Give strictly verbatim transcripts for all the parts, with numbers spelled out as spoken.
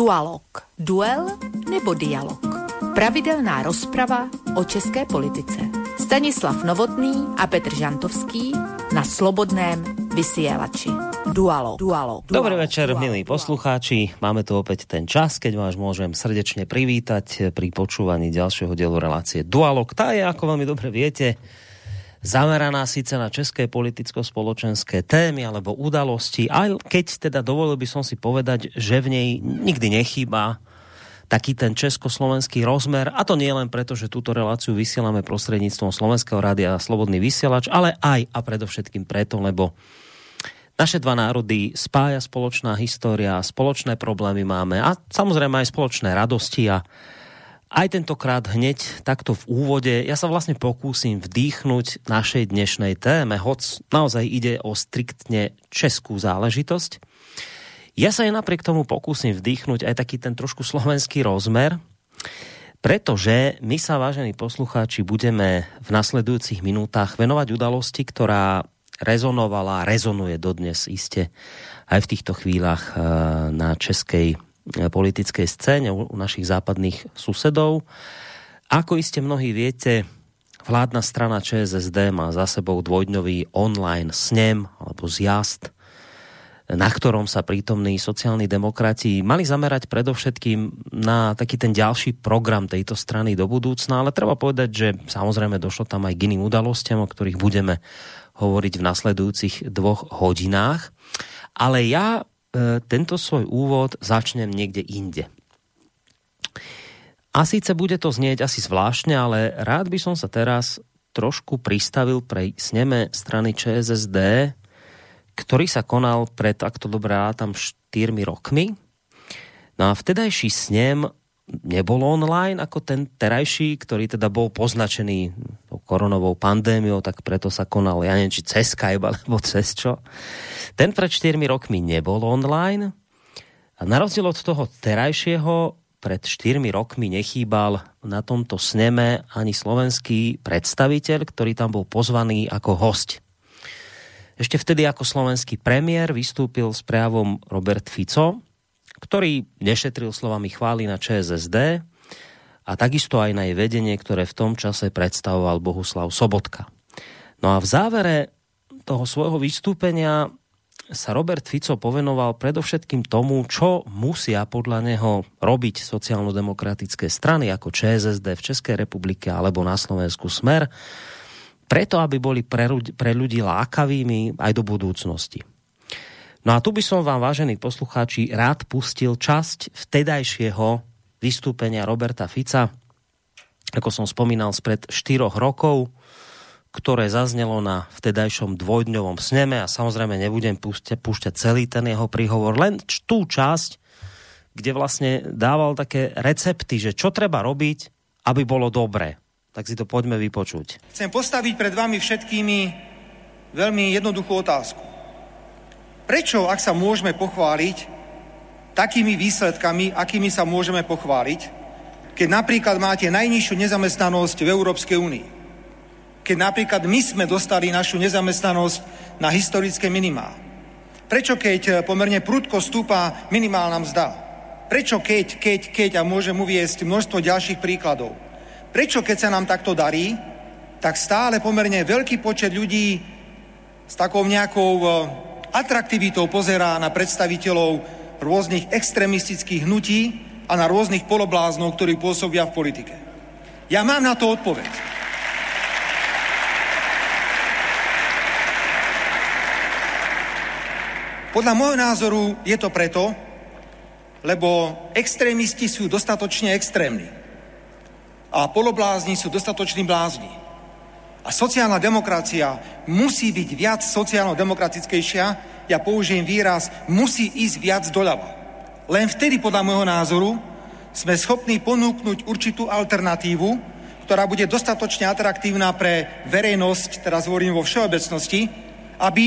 Dualog. Duel nebo dialog. Pravidelná rozprava o české politice. Stanislav Novotný a Petr Žantovský na Slobodném vysielači. Dualog. Dualog. Dobrý večer, Dualog. Milí poslucháči. Máme tu opäť ten čas, keď vás môžem srdečne privítať pri počúvaní ďalšieho dielu relácie Dualog. Tá je, ako veľmi dobre viete, zameraná síce na české politicko-spoločenské témy alebo udalosti, aj keď teda dovolil by som si povedať, že v nej nikdy nechýba taký ten československý rozmer, a to nie len preto, že túto reláciu vysielame prostredníctvom Slovenského rádia Slobodný vysielač, ale aj a predovšetkým preto, lebo naše dva národy spája spoločná história, spoločné problémy máme a samozrejme aj spoločné radosti. A aj tentokrát hneď takto v úvode ja sa vlastne pokúsim vdýchnuť našej dnešnej téme, hoc naozaj ide o striktne českú záležitosť. Ja sa aj napriek tomu pokúsim vdýchnuť aj taký ten trošku slovenský rozmer, pretože my sa, vážení poslucháči, budeme v nasledujúcich minútach venovať udalosti, ktorá rezonovala, rezonuje dodnes iste aj v týchto chvíľach na českej politickej scéne u našich západných susedov. Ako iste mnohí viete, vládna strana ČSSD má za sebou dvojdňový online snem alebo zjazd, na ktorom sa prítomní sociálni demokrati mali zamerať predovšetkým na taký ten ďalší program tejto strany do budúcna, ale treba povedať, že samozrejme došlo tam aj k iným udalostiam, o ktorých budeme hovoriť v nasledujúcich dvoch hodinách. Ale ja tento svoj úvod začnem niekde inde. A síce bude to znieť asi zvláštne, ale rád by som sa teraz trošku pristavil pre sneme strany ČSSD, ktorý sa konal pred, ak to dobre rátam, štyrmi rokmi. No a vtedajší snem nebol online ako ten terajší, ktorý teda bol poznačený koronovou pandémiou, tak preto sa konal, ja neviem, či cez Skype, alebo cez čo. Ten pred štyrmi rokmi nebol online a na rozdiel od toho terajšieho pred štyrmi rokmi nechýbal na tomto sneme ani slovenský predstaviteľ, ktorý tam bol pozvaný ako hosť. Ešte vtedy ako slovenský premiér vystúpil s prejavom Robert Fico, ktorý nešetril slovami chvály na ČSSD a takisto aj na jej vedenie, ktoré v tom čase predstavoval Bohuslav Sobotka. No a v závere toho svojho vystúpenia sa Robert Fico povenoval predovšetkým tomu, čo musia podľa neho robiť sociálno-demokratické strany ako ČSSD v Českej republike alebo na Slovensku Smer, preto aby boli pre ľudí lákavými aj do budúcnosti. No a tu by som vám, vážení poslucháči, rád pustil časť vtedajšieho vystúpenia Roberta Fica, ako som spomínal, spred štyroch rokov, ktoré zaznelo na vtedajšom dvojdňovom sneme, a samozrejme nebudem púšťať celý ten jeho príhovor, len tú časť, kde vlastne dával také recepty, že čo treba robiť, aby bolo dobre. Tak si to poďme vypočuť. Chcem postaviť pred vami všetkými veľmi jednoduchú otázku. Prečo, ak sa môžeme pochváliť takými výsledkami, akými sa môžeme pochváliť, keď napríklad máte najnižšiu nezamestnanosť v Európskej únii? Keď napríklad my sme dostali našu nezamestnanosť na historické minimá. Prečo keď pomerne prudko stúpa minimálna mzda? Prečo keď, keď, keď a môžem uviesť množstvo ďalších príkladov? Prečo keď sa nám takto darí, tak stále pomerne veľký počet ľudí s takou nejakou atraktivitou pozerá na predstaviteľov rôznych extrémistických hnutí a na rôznych polobláznov, ktorí pôsobia v politike? Ja mám na to odpoveď. Podľa môjho názoru je to preto, lebo extrémisti sú dostatočne extrémni a poloblázni sú dostatočne blázni. A sociálna demokracia musí byť viac sociálno-demokratickejšia, ja použijem výraz, musí ísť viac doľava. Len vtedy, podľa môjho názoru, sme schopní ponúknuť určitú alternatívu, ktorá bude dostatočne atraktívna pre verejnosť, teraz hovorím vo všeobecnosti, aby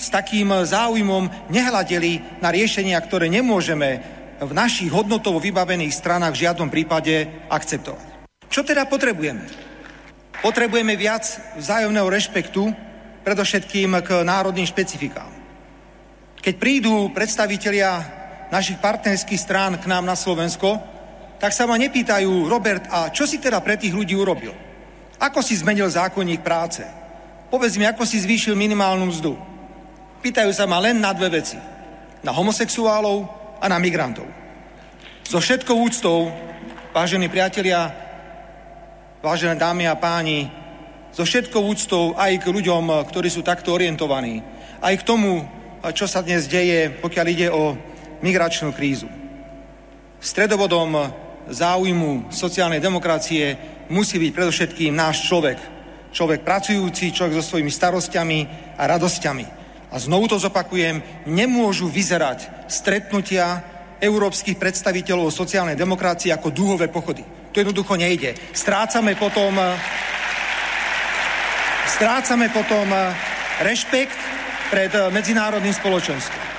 s takým záujmom nehľadeli na riešenia, ktoré nemôžeme v našich hodnotovo vybavených stranách v žiadnom prípade akceptovať. Čo teda potrebujeme? Potrebujeme viac vzájomného rešpektu, predovšetkým k národným špecifikám. Keď prídu predstavitelia našich partnerských strán k nám na Slovensko, tak sa ma nepýtajú, Robert, a čo si teda pre tých ľudí urobil? Ako si zmenil zákonník práce? Povedz mi, ako si zvýšil minimálnu mzdu? Pýtajú sa ma len na dve veci. Na homosexuálov a na migrantov. So všetkou úctou, vážení priatelia, vážené dámy a páni, so všetkou úctou aj k ľuďom, ktorí sú takto orientovaní, aj k tomu, čo sa dnes deje, pokiaľ ide o migračnú krízu. Stredobodom záujmu sociálnej demokracie musí byť predovšetkým náš človek. Človek pracujúci, človek so svojimi starostiami a radosťami. A znovu to zopakujem, nemôžu vyzerať stretnutia európskych predstaviteľov sociálnej demokracie ako dúhové pochody. To jednoducho nejde. Strácame potom, strácame potom rešpekt pred medzinárodným spoločenstvom.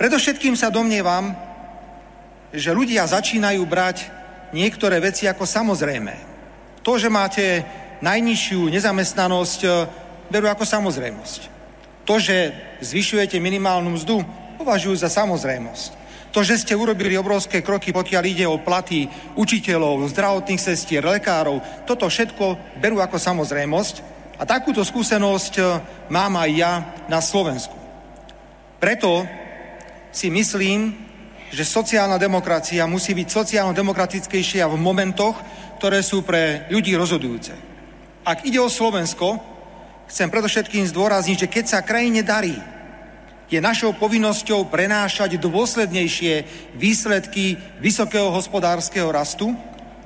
Predovšetkým sa domnievam, že ľudia začínajú brať niektoré veci ako samozrejmé. To, že máte najnižšiu nezamestnanosť, berú ako samozrejmosť. To, že zvyšujete minimálnu mzdu, považujú za samozrejmosť. To, že ste urobili obrovské kroky, pokiaľ ide o platy učiteľov, zdravotných sestier, lekárov, toto všetko berú ako samozrejmosť. A takúto skúsenosť mám aj ja na Slovensku. Preto si myslím, že sociálna demokracia musí byť sociálno-demokratickejšia v momentoch, ktoré sú pre ľudí rozhodujúce. Ak ide o Slovensko, chcem predovšetkým zdôrazniť, že keď sa krajine darí, je našou povinnosťou prenášať dôslednejšie výsledky vysokého hospodárskeho rastu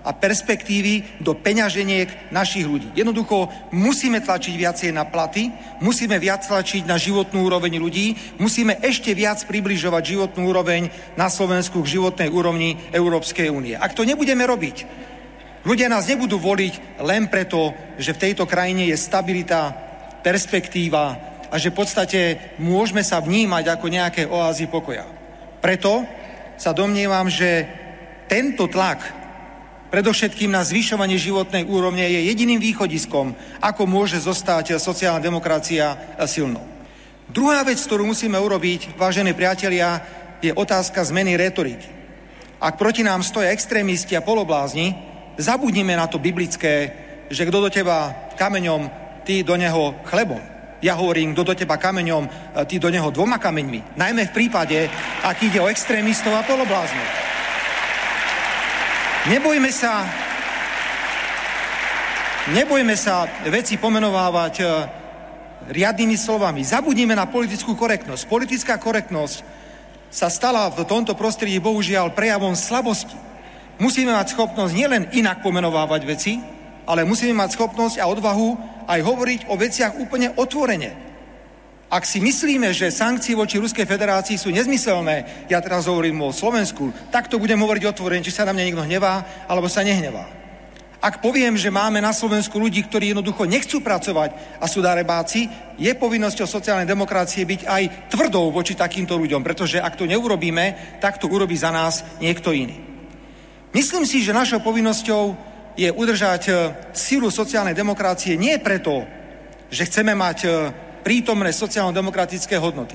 a perspektívy do peňaženiek našich ľudí. Jednoducho musíme tlačiť viacej na platy, musíme viac tlačiť na životnú úroveň ľudí, musíme ešte viac približovať životnú úroveň na Slovensku k životnej úrovni Európskej únie. Ak to nebudeme robiť, ľudia nás nebudú voliť len preto, že v tejto krajine je stabilita, perspektíva, a že v podstate môžeme sa vnímať ako nejaké oázy pokoja. Preto sa domnievam, že tento tlak, predovšetkým na zvyšovanie životnej úrovne, je jediným východiskom, ako môže zostať sociálna demokracia silnou. Druhá vec, ktorú musíme urobiť, vážení priatelia, je otázka zmeny retoriky. Ak proti nám stoja extrémisti a poloblázni, zabudnime na to biblické, že kto do teba kameňom, ty do neho chlebom. Ja hovorím, kto do teba kameňom, ty do neho dvoma kameňmi. Najmä v prípade, ak ide o extrémistov a polobláznov. Nebojme sa, nebojme sa veci pomenovávať riadnymi slovami. Zabudnime na politickú korektnosť. Politická korektnosť sa stala v tomto prostredí bohužiaľ prejavom slabosti. Musíme mať schopnosť nielen inak pomenovávať veci, ale musíme mať schopnosť a odvahu aj hovoriť o veciach úplne otvorene. Ak si myslíme, že sankcie voči Ruskej federácii sú nezmyselné, ja teraz hovorím o Slovensku, tak to budem hovoriť otvorene, či sa na mňa niekto hnevá, alebo sa nehnevá. Ak poviem, že máme na Slovensku ľudí, ktorí jednoducho nechcú pracovať a sú darebáci, je povinnosťou sociálnej demokracie byť aj tvrdou voči takýmto ľuďom, pretože ak to neurobíme, tak to urobí za nás niekto iný. Myslím si, že našou povinnosťou je udržať sílu sociálnej demokracie nie preto, že chceme mať prítomné sociálno-demokratické hodnoty.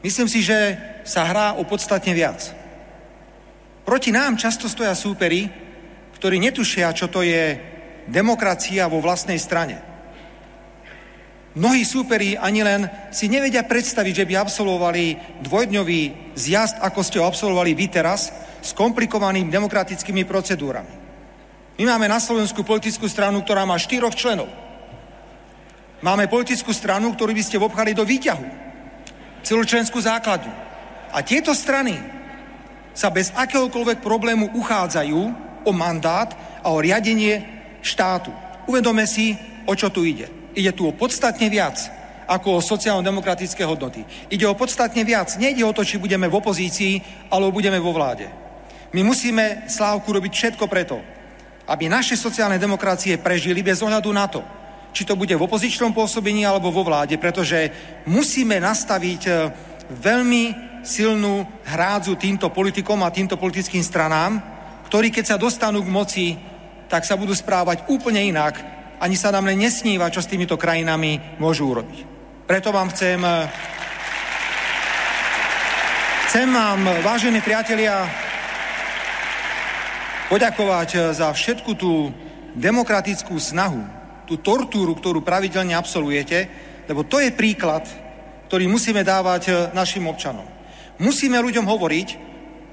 Myslím si, že sa hrá o podstatne viac. Proti nám často stoja súperi, ktorí netušia, čo to je demokracia vo vlastnej strane. Mnohí súperi ani len si nevedia predstaviť, že by absolvovali dvojdňový zjazd, ako ste ho absolvovali vy teraz, s komplikovanými demokratickými procedúrami. My máme na Slovensku politickú stranu, ktorá má štyroch členov. Máme politickú stranu, ktorú by ste obchali do výťahu. Celočlenskú základňu. A tieto strany sa bez akéhokoľvek problému uchádzajú o mandát a o riadenie štátu. Uvedome si, o čo tu ide. Ide tu o podstatne viac ako o sociálno-demokratické hodnoty. Ide o podstatne viac. Nejde o to, či budeme v opozícii, alebo budeme vo vláde. My musíme, Slávku, robiť všetko preto, aby naše sociálne demokracie prežili bez ohľadu na to, či to bude v opozičnom pôsobení alebo vo vláde, pretože musíme nastaviť veľmi silnú hrádzu týmto politikom a týmto politickým stranám, ktorí keď sa dostanú k moci, tak sa budú správať úplne inak, ani sa nám len nesníva, čo s týmito krajinami môžu urobiť. Preto vám chcem... Chcem vám, vážení priatelia, poďakovať za všetku tú demokratickú snahu, tú tortúru, ktorú pravidelne absolvujete, lebo to je príklad, ktorý musíme dávať našim občanom. Musíme ľuďom hovoriť,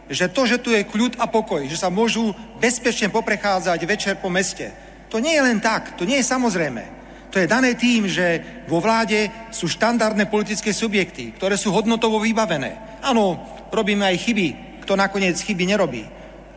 že to, že tu je kľud a pokoj, že sa môžu bezpečne poprechádzať večer po meste, to nie je len tak, to nie je samozrejme. To je dané tým, že vo vláde sú štandardné politické subjekty, ktoré sú hodnotovo vybavené. Áno, robíme aj chyby, kto nakoniec chyby nerobí.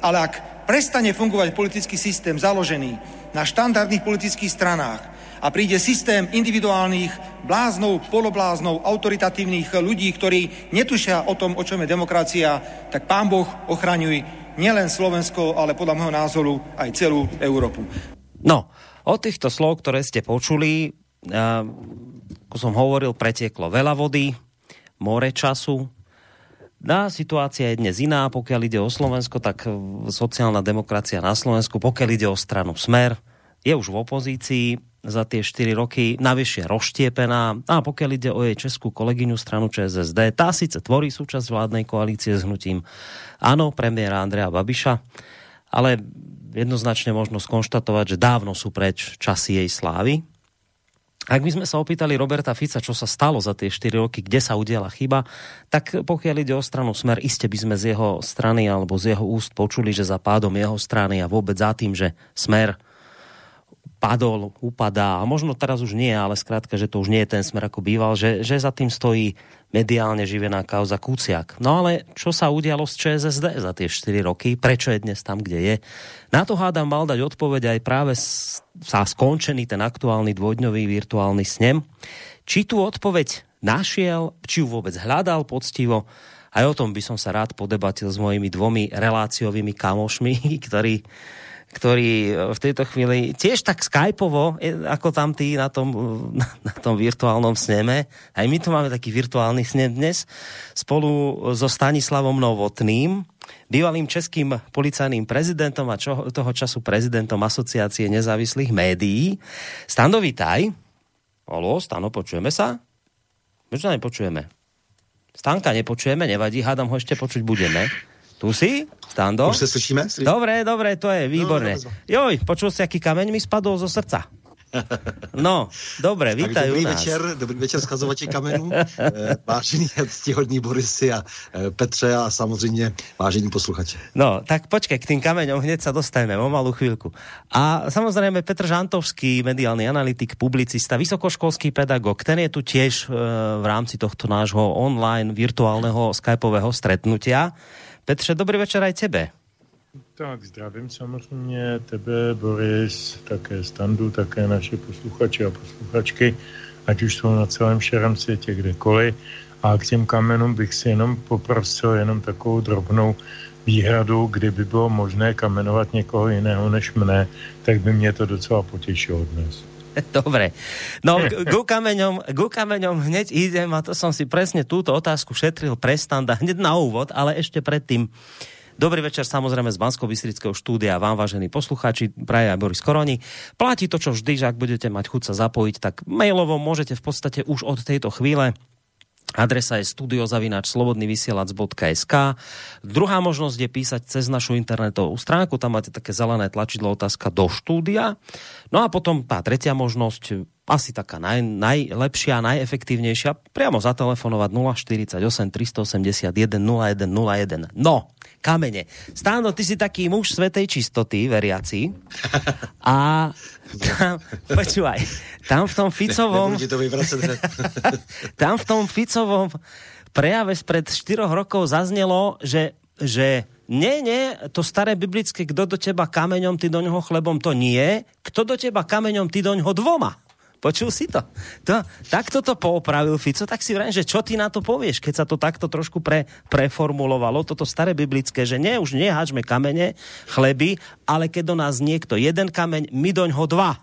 Ale ak prestane fungovať politický systém založený na štandardných politických stranách a príde systém individuálnych bláznov, polobláznov, autoritatívnych ľudí, ktorí netušia o tom, o čom je demokracia, tak Pán Boh ochraňuj nielen Slovensko, ale podľa môjho názoru aj celú Európu. No, od týchto slov, ktoré ste počuli, ako som hovoril, pretieklo veľa vody, more času. Tá situácia je dnes iná, pokiaľ ide o Slovensko, tak sociálna demokracia na Slovensku, pokiaľ ide o stranu Smer, je už v opozícii za tie štyri roky, navyše rozštiepená. A pokiaľ ide o jej českú kolegyňu stranu ČSSD, tá síce tvorí súčasť vládnej koalície s hnutím Áno, premiéra Andreja Babiša, ale jednoznačne možno skonštatovať, že dávno sú preč časy jej slávy. Ak by sme sa opýtali Roberta Fica, čo sa stalo za tie štyri roky, kde sa udiala chyba, tak pokiaľ ide o stranu Smer, iste by sme z jeho strany alebo z jeho úst počuli, že za pádom jeho strany a vôbec za tým, že Smer padol, upadá, a možno teraz už nie, ale skrátka, že to už nie je ten Smer, ako býval, že, že za tým stojí mediálne živená kauza Kuciak. No ale čo sa udialo z ČSSD za tie štyri roky? Prečo je dnes tam, kde je? Na to hádam mal dať odpoveď aj práve sa skončený ten aktuálny dvojdňový virtuálny snem. Či tú odpoveď našiel, či ju vôbec hľadal poctivo, aj o tom by som sa rád podebatil s mojimi dvomi reláciovými kamošmi, ktorí ktorí v tejto chvíli tiež tak skypovo, ako tam tí na tom, na tom virtuálnom sneme. Aj my tu máme taký virtuálny snem dnes spolu so Stanislavom Novotným, bývalým českým policajným prezidentom a čo, toho času prezidentom Asociácie nezávislých médií. Stando, vítaj. Haló, Stano, počujeme sa? Prečo nepočujeme? Stanka nepočujeme, nevadí, hádam ho ešte počuť budeme. Tu si, Stando? Už sa slyšíme? Slyšíme? Dobre, dobre, to je výborné. No, Joj, počul si, aký kameň mi spadol zo srdca. No, dobre, vítaj u nás. Večer, dobrý večer, schazovači kamenů, vážení ctihodní Borisy a Petře a samozřejmě vážení posluchači. No, tak počkej, k tým kameňom hneď sa dostajeme, o malú chvíľku. A samozrejme Petr Žantovský, mediálny analytik, publicista, vysokoškolský pedagog, ten je tu tiež v rámci tohto nášho online virtuálneho skypového stretnutia. Petře, dobrý večer aj tebe. Tak, zdravím samozřejmě tebe, Boris, také Standu, také naše posluchači a posluchačky, ať už jsou na celém širém světě, kdekoliv. A k těm kamenům bych si jenom poprosil jenom takovou drobnou výhradu, kdyby bylo možné kamenovat někoho jiného než mne, tak by mě to docela potěšilo dnes. Dobre. No, ku kameňom, ku kameňom hneď idem a to som si presne túto otázku šetril pre Standa hneď na úvod, ale ešte predtým. Dobrý večer samozrejme z Banskobystrického štúdia vám, vážení poslucháči, praje aj Boris Koroni. Platí to, čo vždy, že ak budete mať chuť sa zapojiť, tak mailovo môžete v podstate už od tejto chvíle. Adresa je studio zavináč slobodný vysielač bodka es ká. Druhá možnosť je písať cez našu internetovú stránku, tam máte také zelené tlačidlo otázka do štúdia. No a potom tá tretia možnosť, asi taká naj, najlepšia, najefektívnejšia, priamo zatelefonovať nula štyridsaťosem tristoosemdesiatjeden nula jeden nula jeden. No, kamene. Stáno, ty si taký muž svätej čistoty, veriaci. A tam, počúvaj, tam v tom Ficovom... Ne, tam v tom Ficovom prejave spred štyroch rokov zaznelo, že, že nie, nie, to staré biblické, kto do teba kameňom, ty do ňoho chlebom, to nie. Kto do teba kameňom, ty do ňoho dvoma. Počul si to? to takto to poopravil Fico, tak si vrajím, že čo ty na to povieš, keď sa to takto trošku pre, preformulovalo, toto staré biblické, že nie, už neháčme kamene, chleby, ale keď do nás niekto jeden kameň, my doňho dva.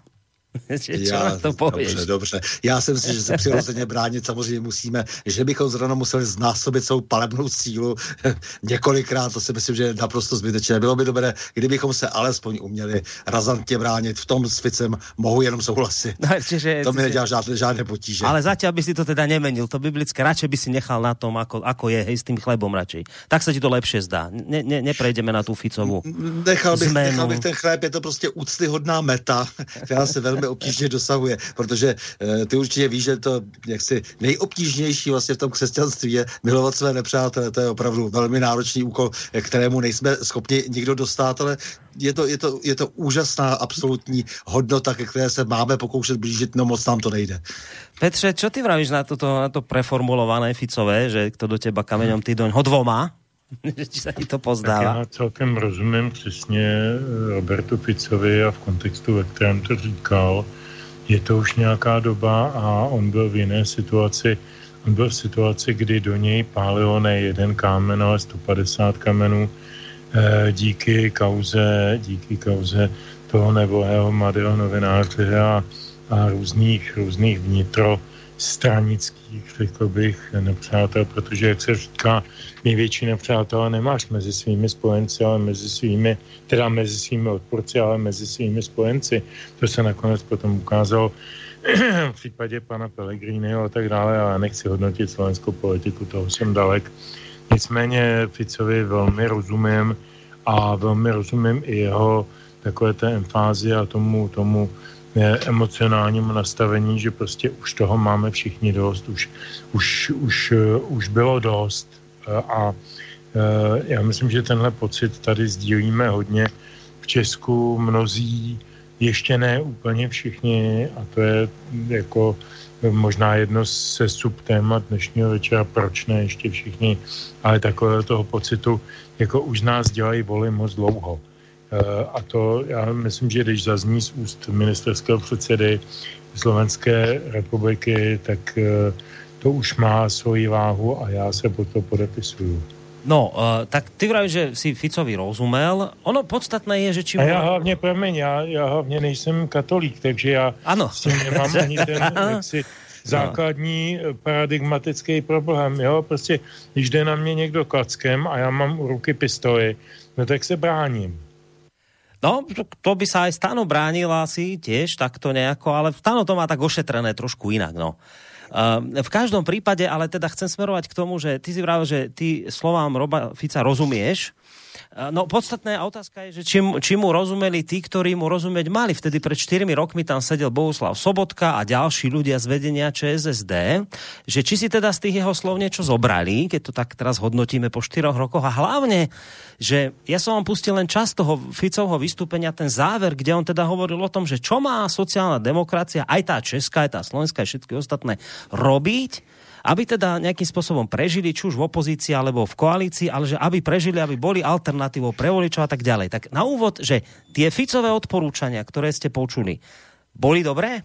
Čo já, na to pověš? Dobře, dobře. Já jsem si, že se přirozeně bránit samozřejmě musíme, že bychom zrovna museli znásobit svou palebnou sílu několikrát, to si myslím, že je naprosto zbytečné. Bylo by dobré, kdybychom se alespoň uměli razantně bránit. V tom s Ficem mohu jenom souhlasit. No, čiže, to mi nedělá žádné, žádné potíže. Ale zatiaľ by si to teda nemenil, to biblické, radšej by si nechal na tom, ako, ako je, hej, s tým chlebom radšej. Tak sa ti to lepšie zdá. Ne, ne, neprejdeme na tú Ficovú nechal bych, zmenu. Nechal bych ten chléb, je to prostě úctyhodná meta, která se velmi obtížně dosahuje, protože e, ty určitě víš, že to jaksi nejobtížnější vlastně v tom křesťanství je milovat své nepřátele, to je opravdu velmi náročný úkol, kterému nejsme schopni nikdo dostat, ale je to, je to, je to úžasná absolutní hodnota, ke které se máme pokoušet blížit, no moc nám to nejde. Petře, čo ty vravíš na, na to preformulované Ficové, že kto do teba kameňom, ty doň ho dvoma? Či sa ti to pozdává? Tak já celkem rozumím přesně Robertu Ficovi a v kontextu, ve kterém to říkal. Je to už nějaká doba a on byl v jiné situaci. On byl v situaci, kdy do něj pálilo ne jeden kámen, ale sto padesát kamenů eh, díky kauze, díky kauze toho nebohého mladého novináře a, a různých, různých vnitro stranických, řekl bych, nepřátel, protože, jak se říká, největší nepřátelé nemáš mezi svými spojenci, ale mezi svými, teda mezi svými odporci, ale mezi svými spojenci. To se nakonec potom ukázalo v případě pana Pellegriniho a tak dále, ale nechci hodnotit slovenskou politiku, toho jsem dalek. Nicméně Ficovi velmi rozumím a velmi rozumím i jeho takové té emfázi a tomu, tomu emocionálnímu nastavení, že prostě už toho máme všichni dost, už, už, už, už bylo dost a já myslím, že tenhle pocit tady sdílíme hodně v Česku, mnozí, ještě ne úplně všichni a to je jako možná jedno ze subtémat dnešního večera, proč ne ještě všichni, ale takového toho pocitu, jako už nás dělají voli moc dlouho. A to já myslím, že když zazní z úst ministerského předsedy Slovenské republiky, tak to už má svoji váhu a já se pod to podepisuju. No, uh, tak ty vravíš, že si Ficovi rozumel. Ono podstatné je, že čím... A já hlavně, promiň, já, já hlavně nejsem katolík, takže já ano. S tím nemám ani ten jaksi základní no. paradigmatický problém. Jo? Prostě, když jde na mě někdo klackem a já mám u ruky pistoli, no tak se bráním. No, to by sa aj Stano bránila si tiež takto nejako, ale Stano to má tak ošetrené trošku inak, no. V každom prípade, ale teda chcem smerovať k tomu, že ty si vravel, že ty slovám Roba Fica rozumieš. No, podstatná otázka je, že či, či mu rozumeli tí, ktorí mu rozumieť mali. Vtedy pred štyrmi rokmi tam sedel Bohuslav Sobotka a ďalší ľudia z vedenia ČSSD, že či si teda z tých jeho slov niečo zobrali, keď to tak teraz hodnotíme po štyroch rokoch a hlavne, že ja som vám pustil len čas toho Ficovho vystúpenia, ten záver, kde on teda hovoril o tom, že čo má sociálna demokracia, aj tá česká, aj tá slovenská, aj všetky ostatné robiť, aby teda nejakým spôsobom prežili, či už v opozícii alebo v koalícii, ale že aby prežili, aby boli alternatívou pre voličov a tak ďalej. Tak na úvod, že tie Ficové odporúčania, ktoré ste počuli, boli dobré?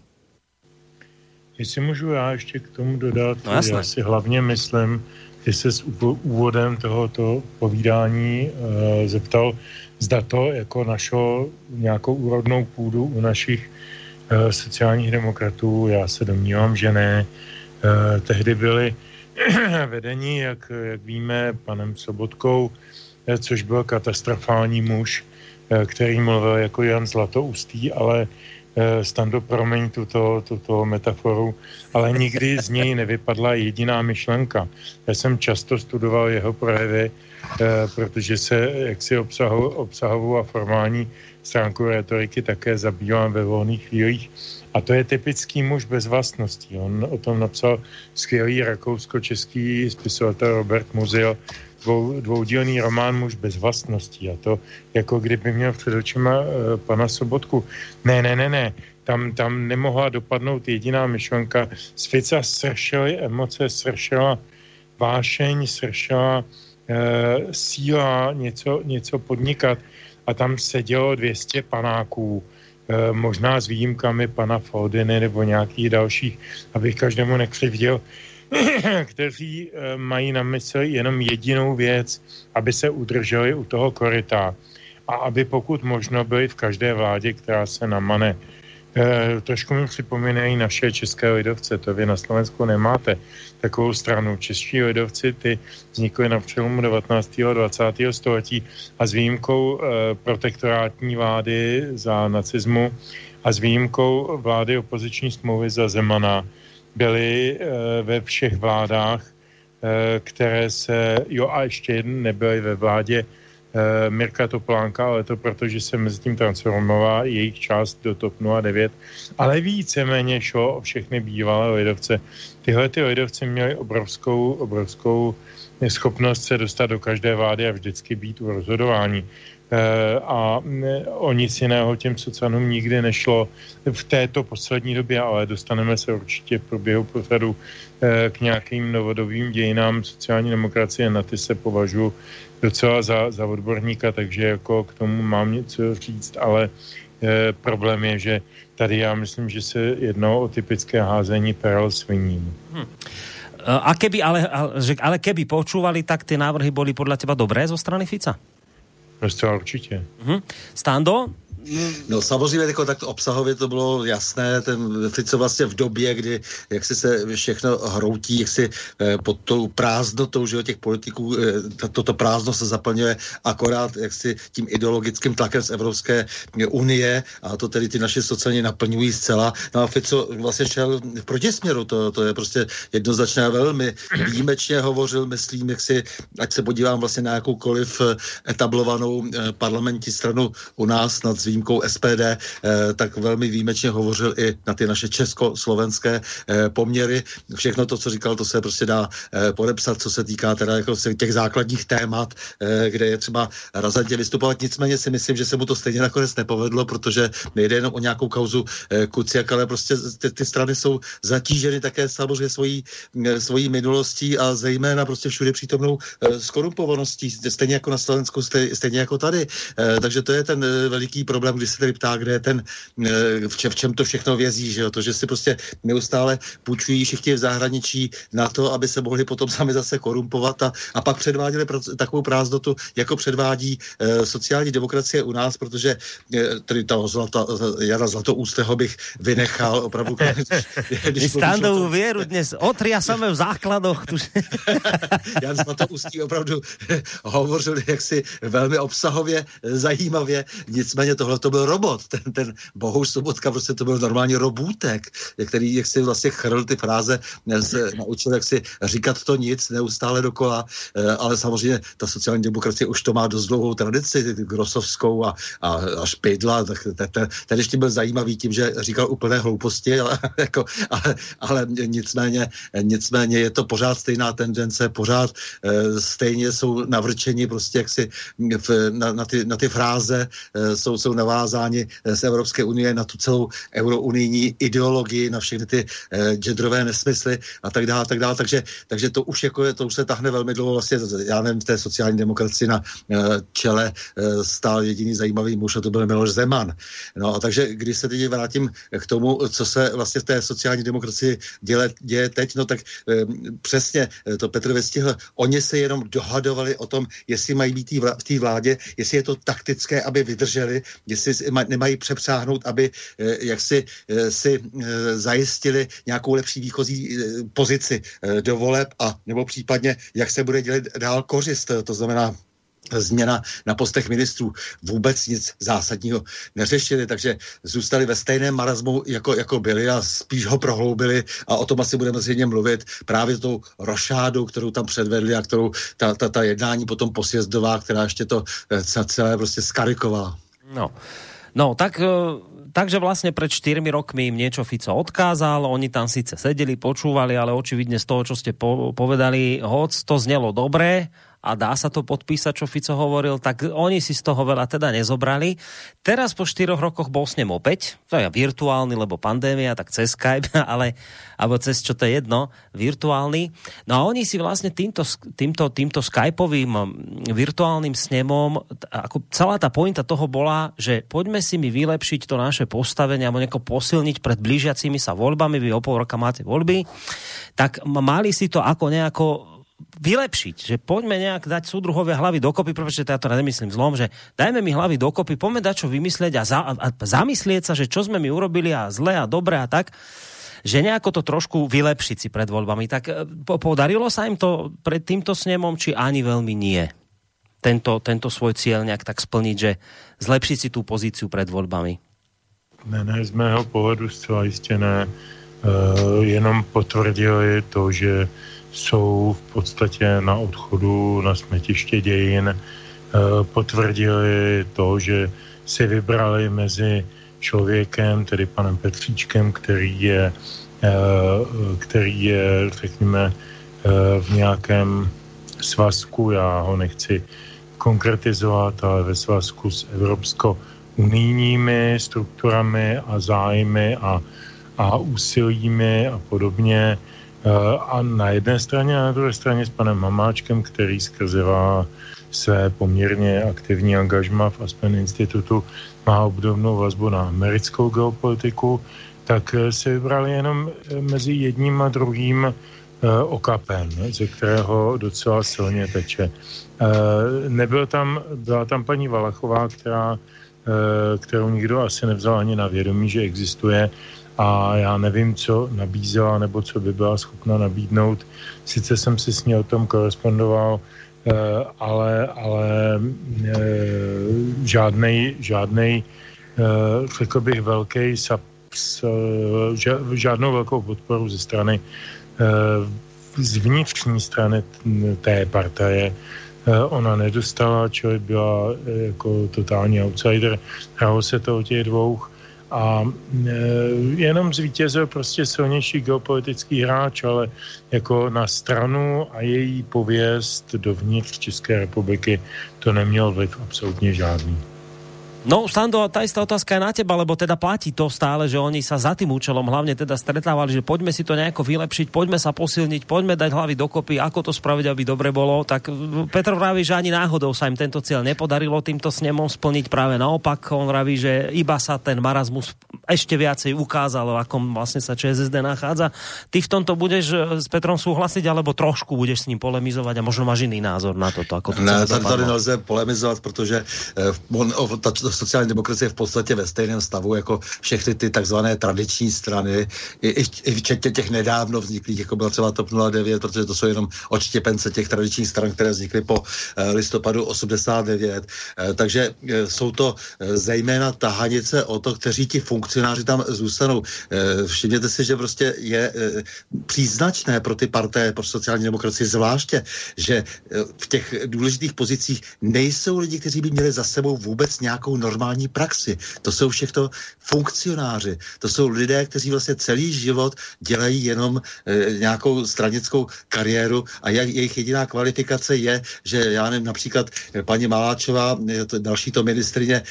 Jestli môžu ja ešte k tomu dodať, no, ja si hlavne myslím, že sa s úvodem tohoto povídání e, zeptal, zda to jako našo nejakou úrodnou půdu u našich e, sociálních demokratů. Já se domnívám, že ne. Eh, tehdy byli vedení, jak, jak víme, panem Sobotkou, eh, což byl katastrofální muž, eh, který mluvil jako Jan Zlatoustý, ale eh, Stando, promiň tuto, tuto metaforu, ale nikdy z něj nevypadla jediná myšlenka. Já jsem často studoval jeho projevy, eh, protože se jaksi obsahovou, obsahovou a formální stránku retoriky také zabývám ve volných chvílích. A to je typický muž bez vlastností. On o tom napsal skvělý rakousko-český spisovatel Robert Musil, dvou, dvoudílný román Muž bez vlastností. A to jako kdyby měl před očima e, pana Sobotku. Ne, ne, ne, ne. Tam, tam nemohla dopadnout jediná myšlenka. Z Fica sršely emoce, sršela vášeň, sršela e, síla něco, něco podnikat. A tam sedělo dvě stě panáků. Možná s výjimkami pana Fodiny nebo nějakých dalších, abych každému nekřivděl, kteří mají na mysli jenom jedinou věc, aby se udrželi u toho koryta a aby pokud možno byli v každé vládě, která se namane. E, trošku mi připomínají naše české lidovce, to vy na Slovensku nemáte takovou stranu. Čeští lidovci, ty vznikly na přelomu devatenáctého a dvacátého století a s výjimkou e, protektorátní vlády za nacismu a s výjimkou vlády opoziční smlouvy za Zemana byly e, ve všech vládách, e, které se, jo a ještě jeden nebyly ve vládě Mirka Topolánka, ale to proto, že se mezi tím transformovala jejich část do TOP nula devět, ale víceméně šlo o všechny bývalé lidovce. Tyhle ty lidovci měli obrovskou, obrovskou schopnost se dostat do každé vlády a vždycky být u rozhodování. A o nic jiného těm socanům nikdy nešlo v této poslední době, ale dostaneme se určitě v průběhu pořadu k nějakým novodobým dějinám sociální demokracie, na ty se považuji docela za, za odborníka, takže jako k tomu mám něco říct, ale e, problém je, že tady já myslím, že se jednou o typické házení perel sviním. Hmm. A keby, ale, ale keby počúvali, tak ty návrhy byly podle teba dobré zo strany Fica? No zcela určitě. Hmm. Stando? No samozřejmě jako tak obsahově to bylo jasné, ten Fico vlastně v době, kdy jak si se všechno hroutí, jak si eh, pod tou prázdnotou, že jo, těch politiků, eh, toto prázdno se zaplňuje akorát jak si tím ideologickým tlakem z Evropské unie a to tedy ty naše sociálně naplňují zcela. No a Fico vlastně šel v protisměru, to, to je prostě jednoznačné, velmi výjimečně hovořil, myslím, jak si, ať se podívám vlastně na jakoukoliv etablovanou eh, parlamentní stranu u nás nad zvým S P D, eh, tak velmi výjimečně hovořil i na ty naše československé eh, poměry. Všechno to, co říkal, to se prostě dá eh, podepsat, co se týká teda jako těch základních témat, eh, kde je třeba razantně vystupovat. Nicméně si myslím, že se mu to stejně nakonec nepovedlo, protože nejde jenom o nějakou kauzu eh, Kuciak, ale prostě ty, ty strany jsou zatíženy také samozřejmě svojí, eh, svojí minulostí a zejména prostě všude přítomnou eh, skorumpovaností, stejně jako na Slovensku, stej, stejně jako tady. Eh, takže to je ten eh, veliký problém, problém, když se tady ptá, kde je ten, v čem to všechno vězí, že jo, to, že si prostě neustále půjčují všichni v zahraničí na to, aby se mohli potom sami zase korumpovat a, a pak předváděli takovou prázdnotu, jako předvádí e, sociální demokracie u nás, protože e, tady toho zlata, Jana Zlatoústeho bych vynechal opravdu. Když Standovú vieru dnes otriasame v základoch. Jan Zlatoústý opravdu hovořil jaksi velmi obsahově, zajímavě, nicméně to tohle to byl robot, ten, ten Bohuš Sobotka, prostě to byl normální robůtek, který, jak si vlastně chrl ty fráze, se naučil, jak si říkat to nic, neustále dokola, ale samozřejmě ta sociální demokracie už to má dost dlouhou tradici, grosovskou a, a, a Špidla, tak ten ještě byl zajímavý tím, že říkal úplné hlouposti, ale, jako, ale, ale nicméně, nicméně je to pořád stejná tendence, pořád stejně jsou navrčeni prostě jak si v, na, na, ty, na ty fráze, jsou jsou navázáni z Evropské unie na tu celou eurounijní ideologii, na všechny ty genderové nesmysly a tak dále, tak dále. Takže, takže to už jako je, to už se tahne velmi dlouho vlastně, já nevím, v té sociální demokracii na čele stál jediný zajímavý muž a to byl Miloš Zeman. No a takže, když se teď vrátím k tomu, co se vlastně v té sociální demokracii děle, děje teď, no tak přesně to Petr vystihl, oni se jenom dohadovali o tom, jestli mají být v té vládě, jestli je to taktické, aby vydrželi, jestli nemají přepřáhnout, aby jaksi si zajistili nějakou lepší výchozí pozici do voleb a nebo případně, jak se bude dělat dál kořist, to znamená změna na postech ministrů, vůbec nic zásadního neřešili, takže zůstali ve stejném marasmu, jako, jako byli a spíš ho prohloubili a o tom asi budeme zřejmě mluvit právě tou rošádou, kterou tam předvedli a kterou ta, ta, ta jednání potom posjezdová, která ještě to celé prostě skarikovala. No, no tak, takže vlastne pred štyrmi rokmi im niečo Fico odkázal, oni tam síce sedeli, počúvali, ale očividne z toho, čo ste po- povedali, hoc to znelo dobre a dá sa to podpísať, čo Fico hovoril, tak oni si z toho veľa teda nezobrali. Teraz po štyroch rokoch bol s ním opäť, to je virtuálny, lebo pandémia, tak cez Skype, ale alebo cez čo to je jedno, virtuálny. No a oni si vlastne týmto, týmto, týmto Skypeovým virtuálnym snemom, ako celá tá pointa toho bola, že poďme si mi vylepšiť to naše postavenie, alebo nejako posilniť pred blížiacimi sa voľbami, vy o pol roka máte voľby, tak mali si to ako nejako vylepšiť, že poďme nejak dať súdruhové hlavy dokopy, pretože ja to nemyslím zlom, že dajme mi hlavy dokopy, poďme dať čo vymyslieť a, za, a zamyslieť sa, že čo sme my urobili a zle a dobre a tak, že nejako to trošku vylepšiť si pred voľbami. Tak po, podarilo sa im to pred týmto snemom, či ani veľmi nie? Tento, tento svoj cieľ nejak tak splniť, že zlepšiť si tú pozíciu pred voľbami? Ne, ne, z mého pohledu zcela jistě ne. E, jenom potvrdili to, že jsou v podstatě na odchodu na smetiště dějin. E, potvrdili to, že si vybrali mezi člověkem, tedy panem Petříčkem, který je, e, který je, řekněme, e, v nějakém svazku, já ho nechci konkretizovat, ale ve svazku s Evropskou unijními strukturami a zájmy a, a úsilími a podobně. A na jedné straně a na druhé straně s panem Hamáčkem, který skrzevá své poměrně aktivní angažma v Aspen Institutu, má obdobnou vazbu na americkou geopolitiku, tak se vybrali jenom mezi jedním a druhým okapem, ze kterého docela silně teče. Nebyl tam, byla tam paní Valachová, která kterou nikdo asi nevzal ani na vědomí, že existuje, a já nevím, co nabízela nebo co by byla schopna nabídnout. Sice jsem si s ní o tom korespondoval, ale, ale žádnej, žádnej, řekl bych, velký saps, žádnou velkou podporu ze strany, z vnitřní strany té partaje ona nedostala, člověk byla jako totální outsider, hrálo se to o těch dvou a e, jenom zvítězil prostě silnější geopolitický hráč, ale jako na stranu a její pověst dovnitř České republiky to nemělo vliv absolutně žádný. No, Stando, tá istá otázka je na teba, lebo teda platí to stále, že oni sa za tým účelom hlavne teda stretávali, že poďme si to nejako vylepšiť, poďme sa posilniť, poďme dať hlavy dokopy, ako to spraviť, aby dobre bolo. Tak Petr vraví, že ani náhodou sa im tento cieľ nepodarilo týmto snemom splniť, práve naopak. On vraví, že iba sa ten marazmus ešte viacej ukázal, v akom vlastne sa ČSSD nachádza. Ty v tomto budeš s Petrom súhlasiť, alebo trošku budeš s ním polemizovať a možno máš iný názor na toto? Ako to ne, tak tady nelze polemizovat, protože on, on, tato, sociální demokracie v podstatě ve stejném stavu jako všechny ty takzvané tradiční strany, i, i, i včetně těch nedávno vzniklých, jako byla třeba TOP nula devět, protože to jsou jenom odštěpence těch tradičních stran, které vznikly po eh, listopadu osmdesát devět. Eh, takže eh, jsou to eh, zejména tahanice o to, kteří ti funkcionáři tam zůstanou. Eh, všimněte si, že prostě je eh, příznačné pro ty partaje, pro sociální demokracii zvláště, že eh, v těch důležitých pozicích nejsou lidi, kteří by měli za sebou vůbec nějakou normální praxi. To jsou všechno funkcionáři. To jsou lidé, kteří vlastně celý život dělají jenom e, nějakou stranickou kariéru a jak, jejich jediná kvalifikace je, že já nevím, například paní Maláčová, to, další to ministrině, e,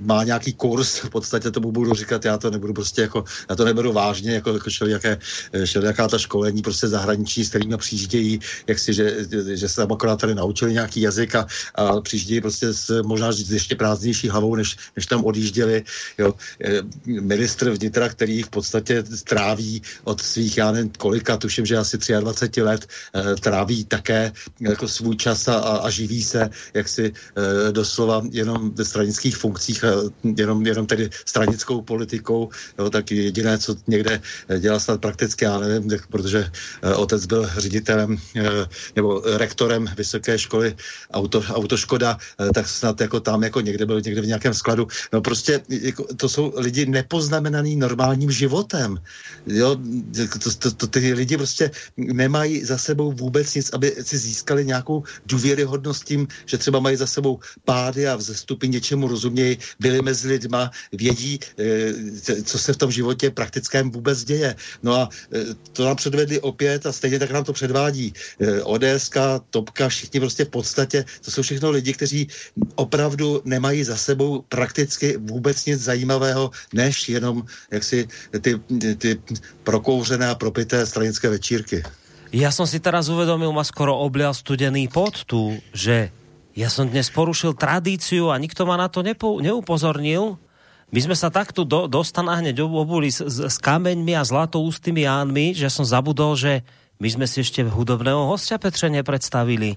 má nějaký kurz, v podstatě tomu budu říkat, já to nebudu prostě jako, já to neberu vážně, jako, jako šelijaké, šelijaká ta školení prostě zahraniční, s kterými přijíždějí, jak si, že, že se tam akorát tady naučili nějaký jazyk a, a přijíždějí prostě s, možná ještě prázdnější hlavou, než, než tam odjížděli. Jo. Ministr vnitra, který v podstatě tráví od svých, já nevím kolika, tuším, že asi dvacet tři let, tráví také jako svůj čas a, a živí se jaksi doslova jenom ve stranických funkcích, jenom, jenom tedy stranickou politikou. Jo. Tak jediné, co někde dělá snad prakticky, já nevím, protože otec byl ředitelem nebo rektorem vysoké školy auto, Autoškoda, tak snad jako tam jako někde byl někde v nějakém skladu. No prostě jako, to jsou lidi nepoznamenaný normálním životem. Jo, to, to, to, ty lidi prostě nemají za sebou vůbec nic, aby si získali nějakou důvěryhodnost tím, že třeba mají za sebou pády a vzestupy, něčemu rozumějí, byli mezi lidma, vědí, e, co se v tom životě praktickém vůbec děje. No a e, to nám předvedli opět a stejně tak nám to předvádí. E, ODSka, Topka, všichni prostě v podstatě, to jsou všechno lidi, kteří opravdu nemají za sebou prakticky vůbec nic zajímavého, než jenom jaksi ty, ty prokouřené a propité stranické večírky. Ja som si teraz uvedomil, ma skoro oblial studený pot tu, že ja som dnes porušil tradíciu a nikto ma na to nepo, neupozornil. My sme sa takto do, dostane hneď obuli s, s, s kameňmi a zlatoústými jánmi, že som zabudol, že My sme si ešte hudobného hostia, Petre, nepredstavili.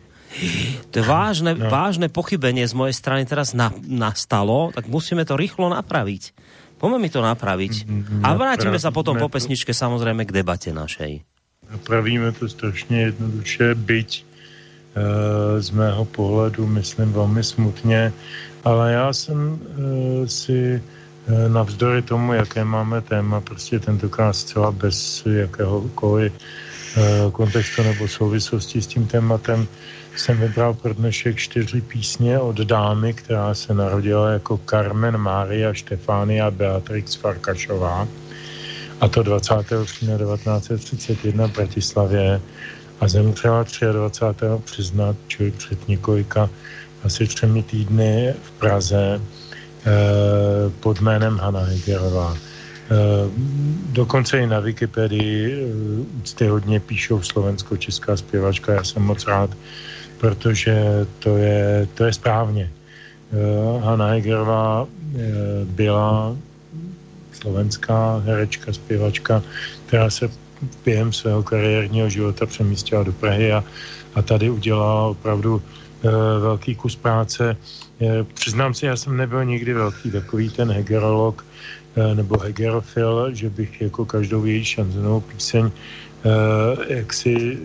To je vážne, no. vážne pochybenie z mojej strany teraz na, nastalo, tak musíme to rýchlo napraviť. Poďme mi to napraviť. A vrátime sa potom po pesničke samozrejme k debate našej. Napravíme to strašne jednoduše, byť e, z mého pohledu, myslím, veľmi smutne, ale já jsem e, si e, navzdory tomu, jaké máme téma, prostě tentokrát zcela bez jakéhokoliv e, kontextu nebo souvislosti s tím tématem, jsem vybral pro dnešek čtyři písně od dámy, která se narodila jako Carmen Maria Štefánia Beatrix Farkašová, a to dvacátého října devatenáct set třicet jedna v Bratislavě, a zemřela dvacátého třetího přiznat, čili před několika asi třemi týdny v Praze eh, pod jménem Hana Hegerová. Eh, dokonce i na Wikipedii eh, úctyhodně píšou slovensko-česká zpěvačka, já jsem moc rád, protože to je, to je správně. Eh, Hana Hegerová eh, byla slovenská herečka, zpěvačka, která se během svého kariérního života přemístila do Prahy a, a tady udělala opravdu e, velký kus práce. E, přiznám se, já jsem nebyl nikdy velký takový ten hegerolog e, nebo hegerofil, že bych jako každou její šanzonovou píseň e, jak si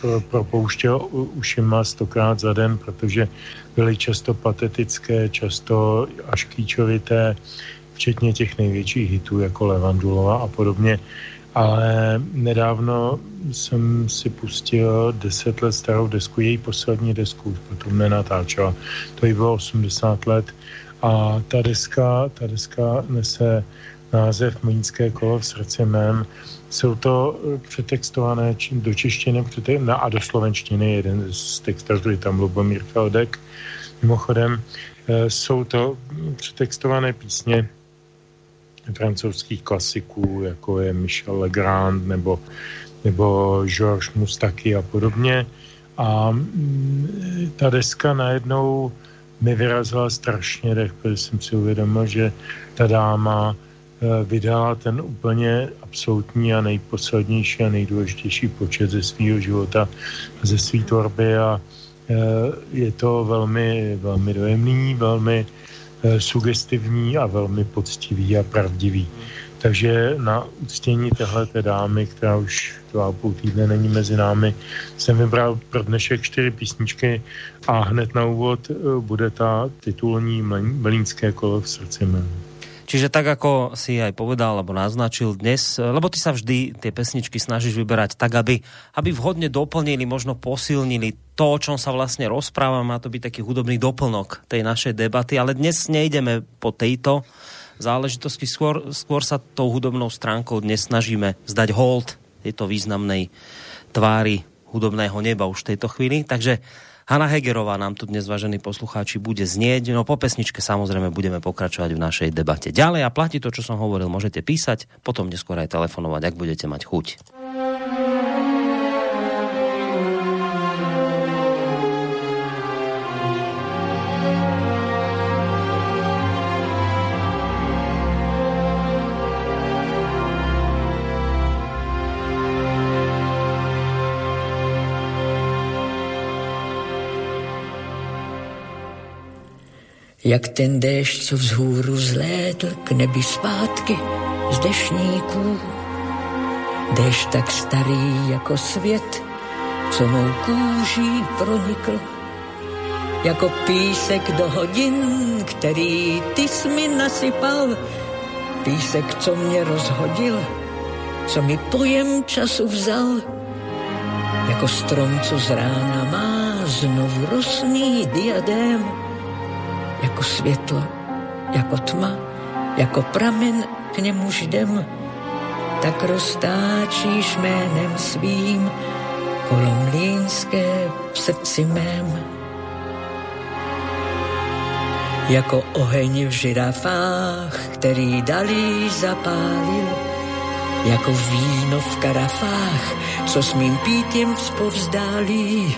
pro, propouštěl ušima stokrát za den, protože byly často patetické, často až kýčovité, včetně těch největších hitů jako Levandulova a podobně. Ale nedávno jsem si pustil deset let starou desku, její poslední desku, potom nenatáčela. To jí bylo osmdesát let a ta deska, ta deska nese název Mlýnské kolo v srdci mém. Jsou to přetextované do češtiny a do slovenštiny. Jeden z textařů je tam Lubomír Feldek. Mimochodem jsou to přetextované písně francouzských klasiků, jako je Michel Legrand nebo, nebo Georges Moustaki a podobně. A ta deska najednou mi vyrazila strašně dech, protože jsem si uvědomil, že ta dáma vydala ten úplně absolutní a nejposlednější a nejdůležitější počet ze svýho života a ze svý tvorby, a je to velmi, velmi dojemný, velmi sugestivní a velmi poctivý a pravdivý. Takže na uctění téhleté dámy, která už dva a půl týdne není mezi námi, jsem vybral pro dnešek čtyři písničky a hned na úvod bude ta titulní Mlýnské kolo v srdci mém. Čiže tak, ako si aj povedal, alebo naznačil dnes, lebo ty sa vždy tie pesničky snažíš vyberať tak, aby, aby vhodne doplnili, možno posilnili to, o čom sa vlastne rozpráva. Má to byť taký hudobný doplnok tej našej debaty, ale dnes nejdeme po tejto záležitosti. Skôr, skôr sa tou hudobnou stránkou dnes snažíme zdať hold tejto významnej tvári hudobného neba už v tejto chvíli. Takže Hana Hegerová nám tu dnes, vážení poslucháči, bude znieť. No po pesničke samozrejme budeme pokračovať v našej debate. Ďalej, a platí to, čo som hovoril, môžete písať, potom neskôr aj telefonovať, ak budete mať chuť. Jak ten déšť, co vzhůru zlétl k nebi zpátky z dešníků. Déšť tak starý jako svět, co mou kůží pronikl. Jako písek do hodin, který ty jsi mi nasypal. Písek, co mě rozhodil, co mi pojem času vzal. Jako strom, co z rána má znovu rosný diadém. Jako světlo, jako tma, jako pramen k němu jdem, tak roztáčíš jménem svým kolo mlýnské v srdci mém. Jako oheň v žirafách, který dalí zapálil, jako víno v karafách, co s mým pítím vzpovzdálí,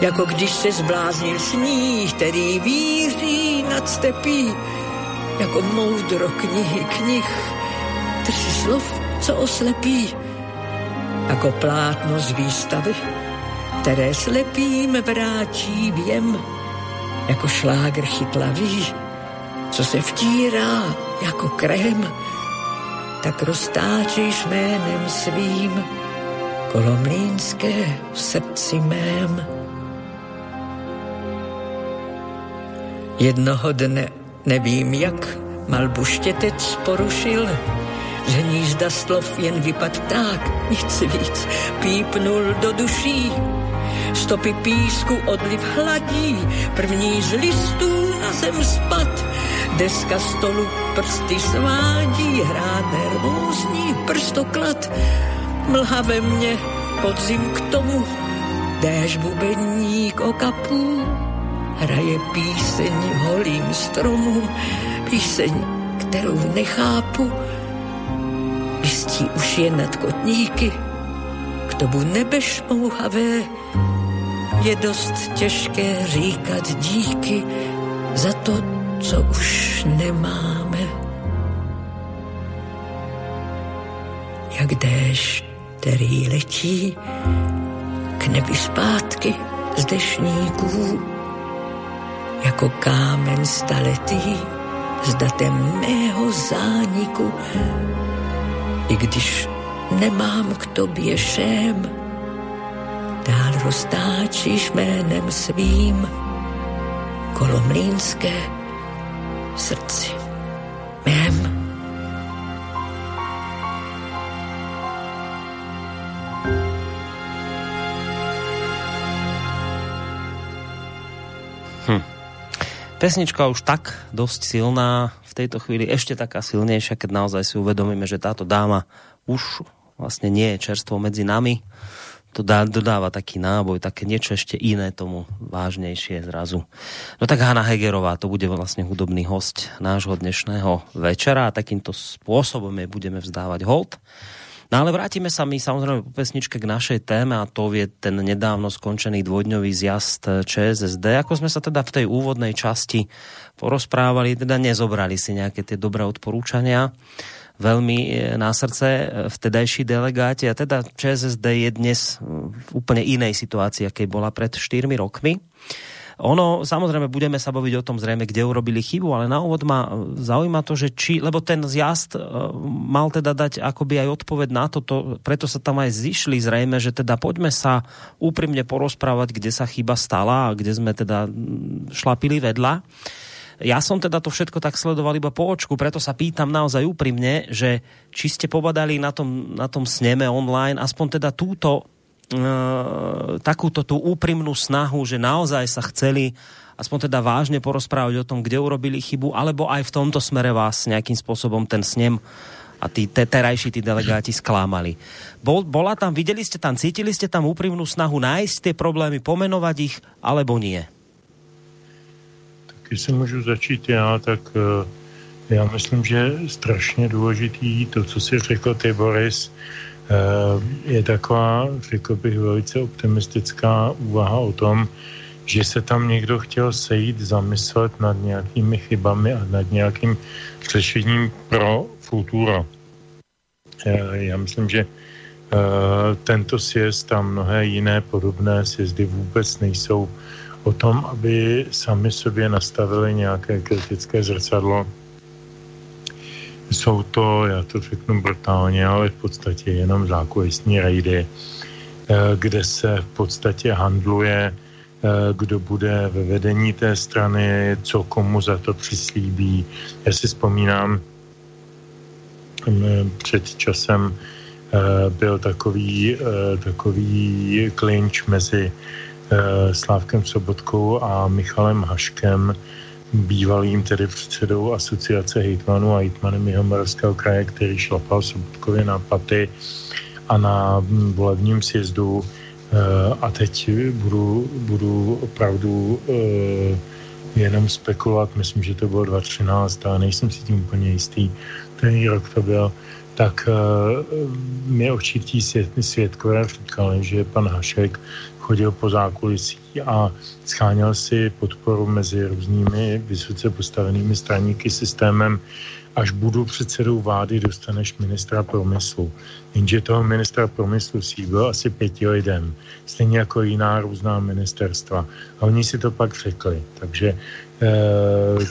jako když se zbláznil sníh, který víří nad stepí, jako moudro knihy knih, tři slov, co oslepí. Ako plátno z výstavy, které slepým vrátí věm, jako šlágr chytlavý, co se vtírá jako krém, tak roztáčíš jménem svým kolomlínské v srdci mém. Jednoho dne, nevím jak, malbu štětec porušil, z hnízda slov jen vypad pták, nic víc, pípnul do duší. Stopy písku odliv hladí, první z listů na zem spad. Deska stolu prsty svádí, hrá nervózní prstoklad. Mlha ve mně, podzim k tomu, déšť bubeník okapů. Hraje píseň holým stromům, píseň, kterou nechápu. Listí už je nad kotníky, k tomu nebe šmouhavé. Je dost těžké říkat díky za to, co už nemáme. Jak déšť, který letí k nebi zpátky z dešníků, jako kámen staletý s datem mého zániku. I když nemám k tobě šém, dál roztáčíš jménem svým kolomlínské srdci mém. Hm. Pesnička už tak dosť silná, v tejto chvíli ešte taká silnejšia, keď naozaj si uvedomíme, že táto dáma už vlastne nie je čerstvo medzi nami. To dá, dodáva taký náboj, také niečo ešte iné tomu vážnejšie zrazu. No tak Hana Hegerová, to bude vlastne hudobný host nášho dnešného večera a takýmto spôsobom jej budeme vzdávať hold. No ale vrátime sa my samozrejme po pesničke k našej téme a to je ten nedávno skončený dvojdňový zjazd ČSSD. Ako sme sa teda v tej úvodnej časti porozprávali, teda nezobrali si nejaké tie dobré odporúčania veľmi na srdce vtedajší delegáti. A teda ČSSD je dnes v úplne inej situácii, akej bola pred štyrmi rokmi. Ono, samozrejme, budeme sa baviť o tom zrejme, kde urobili chybu, ale na úvod ma zaujíma to, že či, lebo ten zjazd mal teda dať akoby aj odpoveď na toto, preto sa tam aj zišli zrejme, že teda poďme sa úprimne porozprávať, kde sa chyba stala a kde sme teda šlapili vedľa. Ja som teda to všetko tak sledoval iba po očku, preto sa pýtam naozaj úprimne, že či ste pobadali na tom, na tom sneme online aspoň teda túto Uh, takúto tú úprimnú snahu, že naozaj sa chceli aspoň teda vážne porozprávať o tom, kde urobili chybu, alebo aj v tomto smere vás nejakým spôsobom ten snem a tí te, terajší tí delegáti sklámali. Bol, bola tam, videli ste tam, cítili ste tam úprimnú snahu nájsť tie problémy, pomenovať ich, alebo nie? Tak keď si môžu začít ja, tak uh, ja myslím, že strašne dôležitý to, co si řekl ty, Boris, je taková, řekl bych, velice optimistická úvaha o tom, že se tam někdo chtěl sejít, zamyslet nad nějakými chybami a nad nějakým řešením pro futuro. Já myslím, že tento sjezd a mnohé jiné podobné sjezdy vůbec nejsou o tom, aby sami sobě nastavili nějaké kritické zrcadlo. Jsou to, já to řeknu brutálně, ale v podstatě jenom zákulisní rejdy, kde se v podstatě handluje, kdo bude ve vedení té strany, co komu za to přislíbí. Já si vzpomínám, před časem byl takový, takový klinč mezi Slávkem Sobotkou a Michalem Haškem, bývalým tedy předsedou asociace hejtmanů a hejtmanem Jihomoravského kraje, který šlapal Sobotkově na paty a na volebním sjezdu. A teď budu, budu opravdu jenom spekulovat, myslím, že to bylo dvacet třináct, ale nejsem si tím úplně jistý, který rok to byl, tak mě určití svědkové říkali, že pan Hašek chodil po zákulisí a scháněl si podporu mezi různými vysoce postavenými straníky systémem a až budu předsedou vlády, dostaneš ministra promyslu. Jenže toho ministra promyslu slíbil asi pěti lidem, stejně jako jiná různá ministerstva. A oni si to pak řekli. Takže, e,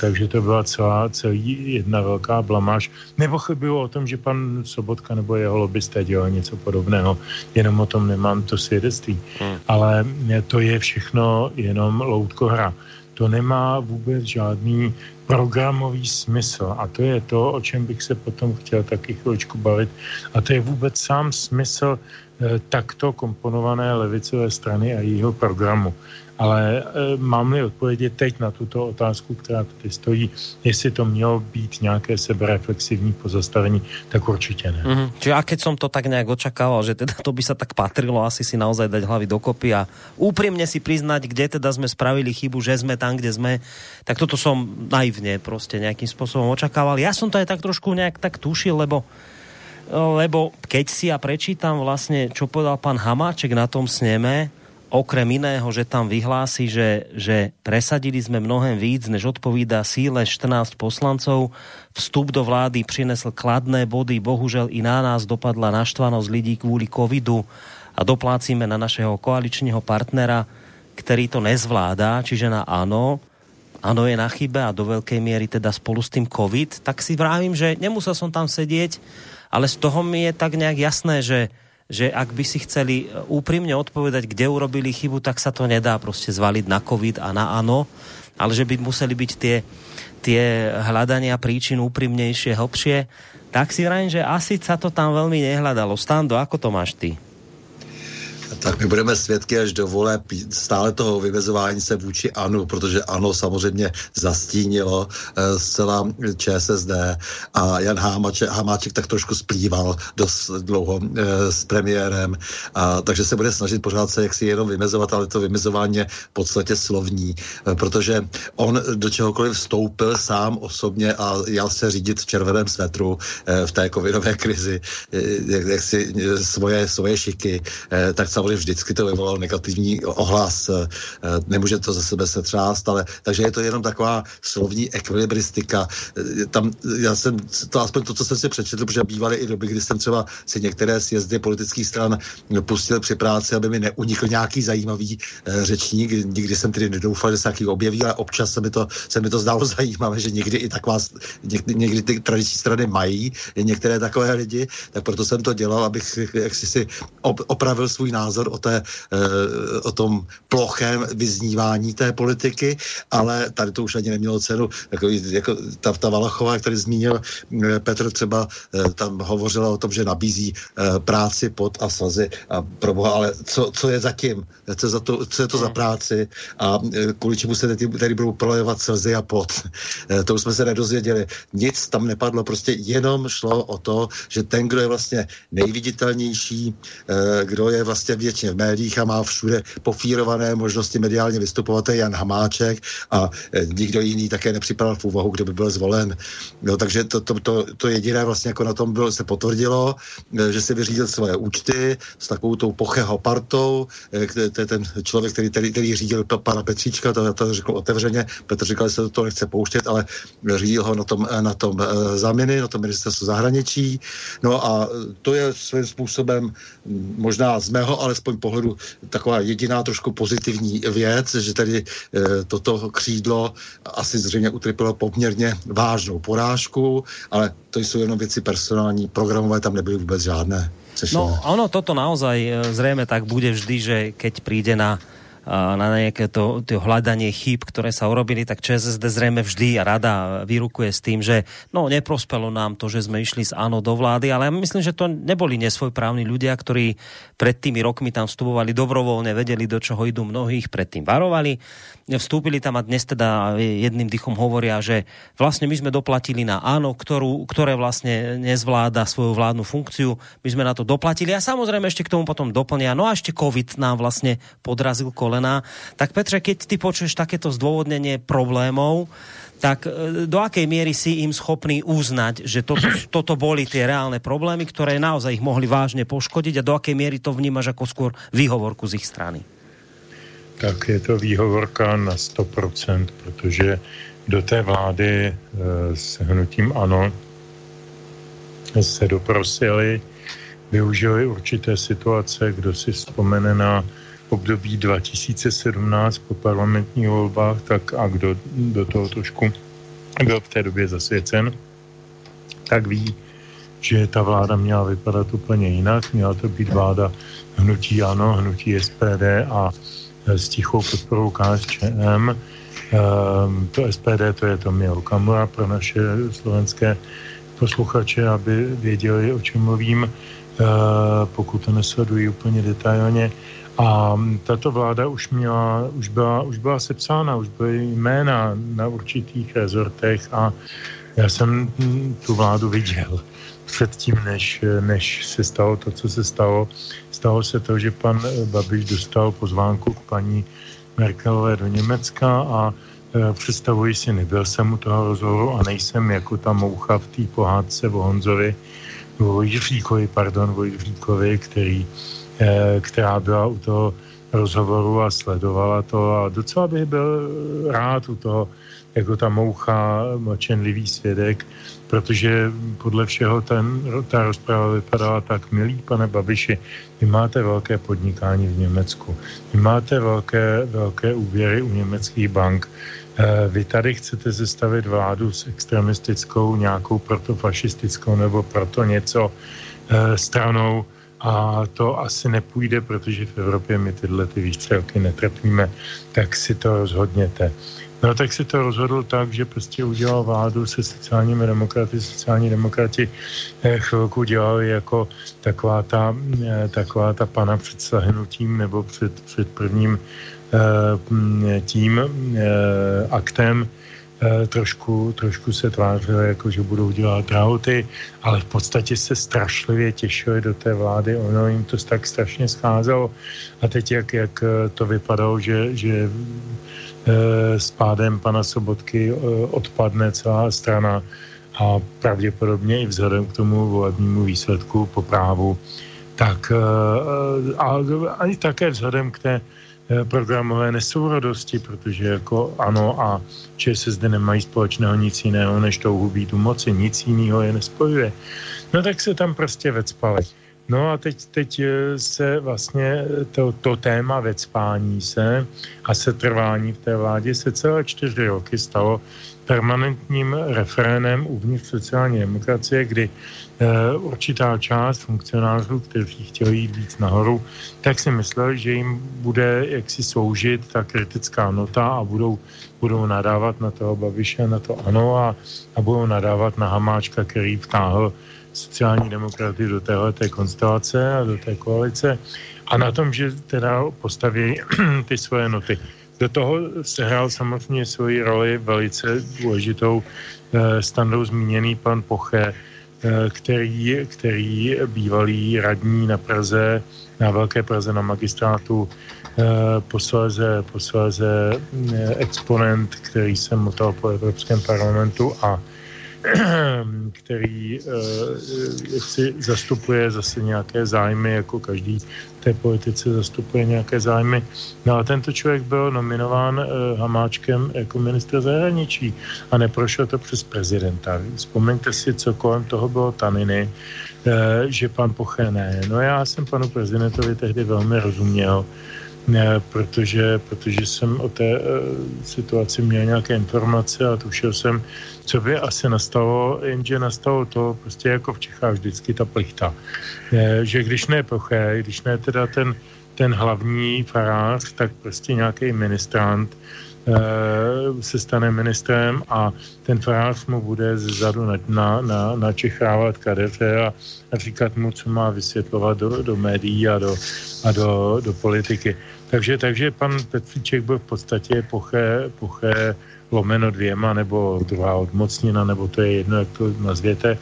takže to byla celá, celý jedna velká blamáž. Nebo chybilo o tom, že pan Sobotka nebo jeho lobbista dělal něco podobného. Jenom o tom nemám to svědectví. Hmm. Ale to je všechno jenom loutkohra. To nemá vůbec žádný programový smysl. A to je to, o čem bych se potom chtěl taky chvíličku bavit. A to je vůbec sám smysl e, takto komponované levicové strany a jejího programu. Ale e, mám-li odpovědět teď na tuto otázku, která tady stojí, jestli to mělo být nějaké sebereflexivní pozastavení, tak určitě ne. Mm-hmm. Čiže ja keď som to tak nejak očakával, že teda to by sa tak patrilo, asi si naozaj dať hlavy dokopy a úprimne si priznať, kde teda sme spravili chybu, že sme tam, kde sme, tak toto som naivne proste nejakým spôsobom očakával. Ja som to aj tak trošku nejak tak tušil, lebo lebo keď si ja prečítam vlastne, čo povedal pán Hamáček na tom sneme, okrem iného, že tam vyhlási, že, že presadili sme mnohem víc, než odpovída síle štrnásť poslancov. Vstup do vlády prinesl kladné body, bohužel i na nás dopadla naštvanosť ľudí kvôli covidu a doplácime na našeho koaličného partnera, ktorý to nezvládá, čiže na áno. Áno je na chybe a do veľkej miery teda spolu s tým covid. Tak si vravím, že nemusel som tam sedieť, ale z toho mi je tak nejak jasné, že že ak by si chceli úprimne odpovedať, kde urobili chybu, tak sa to nedá proste zvaliť na COVID a na áno, ale že by museli byť tie, tie hľadania príčin úprimnejšie, hlbšie, tak si vrajím, že asi sa to tam veľmi nehľadalo. Stando, ako to máš ty? Tak my budeme svědky až do voleb stále toho vymezování se vůči ANO, protože ANO samozřejmě zastínilo e, zcela ČSSD a Jan Hamáček, Hamáček tak trošku splýval dost dlouho e, s premiérem, a, takže se bude snažit pořád se jaksi jenom vymezovat, ale to vymezování je v podstatě slovní, e, protože on do čehokoliv vstoupil sám osobně a jal se řídit v červeném svetru e, v té covidové krizi, e, jak, jak si e, svoje, svoje šiky, e, tak samozřejmě vždycky to vyvolalo negativní ohlas, nemůže to ze sebe setřást, ale takže je to jenom taková slovní ekvilibristika. Tam já jsem, to aspoň to, co jsem si přečetl, protože bývaly i doby, kdy jsem třeba si některé sjezdy politických stran pustil při práci, aby mi neunikl nějaký zajímavý řečník, nikdy jsem tedy nedoufal, že se nějaký objeví, ale občas se mi to, se mi to zdálo zajímavé, že někdy i taková, někdy, někdy ty tradiční strany mají některé takové lidi, tak proto jsem to dělal, abych jaksi si opravil svůj názor o, té, o tom plochém vyznívání té politiky, ale tady to už ani nemělo cenu. Takový, jako ta, ta Valachová, který zmínil Petr třeba, tam hovořila o tom, že nabízí práci, pot a slzy a proboha, ale co, co je zatím? Co, za to, co je to za práci? A kvůli čemu se tady, tady budou prolejovat slzy a pot? To už jsme se nedozvěděli. Nic tam nepadlo, prostě jenom šlo o to, že ten, kdo je vlastně nejviditelnější, kdo je vlastně většině v médiích a má všude pofírované možnosti mediálně vystupovat, to je Jan Hamáček a nikdo jiný také nepřipadal v úvahu, kdo by byl zvolen. No, takže to, to, to, to jediné vlastně jako na tom bylo, se potvrdilo, že si vyřídil svoje účty s takovou tou pocheho partou, to je ten člověk, který, který, který řídil pana Petříčka, to, to řekl otevřeně, Petr říkal, že se do toho nechce pouštět, ale řídil ho na tom, na tom záměny, na tom ministerstvu zahraničí. No a to je svým způsobem možná z mého alespoň pohledu taková jediná trošku pozitivní věc, že tady e, toto křídlo asi zřejmě utrpilo poměrně vážnou porážku, ale to jsou jenom věci personální, programové tam nebyly vůbec žádné. No ono toto naozaj zřejmě tak bude vždy, že keď príde na na nejaké to, to hľadanie chýb, ktoré sa urobili, tak ČSSD zrejme vždy a rada vyrukuje s tým, že no neprospelo nám to, že sme išli z áno do vlády, ale ja myslím, že to neboli nesvojprávni ľudia, ktorí pred tými rokmi tam vstupovali dobrovoľne, vedeli, do čoho idú, mnohých predtým varovali, vstúpili tam a dnes teda jedným dychom hovoria, že vlastne my sme doplatili na áno, ktorú, ktoré vlastne nezvláda svoju vládnu funkciu, my sme na to doplatili a samozrejme ešte k tomu potom doplnia, no a ešte COVID nám vlastne podrazil kolena. Tak Petre, keď ty počuješ takéto zdôvodnenie problémov, tak do akej miery si im schopný uznať, že toto, toto boli tie reálne problémy, ktoré naozaj ich mohli vážne poškodiť, a do akej miery to vnímaš ako skôr výhovorku z ich strany? Tak je to výhovorka na sto percent, protože do té vlády e, s hnutím ANO se doprosili, využili určité situace, kdo si vzpomene na období dva tisíce sedmnáct po parlamentních volbách, tak a kdo do toho trošku byl v té době zasvěcen, tak ví, že ta vláda měla vypadat úplně jinak. Měla to být vláda hnutí ANO, hnutí S P D a s tichou podporou K S Č M. Ehm, to S P D, to je Tomio Okamura pro naše slovenské posluchače, aby věděli, o čem mluvím, ehm, pokud to nesledují úplně detailně. A tato vláda už měla, už byla, už byla sepsána, už byly jména na určitých rezortech a já jsem tu vládu viděl předtím, než, než se stalo to, co se stalo. Stalo se to, že pan Babiš dostal pozvánku k paní Merkelové do Německa a e, představuji si, nebyl jsem u toho rozhovoru a nejsem jako ta moucha v té pohádce o Honzovi, o Jiříkovi, pardon, o Jiříkovi, který která byla u toho rozhovoru a sledovala to a docela bych byl rád u toho, jako ta moucha, mlčenlivý svědek, protože podle všeho ten, ta rozprava vypadala tak: milý pane Babiši, vy máte velké podnikání v Německu, vy máte velké, velké úvěry u německých bank, vy tady chcete sestavit vládu s extremistickou, nějakou protofašistickou nebo proto něco stranou, a to asi nepůjde, protože v Evropě my tyhle ty výstřelky netrpíme, tak si to rozhodněte. No tak si to rozhodl tak, že prostě udělal vládu se sociálními demokraty. Sociální demokrati chvilku dělali jako taková ta, taková ta pana před sahnutím nebo před, před prvním tím aktem. Trošku, trošku se tvářili, jako že budou dělat rahoty, ale v podstatě se strašlivě těšili do té vlády, ono jim to tak strašně scházelo a teď jak, jak to vypadalo, že, že s pádem pana Sobotky odpadne celá strana a pravděpodobně i vzhledem k tomu volebnímu výsledku po právu, tak a, a i také vzhledem k té programové nesourodosti, protože jako ANO a Č S S D nemají společného nic jiného, než touhu být u moci, nic jiného je nespojuje. No tak se tam prostě vecpali. No a teď, teď se vlastně to, to téma vecpání se a setrvání v té vládě se celé čtyři roky stalo permanentním refrénem uvnitř sociální demokracie, kdy určitá část funkcionářů, kteří chtěli jít víc nahoru, tak si mysleli, že jim bude jaksi sloužit ta kritická nota a budou, budou nadávat na toho Babiše, na to ANO a, a budou nadávat na Hamáčka, který vtáhl sociální demokraty do téhleté konstelace a do té koalice a na tom, že teda postaví ty svoje noty. Do toho sehrál samozřejmě svoji roli velice důležitou standou zmíněný pan Poche, který, který bývalý radní na Praze, na Velké Praze, na magistrátu, posléze, posléze exponent, který se motal po Evropském parlamentu a který si zastupuje zase nějaké zájmy, jako každý v té politice zastupuje nějaké zájmy. No a tento člověk byl nominován Hamáčkem jako ministr zahraničí a neprošlo to přes prezidenta. Vzpomeňte si, co kolem toho bylo taniny, že pan Poche ne. No já jsem panu prezidentovi tehdy velmi rozuměl, protože, protože jsem o té situaci měl nějaké informace a tušil jsem, co by asi nastalo, jenže nastalo to prostě jako v Čechách vždycky ta plichta. Že když ne Poché, když ne teda ten, ten hlavní farář, tak prostě nějaký ministrant se stane ministrem a ten farář mu bude zezadu načechrávat kadeře a, a říkat mu, co má vysvětlovat do, do médií a do, a do, do politiky. Takže, takže pan Petříček byl v podstatě poché, poché lomeno dvěma, nebo druhá odmocnina, nebo to je jedno, jak to nazvěte,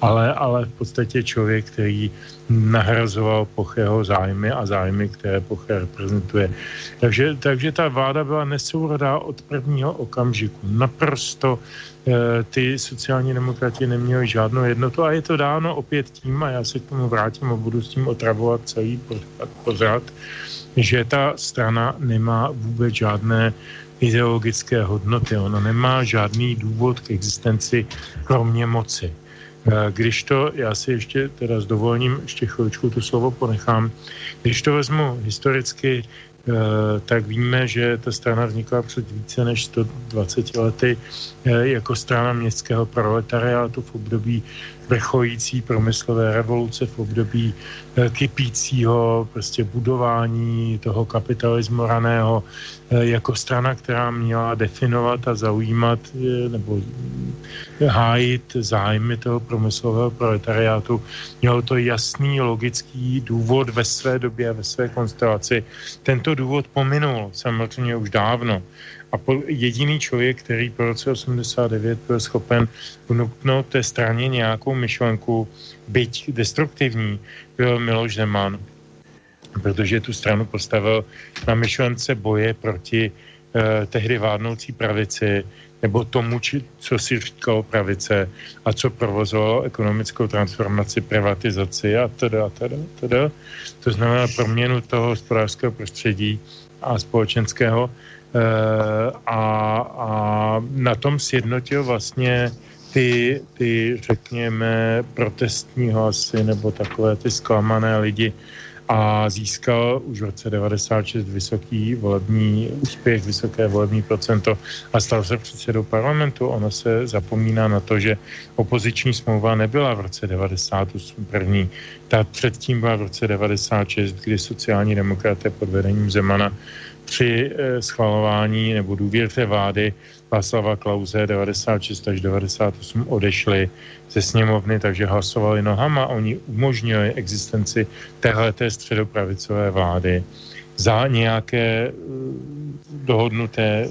ale, ale v podstatě člověk, který nahrazoval Pocheho zájmy a zájmy, které Poche reprezentuje. Takže, takže ta vláda byla nesourodá od prvního okamžiku. Naprosto e, ty sociální demokrati neměli žádnou jednotu a je to dáno opět tím, a já se k tomu vrátím a budu s tím otravovat celý pořad, že ta strana nemá vůbec žádné ideologické hodnoty. Ona nemá žádný důvod k existenci kromě moci. Když to, já si ještě teda s dovolením ještě chviličku to slovo ponechám, když to vezmu historicky, tak víme, že ta strana vznikla před více než sto dvaceti lety jako strana městského proletariátu v období vrcholící promyslové revoluce, v období kypícího prostě budování toho kapitalismu raného, jako strana, která měla definovat a zaujímat nebo hájit zájmy toho promyslového proletariátu. Mělo to jasný logický důvod ve své době a ve své konstelaci. Tento důvod pominul samozřejmě už dávno. A jediný člověk, který po roce osmdesát devět byl schopen vnuknout té straně nějakou myšlenku, byť destruktivní, byl Miloš Zeman, protože tu stranu postavil na myšlence boje proti eh, tehdy vládnoucí pravici, nebo tomu, či, co si říkalo pravice a co provozovalo ekonomickou transformaci, privatizaci a teda, teda, teda. To znamená proměnu toho hospodářského prostředí a společenského. A, a na tom sjednotil vlastně ty, ty, řekněme, protestní hlasy nebo takové ty zklamané lidi a získal už v roce devadesát šest vysoký volební úspěch, vysoké volební procento a stal se předsedou parlamentu. Ono se zapomíná na to, že opoziční smlouva nebyla v roce devadesát osm první. Ta předtím byla v roce devadesát šest, kdy sociální demokraté pod vedením Zemana při schvalování nebo důvěře vlády Václava Klause devadesát šest až devadesát osm odešli ze sněmovny, takže hlasovali nohama. Oni umožnili existenci téhleté středopravicové vlády za nějaké dohodnuté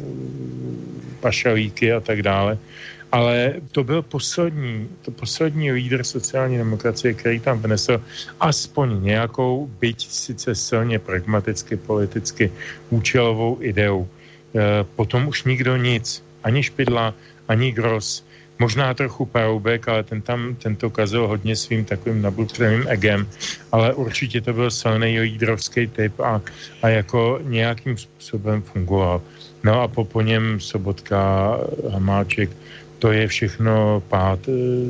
pašalíky a tak dále. Ale to byl poslední, to poslední lídr sociální demokracie, který tam vnesl aspoň nějakou, byť sice silně pragmaticky, politicky účelovou ideu. E, potom už nikdo nic, ani Špidla, ani Gross, možná trochu Paroubek, ale ten tam tento kazil hodně svým takovým nabutřeným egem, ale určitě to byl silný lídrovský typ a, a jako nějakým způsobem fungoval. No a po, po něm Sobotka, Hamáček, to je všechno pád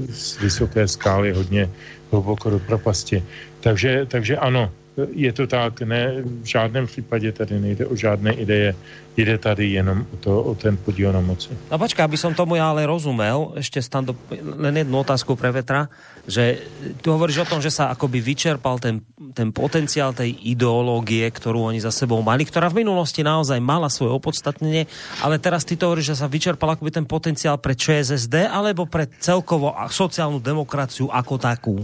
z vysoké skály hodně hluboko do propasti. Takže, takže ano, je to tak, ne, v žádném případě tady nejde o žádné ideje, jde tady jenom o, to, o ten podíl na moci. No počkaj, aby som tomu ja ale rozumel, ešte stando, len jednu otázku pre Petra, že tu hovoríš o tom, že sa akoby vyčerpal ten, ten potenciál tej ideológie, ktorú oni za sebou mali, ktorá v minulosti naozaj mala svoje opodstatnenie, ale teraz ty to hovoríš, že sa vyčerpal akoby ten potenciál pre ČSSD alebo pre celkovo sociálnu demokraciu ako takú?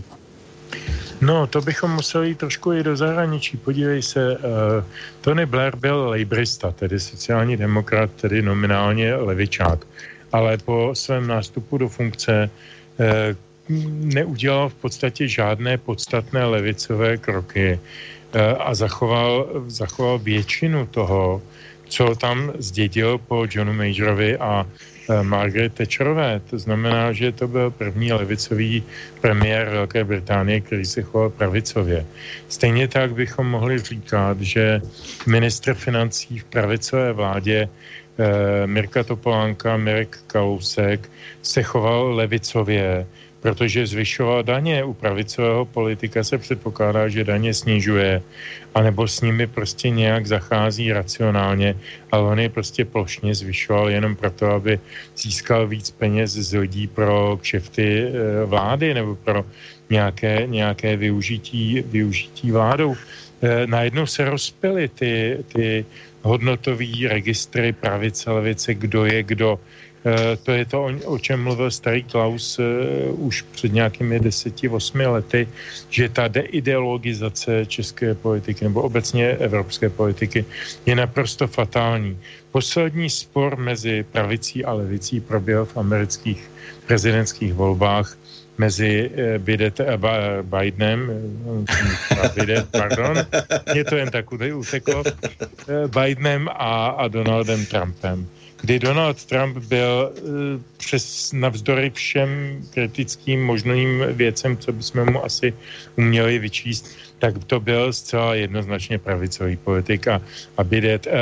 No, to bychom museli jít trošku i do zahraničí. Podívej se, uh, Tony Blair byl lejbrista, tedy sociální demokrat, tedy nominálně levičák. Ale po svém nástupu do funkce uh, neudělal v podstatě žádné podstatné levicové kroky uh, a zachoval, zachoval většinu toho, co tam zdědil po Johnu Majorovi a Margaret Thatcherové. To znamená, že to byl první levicový premiér Velké Británie, který se choval pravicově. Stejně tak bychom mohli říkat, že ministr financí v pravicové vládě eh, Mirka Topolánka, Mirek Kalousek se choval levicově, protože zvyšoval daně. U pravicového politika se předpokládá, že daně snižuje, anebo s nimi prostě nějak zachází racionálně, ale on je prostě plošně zvyšoval jenom proto, aby získal víc peněz z lidí pro kšefty vlády nebo pro nějaké, nějaké využití, využití vládou. Najednou se rozpily ty, ty hodnotové registry pravice, levice, kdo je kdo. To je to, o čem mluvil starý Klaus už před nějakými deseti, osmi lety, že ta deideologizace české politiky nebo obecně evropské politiky je naprosto fatální. Poslední spor mezi pravicí a levicí proběhl v amerických prezidentských volbách mezi Bidenem, pardon, je to jen tak údej uteklo, Bidenem a, a Donaldem Trumpem. Kdy Donald Trump byl přes navzdory všem kritickým možným věcem, co bychom mu asi uměli vyčíst, tak to byl zcela jednoznačně pravicový politik a, a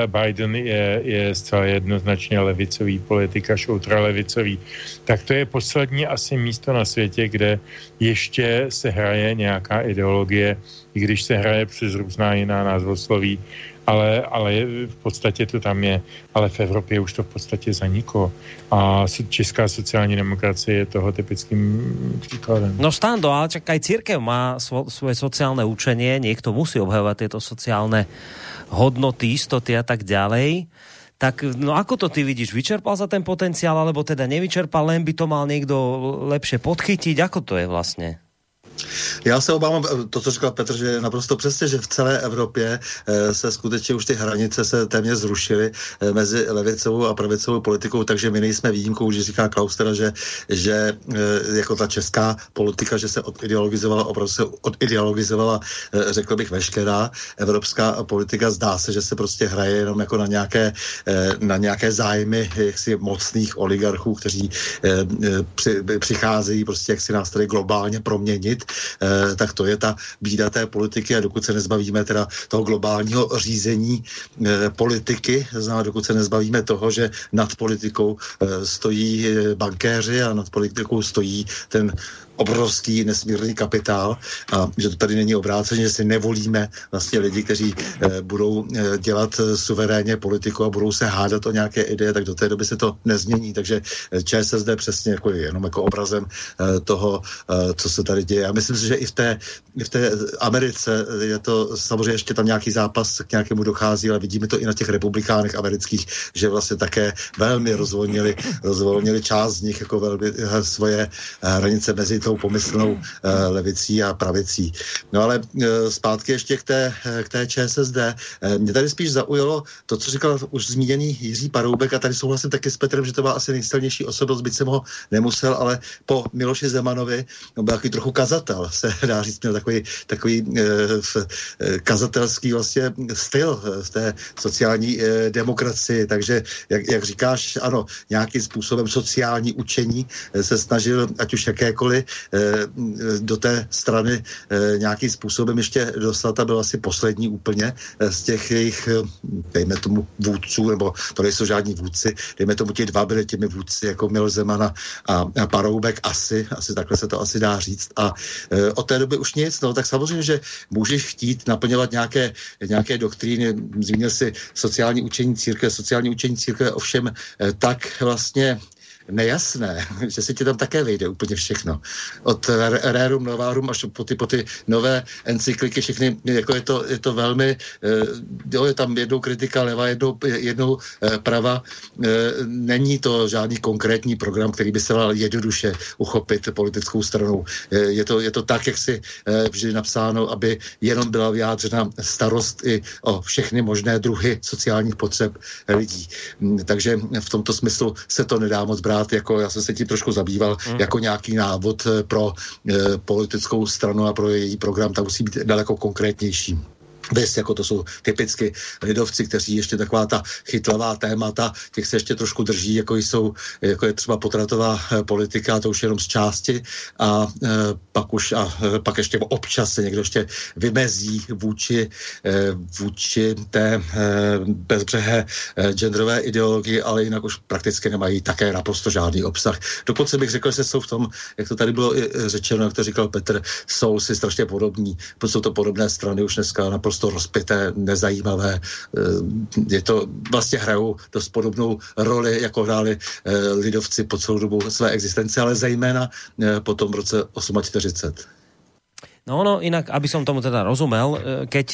Biden je, je zcela jednoznačně levicový politik, až ultralevicový. Tak to je poslední asi místo na světě, kde ještě se hraje nějaká ideologie, i když se hraje přes různá jiná názvosloví, ale, ale v podstatě to tam je. Ale v Evropě už to v podstatě zaniklo. A česká sociální demokracie je toho typickým příkladem. No Stando, ale čak aj církev má svo, svoje sociálne učenie, niekto musí obhajovať tieto sociálne hodnoty, istoty a tak ďalej. Tak no ako to ty vidíš? Vyčerpal sa ten potenciál, alebo teda nevyčerpal, len by to mal niekto lepšie podchytiť? Ako to je vlastne? Já se obávám, to, co říkal Petr, že je naprosto přesně, že v celé Evropě se skutečně už ty hranice se téměř zrušily mezi levicovou a pravicovou politikou, takže my nejsme výjimkou, že říká Klaus, teda, že, že jako ta česká politika, že se odideologizovala, opravdu se odideologizovala, řekl bych, veškerá evropská politika. Zdá se, že se prostě hraje jenom jako na nějaké, na nějaké zájmy jaksi mocných oligarchů, kteří při, přicházejí prostě jaksi nás tady globálně proměnit. Eh, tak to je ta bída té politiky a dokud se nezbavíme teda toho globálního řízení eh, politiky, znamená, dokud se nezbavíme toho, že nad politikou eh, stojí bankéři a nad politikou stojí ten obrovský nesmírný kapitál a že to tady není obráceně, že si nevolíme vlastně lidi, kteří eh, budou eh, dělat suverénně politiku a budou se hádat o nějaké ideje, tak do té doby se to nezmění, takže ČSSD přesně jako je jenom jako obrazem eh, toho, eh, co se tady děje. A myslím si, že i v té, i v té Americe je to samozřejmě ještě tam nějaký zápas, k nějakému dochází, ale vidíme to i na těch republikánech amerických, že vlastně také velmi rozvolnili, rozvolnili část z nich jako velmi svoje hranice mezi tou pomyslnou levicí a pravicí. No ale zpátky ještě k té, k té ČSSD. Mě tady spíš zaujalo to, co říkal už zmíněný Jiří Paroubek a tady souhlasím taky s Petrem, že to byla asi nejsilnější osobnost, byť jsem ho nemusel, ale po Miloši Zemanovi, no byl takový trochu kazatel, se dá říct, měl takový, takový eh, kazatelský vlastně styl v té sociální eh, demokracii, takže jak, jak říkáš, ano, nějakým způsobem sociální učení eh, se snažil, ať už jakékoliv, do té strany nějakým způsobem ještě dostat a byl asi poslední úplně z těch jejich, dejme tomu, vůdců, nebo to nejsou žádní vůdci, dejme tomu, ti dva byli těmi vůdci, jako Miloš Zeman a, a Paroubek, asi, asi takhle se to asi dá říct a e, od té doby už nic, no tak samozřejmě, že můžeš chtít naplňovat nějaké, nějaké doktríny, zmínil si sociální učení církve, sociální učení církve, ovšem e, tak vlastně nejasné, že se ti tam také vejde úplně všechno. Od Rerum Novarum až po ty, po ty nové encykliky, všechny, jako je to, je to velmi, jo, je tam jednou kritika leva, jednou, jednou prava. Není to žádný konkrétní program, který by se dal jednoduše uchopit politickou stranou. Je to, je to tak, jak si vždy napsáno, aby jenom byla vyjádřena starost i o všechny možné druhy sociálních potřeb lidí. Takže v tomto smyslu se to nedá moc brát. Jako, já jsem se tím trošku zabýval, hmm. jako nějaký návod pro e, politickou stranu a pro její program, ta musí být daleko konkrétnější. Bez, jako to jsou typicky lidovci, kteří ještě taková ta chytlavá témata, těch se ještě trošku drží, jako jsou, jako je třeba potratová politika, to už jenom z části a e, pak už a e, pak ještě občas se někdo ještě vymezí vůči, e, vůči té e, bezbřehé e, genderové ideologii, ale jinak už prakticky nemají také naprosto žádný obsah. Dokonce bych řekl, že jsou v tom, jak to tady bylo i řečeno, jak to říkal Petr, jsou si strašně podobní, protože jsou to podobné strany už dneska naprosto to rozpité, nezajímavé. Je to, vlastně hrajou dost podobnou roli, jako hráli lidovci po celou dobu své existence, ale zejména po tom roce čtyřicet osm. No, no, inak, aby som tomu teda rozumel, keď,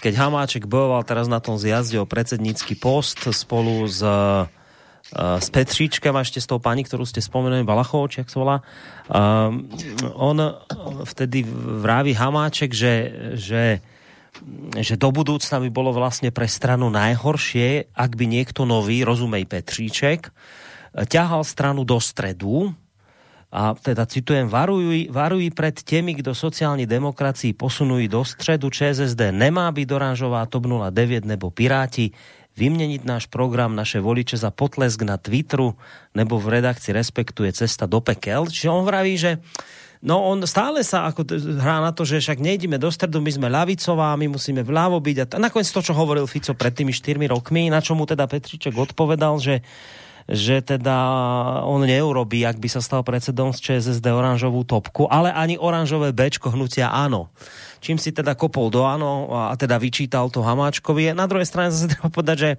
keď Hamáček bojoval teraz na tom zjazde o predsednícky post spolu s, s Petříčkem a ešte s tou pani, ktorú ste spomenuli, Valachovou, či jak sa volá, on vtedy vraví Hamáček, že, že že do budúcna by bolo vlastne pre stranu najhoršie, ak by niekto nový, rozumej Petříček, ťahal stranu do stredu a teda citujem, varuj, varuj pred temi, kto sociálnej demokracii posunujú do stredu, ČSSD nemá byť oranžová, TOP nula devět nebo Piráti, v vymeniť náš program, naše voliče za potlesk na Twitteru, nebo v redakcii Respektu je cesta do pekel. Čiže on vraví, že no on stále sa ako hrá na to, že však nejdeme do stredu, my sme ľavicová, my musíme vľavo byť. A t- nakoniec to, čo hovoril Fico pred tými štyrmi rokmi, na čo mu teda Petríček odpovedal, že, že teda on neurobí, ak by sa stal predsedom z ČSSD oranžovú topku, ale ani oranžové béčko hnutia Áno. Čím si teda kopol do Áno a teda vyčítal to Hamáčkovi. Na druhej strane zase treba povedať, že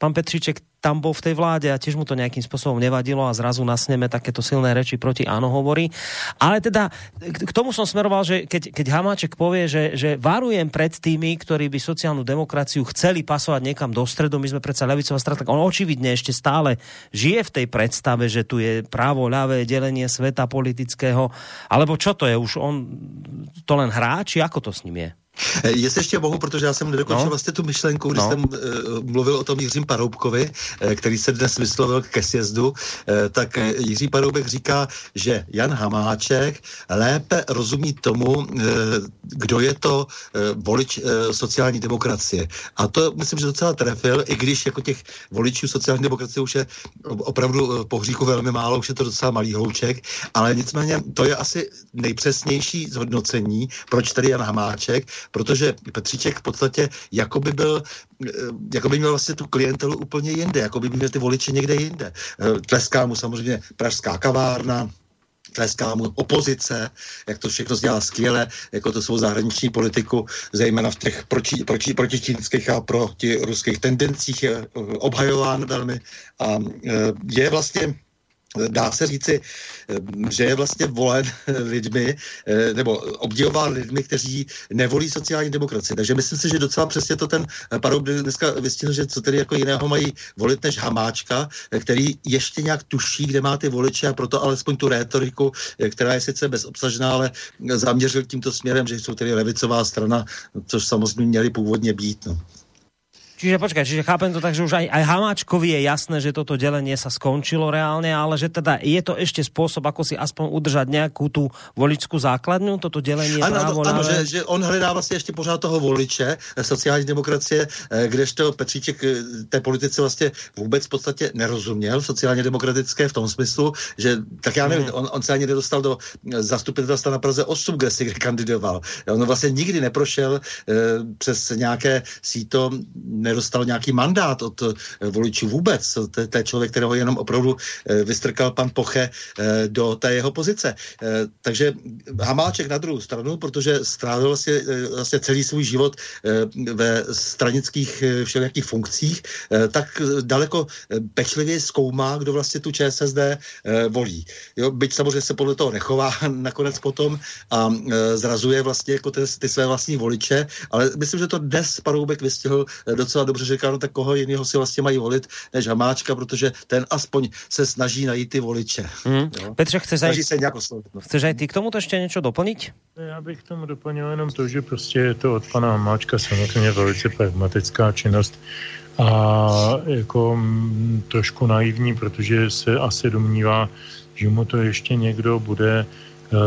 pán Petríček tam bol v tej vláde a tiež mu to nejakým spôsobom nevadilo a zrazu nasneme takéto silné reči proti Áno hovorí. Ale teda k tomu som smeroval, že keď, keď Hamáček povie, že, že varujem pred tými, ktorí by sociálnu demokraciu chceli pasovať niekam do stredu, my sme predsa ľavicová strana, tak on očividne ešte stále žije v tej predstave, že tu je právo, ľavé delenie sveta politického, alebo čo to je už, on to len hrá, či ako to s ním je? Jestli ještě mohu, protože já jsem nedokončil no. vlastně tu myšlenku, když no. jsem uh, mluvil o tom Jiřím Paroubkovi, uh, který se dnes vyslovil ke sjezdu, uh, tak uh, Jiří Paroubek říká, že Jan Hamáček lépe rozumí tomu, uh, kdo je to uh, volič uh, sociální demokracie. A to myslím, že docela trefil, i když jako těch voličů sociální demokracie už je opravdu uh, po hříku velmi málo, už je to docela malý hlouček, ale nicméně to je asi nejpřesnější zhodnocení, proč tady Jan Hamáček, protože Petříček v podstatě jakoby byl, jakoby měl vlastně tu klientelu úplně jinde, jakoby měl ty voliče někde jinde. Tleská mu samozřejmě pražská kavárna, tleská mu opozice, jak to všechno dělá skvěle, jako to svou zahraniční politiku, zejména v těch proti, proti, protičínských a proti ruských tendencích je obhajován velmi a je vlastně dá se říci, že je vlastně volen lidmi, nebo obdivován lidmi, kteří nevolí sociální demokracii. Takže myslím si, že docela přesně to ten Paroub dneska vystihl, že co tedy jako jiného mají volit než Hamáčka, který ještě nějak tuší, kde má ty voliče a proto alespoň tu rétoriku, která je sice bezobsažná, ale zaměřil tímto směrem, že jsou tedy levicová strana, což samozřejmě měli původně být, no. Čiže počkaj, čiže chápem to tak, že už aj, aj Hamáčkovi je jasné, že toto delenie sa skončilo reálne, ale že teda je to ešte spôsob, ako si aspoň udržať nejakú tú voličskú základňu, toto delenie právo. Áno, že, že on hledá vlastne ešte pořád toho voliče sociální demokracie, kdežto Petříček té politice vlastne vôbec v podstate nerozuměl sociálně demokratické v tom smyslu, že tak ja neviem, on, on sa ani nedostal do zastupitelstva na Praze osm, kde si kandidoval. On vlastne nikdy neprošel přes nějaké síto, nedostal nějaký mandát od voličů vůbec. To je, to je člověk, kterého jenom opravdu vystrkal pan Poche do té jeho pozice. Takže Hamáček na druhou stranu, protože strávil vlastně, vlastně celý svůj život ve stranických všelijakých funkcích, tak daleko pečlivě zkoumá, kdo vlastně tu ČSSD volí. Jo, byť samozřejmě se podle toho nechová nakonec potom a zrazuje vlastně jako ty, ty své vlastní voliče, ale myslím, že to dnes Paroubek vystihl docela dobře říká, no tak koho jiného si vlastně mají volit než Hamáčka, protože ten aspoň se snaží najít ty voliče. Mm. Petře, chceš aj, chceš aj ty k tomuto ještě něco doplnit? Já bych k tomu doplnil jenom to, že prostě je to od pana Hamáčka samozřejmě velice pragmatická činnost a jako m, trošku naivní, protože se asi domnívá, že mu to ještě někdo bude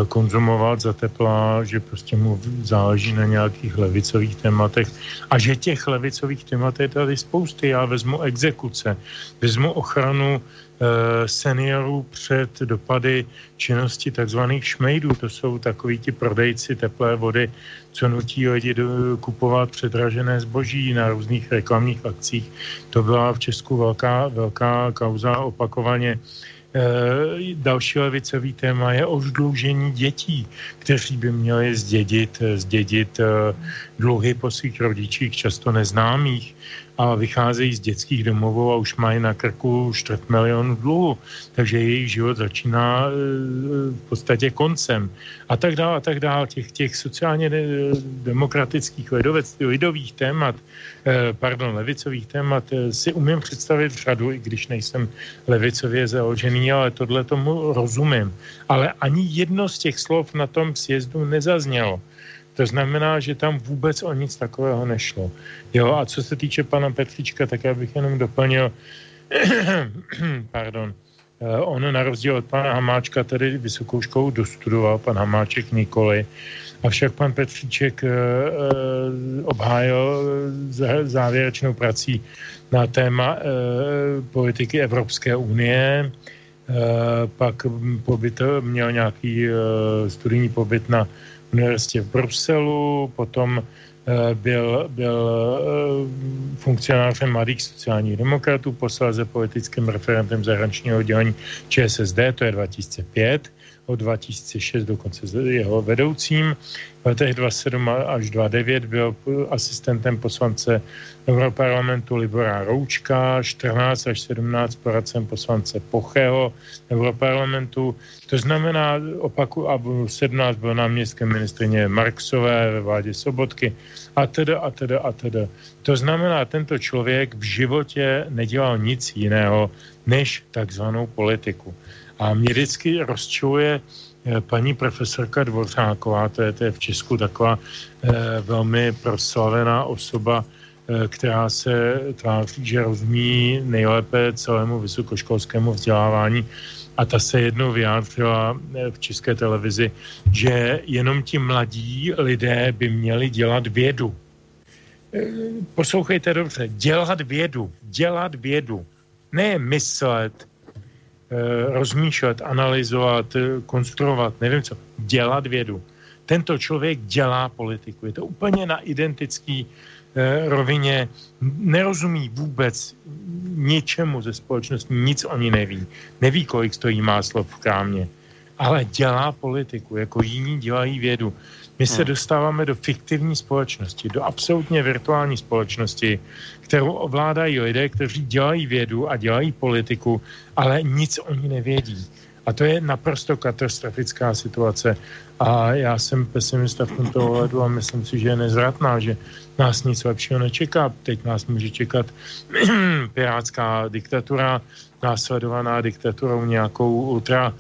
konzumovat za tepla, že prostě mu záleží na nějakých levicových tématech a že těch levicových témat je tady spousty. Já vezmu exekuce, vezmu ochranu e, seniorů před dopady činnosti takzvaných šmejdů. To jsou takoví ti prodejci teplé vody, co nutí lidi do, kupovat předražené zboží na různých reklamních akcích. To byla v Česku velká, velká kauza opakovaně. Další levicový téma je oddlužení dětí, kteří by měli zdědit, zdědit dluhy po svých rodičích, často neznámých, a vycházejí z dětských domovů a už mají na krku čtvrt milionu dluhu, takže jejich život začíná v podstatě koncem. A tak dále, a tak dále. Těch, těch sociálně demokratických lidovec, lidových témat, pardon, levicových témat si umím představit v řadu, i když nejsem levicově založený, ale tohle tomu rozumím. Ale ani jedno z těch slov na tom sjezdu nezaznělo. To znamená, že tam vůbec o nic takového nešlo. Jo, a co se týče pana Petříčka, tak já bych jenom doplnil, pardon, On na rozdíl od pana Hamáčka tedy vysokou školu dostudoval, pan Hamáček nikoli. Avšak pan Petříček obhájil závěrečnou prací na téma politiky Evropské unie, pak pobyt, měl nějaký studijní pobyt na univerzitě v Bruselu, potom byl, byl funkcionářem mladých sociálních demokratů, posléze politickým referentem zahraničního oddělení ČSSD, to je dva tisíce pět, od dva tisíce šest dokonce jeho vedoucím. V letech dvacet sedm až dvacet devět byl asistentem poslance Europarlamentu Libora Roučka, čtrnáct až sedmnáct poradcem poslance Pocheho Europarlamentu. To znamená, opaku, a sedmnáct byl náměstkem ministryně Marksové ve vládě Sobotky, a teda, a teda, a teda. To znamená, tento člověk v životě nedělal nic jiného než takzvanou politiku. A mě vždycky rozčiluje paní profesorka Dvořáková, to je, to je v Česku taková eh, velmi proslavená osoba, eh, která se tváří, že rozumí nejlépe celému vysokoškolskému vzdělávání. A ta se jednou vyjádřila v České televizi, že jenom ti mladí lidé by měli dělat vědu. Eh, poslouchejte dobře, dělat vědu, dělat vědu, ne myslet, rozmýšlet, analyzovat, konstruovat, nevím co, dělat vědu. Tento člověk dělá politiku. Je to úplně na identický eh, rovině. Nerozumí vůbec ničemu ze společnosti, nic o ní neví. Neví, kolik stojí máslo v krámě. Ale dělá politiku, jako jiní dělají vědu. My se dostáváme do fiktivní společnosti, do absolutně virtuální společnosti, kterou ovládají lidé, kteří dělají vědu a dělají politiku, ale nic o ní nevědí. A to je naprosto katastrofická situace. A já jsem pesimista v tomto ohledu a myslím si, že je nezvratná, že nás nic lepšího nečeká. Teď nás může čekat pirátská diktatura, následovaná diktaturou nějakou ultra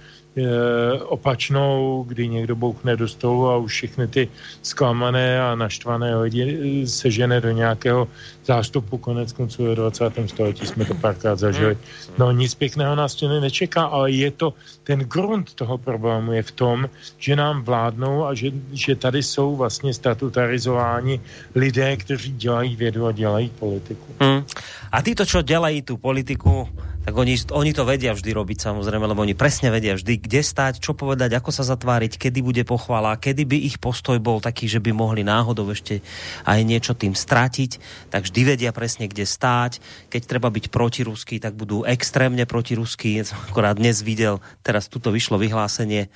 opačnou, kdy někdo bouchne do stolu a už všechny ty zklamané a naštvané lidi sežene do nějakého zástupu. Konec konců ve dvacátém století jsme to párkrát zažili. No nic pěkného nás to nečeká, ale je to, ten grunt toho problému je v tom, že nám vládnou a že, že tady jsou vlastně statutarizováni lidé, kteří dělají vědu a dělají politiku. Hmm. A títo, čo dělají tu politiku, tak oni, oni to vedia vždy robiť, samozrejme, lebo oni presne vedia vždy, kde stáť, čo povedať, ako sa zatváriť, kedy bude pochvala, kedy by ich postoj bol taký, že by mohli náhodou ešte aj niečo tým stratiť, tak vždy vedia presne, kde stáť. Keď treba byť protiruský, tak budú extrémne protiruskí. Ja som akorát dnes videl, teraz tuto vyšlo vyhlásenie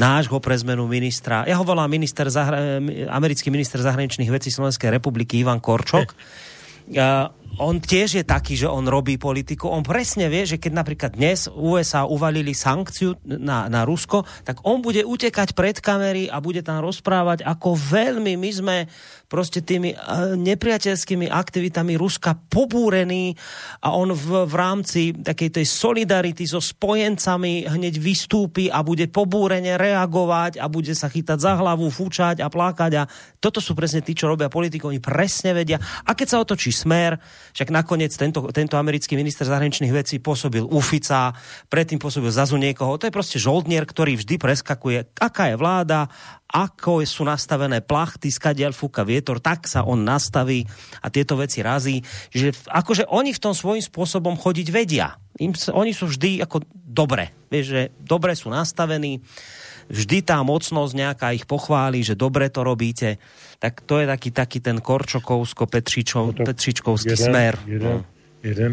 nášho pre zmenu ministra, ja ho volám minister zahra- americký minister zahraničných vecí Slovenskej republiky Ivan Korčok. Uh, on tiež je taký, že on robí politiku. On presne vie, že keď napríklad dnes U S A uvalili sankciu na, na Rusko, tak on bude utekať pred kamery a bude tam rozprávať, ako veľmi my sme proste tými uh, nepriateľskými aktivitami Ruska pobúrení, a on v, v rámci takej tej solidarity so spojencami hneď vystúpi a bude pobúrene reagovať a bude sa chytať za hlavu, fúčať a plakať. A toto sú presne tí, čo robia politiku. Oni presne vedia. A keď sa otočí Smer, však nakoniec tento, tento americký minister zahraničných vecí pôsobil u Fica, predtým pôsobil zazu niekoho. To je proste žoldnier, ktorý vždy preskakuje, aká je vláda, ako sú nastavené plachty, skadiaľ fúka vietor, tak sa on nastaví a tieto veci razí. Že akože oni v tom svojím spôsobom chodiť vedia. Im, oni sú vždy ako dobre. Vieš, že dobre sú nastavení. Vždy tá mocnosť nejaká ich pochváli, že dobre to robíte. Tak to je taký, taký ten korčokovsko-petříčkovský smer. Jeden, no. jeden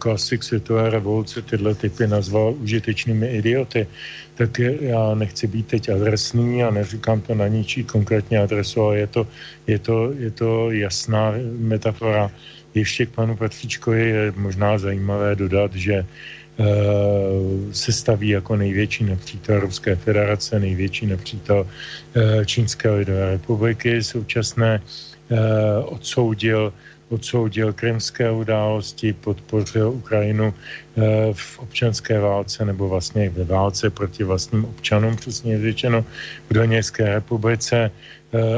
klasik světové revoluce tyhle typy nazval užitečnými idioty. Tak já nechci být teď adresný a neříkám to na ničí konkrétní adresu, ale je to, je to, je to jasná metafora. Ještě k panu Petříčkovi je možná zajímavé dodat, že se staví jako největší nepřítel Ruské federace, největší nepřítel Čínské lidové republiky. Současné odsoudil, odsoudil krymské události, podpořil Ukrajinu v občanské válce, nebo vlastně ve válce proti vlastním občanům, přesně řečeno, v Doněcké republice.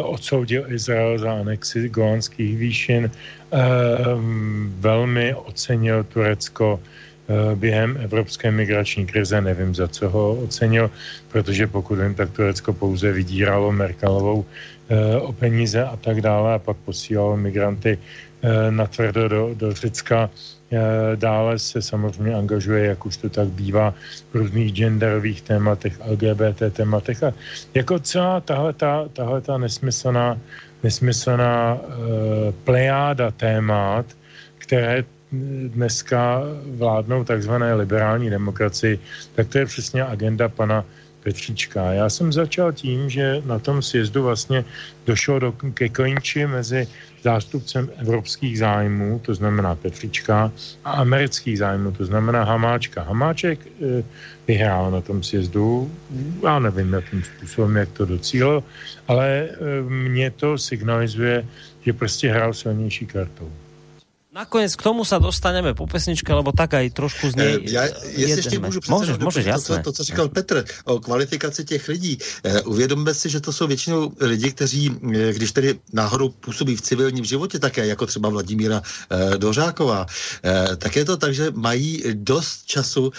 Odsoudil Izrael za anexi golanských výšin, velmi ocenil Turecko, během evropské migrační krize, nevím, za co ho ocenil, protože pokud jen tak Turecko pouze vydíralo Merkelovou o peníze a tak dále a pak posílalo migranty natvrdo do, do Řecka. Dále se samozřejmě angažuje, jak už to tak bývá, v různých genderových tématech, el gé bé té tématech. A jako celá tahleta, tahleta nesmyslná, nesmyslná plejáda témat, které dneska vládnou takzvané liberální demokracii, tak to je přesně agenda pana Petříčka. Já jsem začal tím, že na tom sjezdu vlastně došlo do, ke klinči mezi zástupcem evropských zájmů, to znamená Petříčka, a amerických zájmů, to znamená Hamáčka. Hamáček e, vyhrál na tom sjezdu, já nevím, jakým způsobem, jak to docílil, ale e, mně to signalizuje, že prostě hrál silnější kartou. Nakoniec k tomu sa dostaneme po pesničke, lebo tak aj trošku znie. Ja, ja ešte môžu môžeš, môžeš, jasné. To, co říkal Petr o kvalifikaci těch lidí. Uvědomme si, že to jsou většinou lidi, kteří, když tedy náhodou působí v civilním životě také, jako třeba Vladimíra Dořáková, tak je to tak, že mají dost času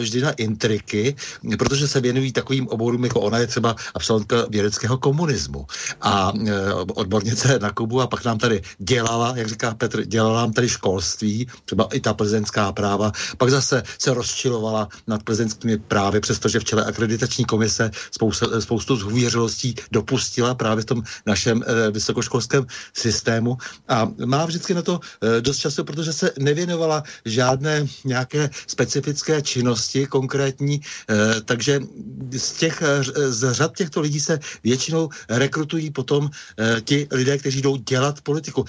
vždy na intriky, protože se věnují takovým oborům, jako ona je třeba absolventka vědeckého komunismu a odbornice na Kubu a pak nám tady dělala, jak říká Petr, dělala nám tady školství, třeba i ta plzeňská práva, pak zase se rozčilovala nad plzeňskými právy, přestože v čele akreditační komise spousta, spoustu zhůvěřilostí dopustila právě v tom našem e, vysokoškolském systému a má vždycky na to e, dost času, protože se nevěnovala žádné nějaké specifické činnosti konkrétní, e, takže z, těch, z řad těchto lidí se většinou rekrutují potom e, ti lidé, kteří jdou dělat politiku.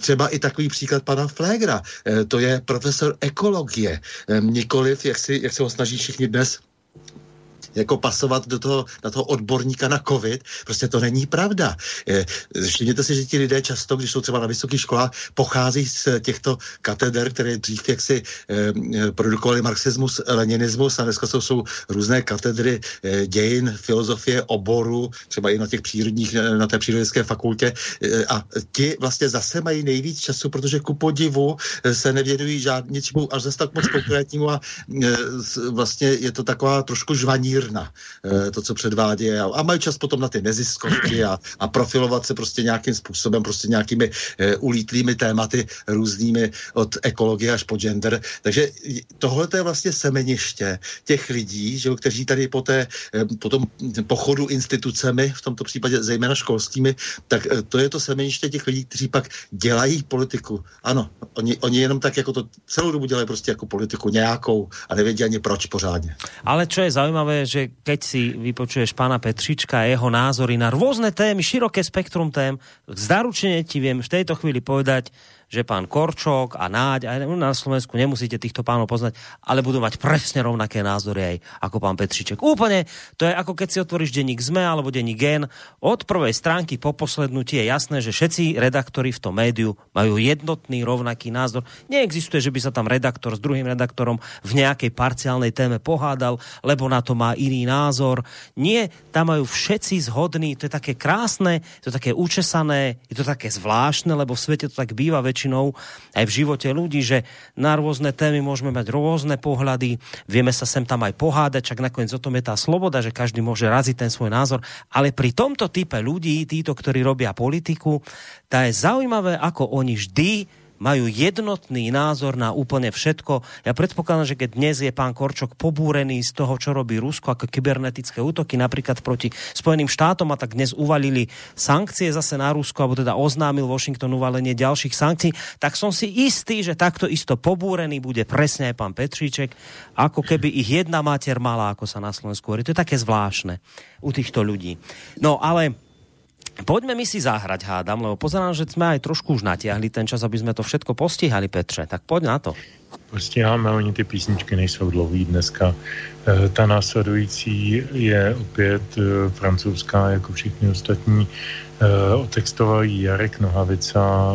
Třeba i takový příklad pana Flégra, to je profesor ekologie, nikoliv, jak, si, jak se ho snaží všichni dnes jako pasovat do toho, na toho odborníka na covid, prostě to není pravda. Všimněte si, že ti lidé často, když jsou třeba na vysokých školách, pochází z těchto kateder, které dřív jaksi eh, produkovali marxismus, leninismus a dneska jsou, jsou různé katedry eh, dějin, filozofie, oboru, třeba i na těch přírodních, na té přírodovědské fakultě eh, a ti vlastně zase mají nejvíc času, protože ku podivu eh, se nevěnují žádný něčemu až zase tak moc konkrétnímu a eh, vlastně je to taková trošku žvanír na to, co předvádí a, a mají čas potom na ty neziskovky a, a profilovat se prostě nějakým způsobem, prostě nějakými e, ulítlými tématy různými od ekologie až po gender. Takže tohle je vlastně semeniště těch lidí, že, kteří tady po, té, po tom pochodu institucemi, v tomto případě zejména školskými, tak to je to semeniště těch lidí, kteří pak dělají politiku. Ano, oni, oni jenom tak jako to celou dobu dělají prostě jako politiku nějakou a nevědí ani proč pořádně. Ale čo je zajímavé, že keď si vypočuješ pána Petříčka a jeho názory na rôzne témy, široké spektrum tém, zaručene ti viem v tejto chvíli povedať, že pán Korčok a Náď, aj na Slovensku nemusíte týchto pánov poznať, ale budú mať presne rovnaké názory aj ako pán Petříček. Úplne, to je ako keď si otvoríš denník zet em é alebo denník Gen. Od prvej stránky po poslednú ti je jasné, že všetci redaktori v tom médiu majú jednotný rovnaký názor. Neexistuje, že by sa tam redaktor s druhým redaktorom v nejakej parciálnej téme pohádal, lebo na to má iný názor. Nie, tam majú všetci zhodný, to je také krásne, to je také učesané, je to také zvláštne, lebo v svete to tak býva väčšinou aj v živote ľudí, že na rôzne témy môžeme mať rôzne pohľady, vieme sa sem tam aj pohádať, čak nakoniec o tom je tá sloboda, že každý môže raziť ten svoj názor, ale pri tomto type ľudí, títo, ktorí robia politiku, tá je zaujímavé, ako oni vždy majú jednotný názor na úplne všetko. Ja predpokladám, že keď dnes je pán Korčok pobúrený z toho, čo robí Rusko, ako kybernetické útoky napríklad proti Spojeným štátom, a tak dnes uvalili sankcie zase na Rusko, alebo teda oznámil Washington uvalenie ďalších sankcií, tak som si istý, že takto isto pobúrený bude presne aj pán Petříček, ako keby ich jedna mater mala, ako sa na Slovensku hovorí. To je také zvláštne u týchto ľudí. No ale poďme my si zahrať, hádam, lebo pozerám, že sme aj trošku už natiahli ten čas, aby sme to všetko postihali, Petře. Tak poď na to. Postiháme, oni ty písničky nejsou dlouhý dneska. E, ta následující je opět e, francouzská, jako všichni ostatní. E, otextoval ji Jarek Nohavica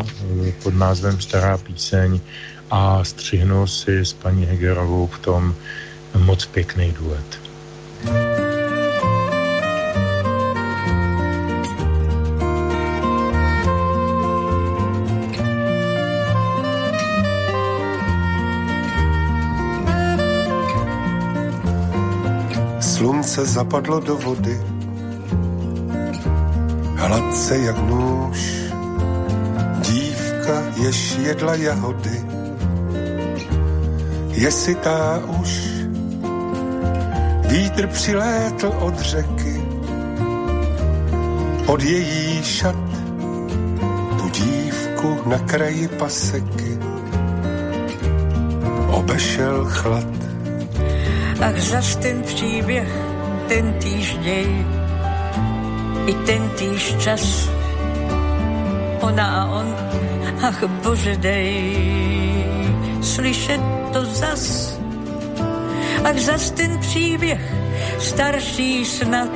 e, pod názvem Stará píseň a střihnul si s paní Hegerovou v tom moc pěkný duet. slunce zapadlo do vody, hladce jak nůž. Dívka, jež jedla jahody, je sytá už. Vítr přilétl od řeky, pod její šat, tu dívku na kraji paseky obešel chlad. Ach, zas ten příběh, ten týž děj, i ten týž čas, ona a on, ach bože dej, slyšet to zas. Ach, zas ten příběh, starší snad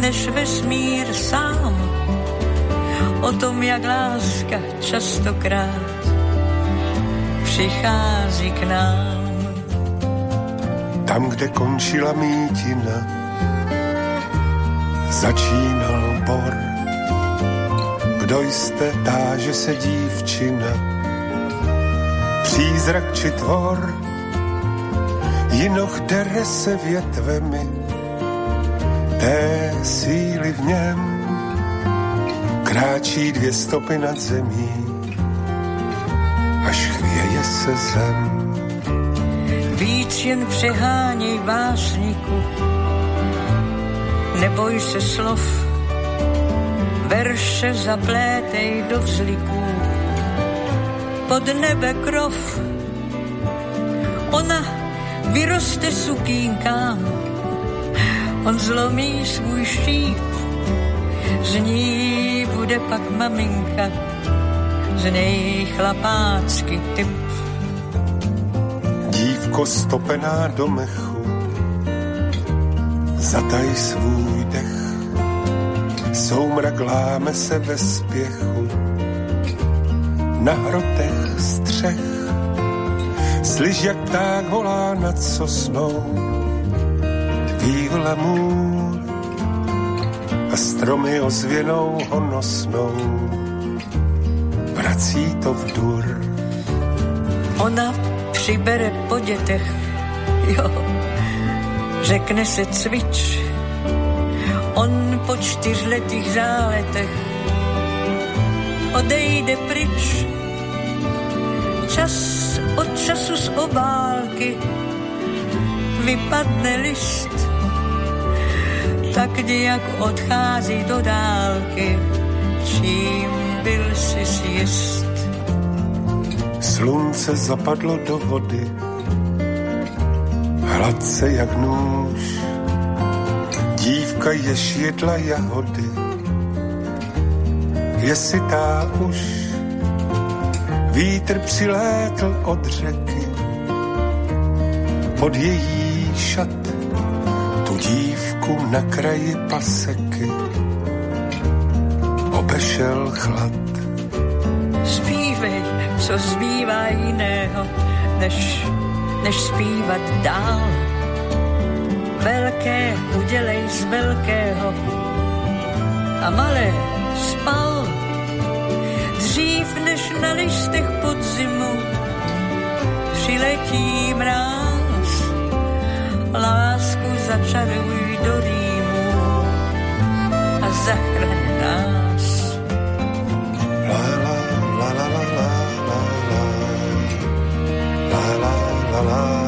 než vesmír sám, o tom, jak láska častokrát přichází k nám. Tam, kde končila mítina, začínal bor. Kdo jste, táže se dívčina, přízrak či tvor? Jinoch dere se větvemi té síly v něm, kráčí dvě stopy nad zemí, až chvěje se zem. Víc jen přeháněj básniku, neboj se slov, verše zaplétej do vzliků, pod nebe krov. Ona vyroste sukínkám, on zlomí svůj šíp, z ní bude pak maminka, z něj chlapácky typ. Dívko stopená do mechu, zataj svůj dech, soumrak láme se ve spěchu, na hrotech střech. Slyš, jak pták volá nad sosnou, vývla můr a stromy ozvěnou honosnou, vrací to v dur. Ona přibere po dětech, jo, řekne se cvič, on po čtyřletých záletech odejde pryč. Čas od času z obálky vypadne list, tak nějak odchází do dálky, čím byl si sjist. Slunce zapadlo do vody, hladce jak nůž, dívka jež jedla jahody, je sytá už. Vítr přilétl od řeky, pod její šat, tu dívku na kraji paseky obešel chlad. Zpívej, co zbývá jiného, než, než zpívat dál. Velké udělej z velkého a malé spal. Dřív než na listech podzimu přiletí mráz, lásku začaruj do Římu a zachraň nás. La la la la la la la la la la la.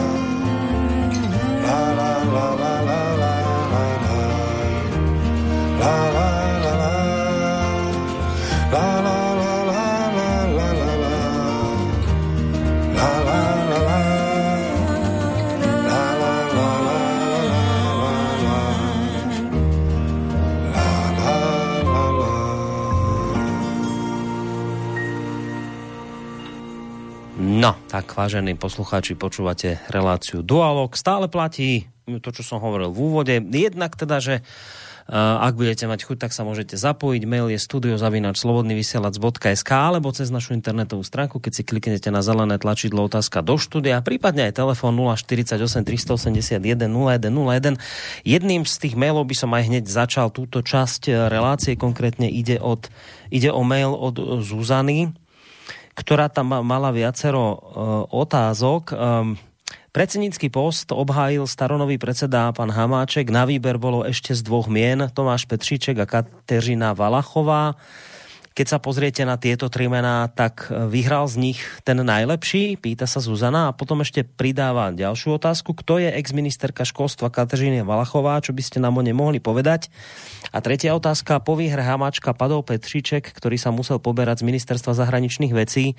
No, tak vážení poslucháči, počúvate reláciu Dualog. Stále platí to, čo som hovoril v úvode. Jednak teda, že uh, ak budete mať chuť, tak sa môžete zapojiť. Mail je studio zavináč slobodný vysielač bodka es ká alebo cez našu internetovú stránku, keď si kliknete na zelené tlačidlo otázka do štúdia, prípadne aj telefón nula štyridsaťosem tristoosemdesiatjeden nula sto jeden. Jedným z tých mailov by som aj hneď začal túto časť relácie. Konkrétne ide, od, ide o mail od Zuzany, ktorá tam mala viacero uh, otázok. Um, Predsednícky post obhájil staronový predseda pán Hamáček. Na výber bolo ešte z dvoch mien, Tomáš Petříček a Kateřina Valachová. Keď sa pozriete na tieto tri mená, tak vyhral z nich ten najlepší, pýta sa Zuzana, a potom ešte pridáva ďalšiu otázku, kto je exministerka školstva Kateřina Valachová, čo by ste nám o nej mohli povedať. A tretia otázka, po výhre Hamáčka padol Petříček, ktorý sa musel poberať z ministerstva zahraničných vecí.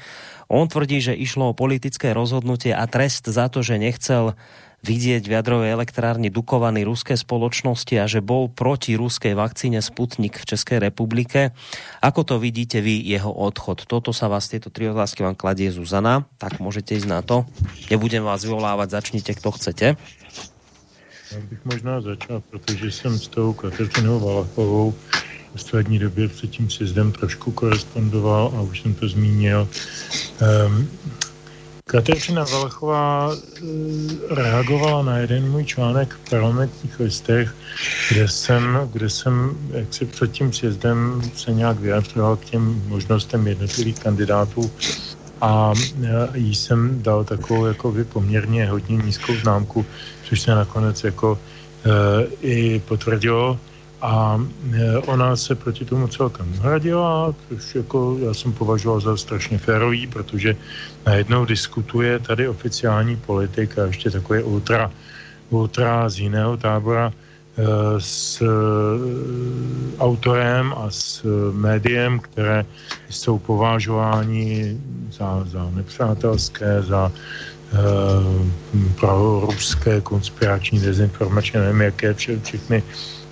On tvrdí, že išlo o politické rozhodnutie a trest za to, že nechcel vidieť v jadrovej elektrárni Dukovaný ruské spoločnosti a že bol proti ruskej vakcíne Sputnik v Českej republike. Ako to vidíte vy, jeho odchod? Toto sa vás, tieto tri otázky vám kladie Zuzana, tak môžete ísť na to. Nebudem vás vyvolávať, začnite, kto chcete. Já bych možná začal, protože jsem s tou Kateřinou Valachovou v střední době před tím sjezdem trošku korespondoval a už jsem to zmínil. Um, Kateřina Valachová reagovala na jeden můj článek v Parlamentních listech, kde jsem, kde jsem jak si před tím sjezdem se nějak vyjadřoval k těm možnostem jednotlivých kandidátů a jí jsem dal takovou jako poměrně hodně nízkou známku, což se nakonec jako e, i potvrdilo. A ona se proti tomu celkem hradila, což jako já jsem považoval za strašně férový, protože najednou diskutuje tady oficiální politik a ještě takové ultra, ultra z jiného tábora s autorem a s médiem, které jsou považováni za, za nepřátelské, za eh, proruské, konspirační, dezinformační, nevím, jaké vše, všechny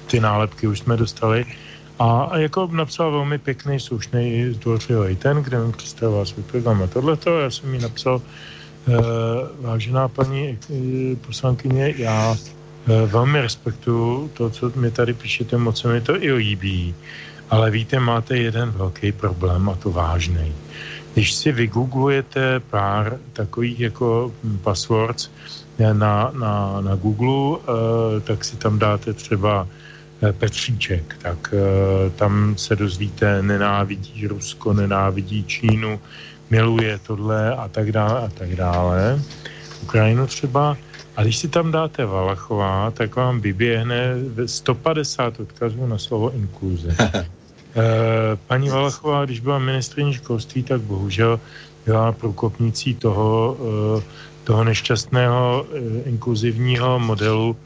ty nálepky už jsme dostali. A, a jako napsal velmi pěkný, slušný, zdvořilý ten, kde mi představoval svůj program a tohleto. Já jsem jí napsal, eh, vážená paní eh, poslankyně, já eh, velmi respektuju to, co mi tady píšete, moc se mi to i líbí. Ale víte, máte jeden velký problém, a to vážný. Když si vygooglujete pár takových jako passwords na, na, na Google, eh, tak si tam dáte třeba Petříček, tak e, tam se dozvíte, nenávidí Rusko, nenávidí Čínu, miluje tohle a tak dále a tak dále, Ukrajinu třeba. A když si tam dáte Valachová, tak vám vyběhne sto padesát odkazů na slovo inkluze. E, paní Valachová, když byla ministryní školství, tak bohužel byla průkopnicí toho, e, toho nešťastného e, inkluzivního modelu,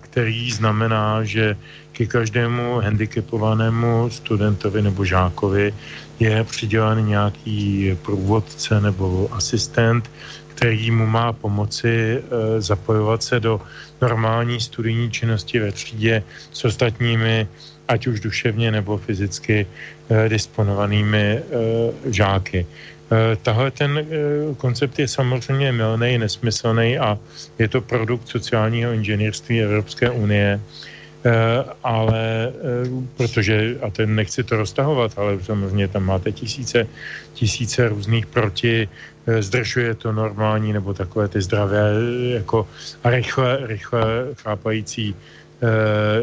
který znamená, že ke každému handicapovanému studentovi nebo žákovi je přidělen nějaký průvodce nebo asistent, který mu má pomoci zapojovat se do normální studijní činnosti ve třídě s ostatními, ať už duševně nebo fyzicky disponovanými žáky. Tahle ten koncept je samozřejmě mylný, nesmyslný a je to produkt sociálního inženýrství Evropské unie, ale protože, a ten nechci to roztahovat, ale samozřejmě tam máte tisíce, tisíce různých proti, zdržuje to normální nebo takové ty zdravé jako rychle, rychle chápající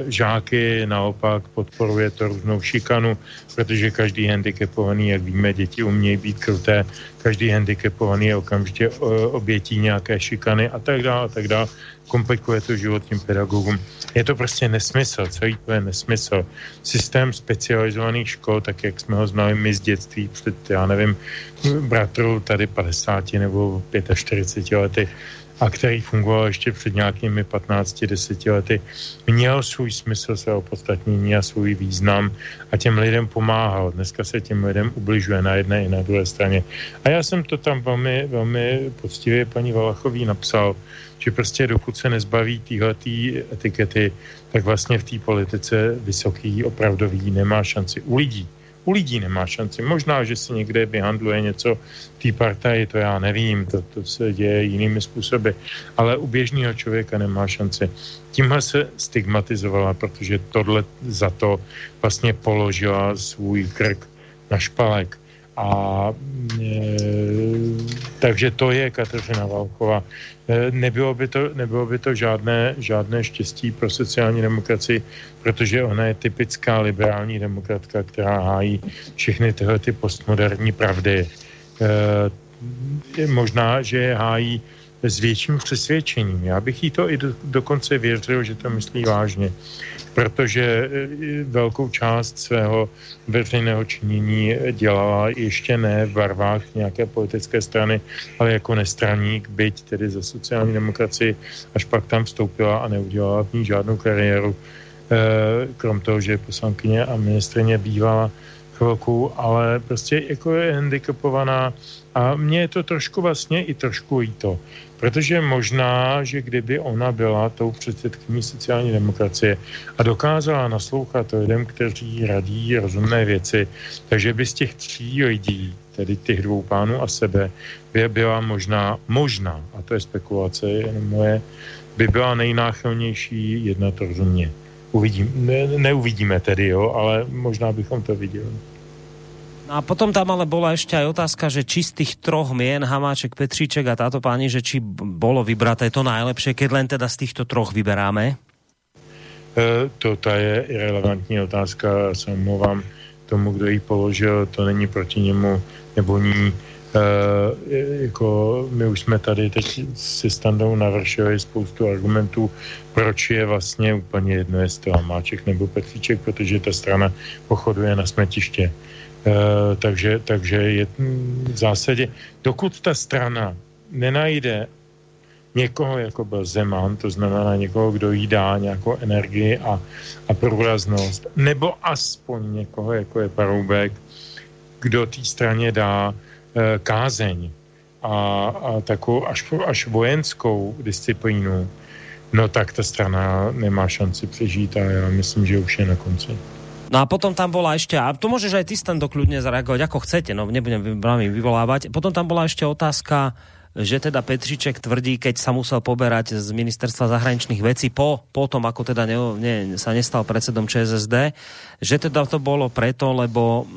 žáky, naopak podporuje to různou šikanu, protože každý handicapovaný, jak víme, děti umějí být kruté, každý handicapovaný je okamžitě obětí nějaké šikany a tak dále a tak dále. Komplikuje to život tím pedagogům. Je to prostě nesmysl, celý to je nesmysl. Systém specializovaných škol, tak jak jsme ho znali my z dětství před, já nevím, bratru tady padesáti nebo čtyřiceti pěti lety, a který fungoval ještě před nějakými patnácti deseti lety, měl svůj smysl, své opodstatnění a svůj význam a těm lidem pomáhal. Dneska se těm lidem ubližuje na jedné i na druhé straně. A já jsem to tam velmi, velmi poctivě paní Valachový napsal, že prostě dokud se nezbaví týhletý etikety, tak vlastně v té politice vysoký, opravdový nemá šanci u lidí. U lidí nemá šanci. Možná, že si někde vyhandluje něco té partaji, to já nevím, to, to se děje jinými způsoby, ale u běžného člověka nemá šanci. Tímhle se stigmatizovala, protože tohle za to vlastně položila svůj krk na špalek. A e, takže to je Kateřina Valachová. E, nebylo by to, nebylo by to žádné, žádné štěstí pro sociální demokracii, protože ona je typická liberální demokratka, která hájí všechny tyhle ty postmoderní pravdy. E, možná, že je hájí s větším přesvědčením. Já bych jí to i do, dokonce věřil, že to myslí vážně, protože velkou část svého veřejného činění dělala ještě ne v barvách nějaké politické strany, ale jako nestraník, byť tedy za sociální demokracii, až pak tam vstoupila a neudělala v ní žádnou kariéru, krom toho, že je poslankyně a ministrině bývala chvilku, ale prostě jako je handicapovaná. A mně je to trošku vlastně i trošku líto, protože možná, že kdyby ona byla tou předsedkyní sociální demokracie a dokázala naslouchat lidem, kteří radí rozumné věci, takže by z těch tří lidí, tedy těch dvou pánů a sebe, by byla možná, možná, a to je spekulace jen moje, by byla nejnáchylnější jednat rozumně. Uvidím, ne, neuvidíme tedy, jo, ale možná bychom to viděli. No a potom tam ale bola ešte aj otázka, že či z tých troch mien, Hamáček, Petříček a táto páni, že či bolo vybraté to najlepšie, keď len teda z týchto troch vyberáme? E, toto je irelevantní otázka, sa omlouvám tomu, kdo ji položil, to není proti němu nebo ní. E, jako my už jsme tady teď se Standou navršili spoustu argumentů, proč je vlastně úplně jedno, jestli Hamáček nebo Petříček, protože ta strana pochoduje na smetiště. Uh, takže, takže je v zásadě, dokud ta strana nenajde někoho, jako byl Zeman, to znamená někoho, kdo jí dá nějakou energii a, a průraznost, nebo aspoň někoho, jako je Paroubek, kdo té straně dá uh, kázeň a, a takovou až, až vojenskou disciplínu, no tak ta strana nemá šanci přežít a já myslím, že už je na konci. No a potom tam bola ešte, a to môžeš aj ty tam dokľudne zareagovať, ako chcete, no nebudem vám vyvolávať. Potom tam bola ešte otázka, že teda Petříček tvrdí, keď sa musel poberať z ministerstva zahraničných vecí po, po tom, ako teda ne, ne, sa nestal predsedom ČSSD, že teda to bolo preto, lebo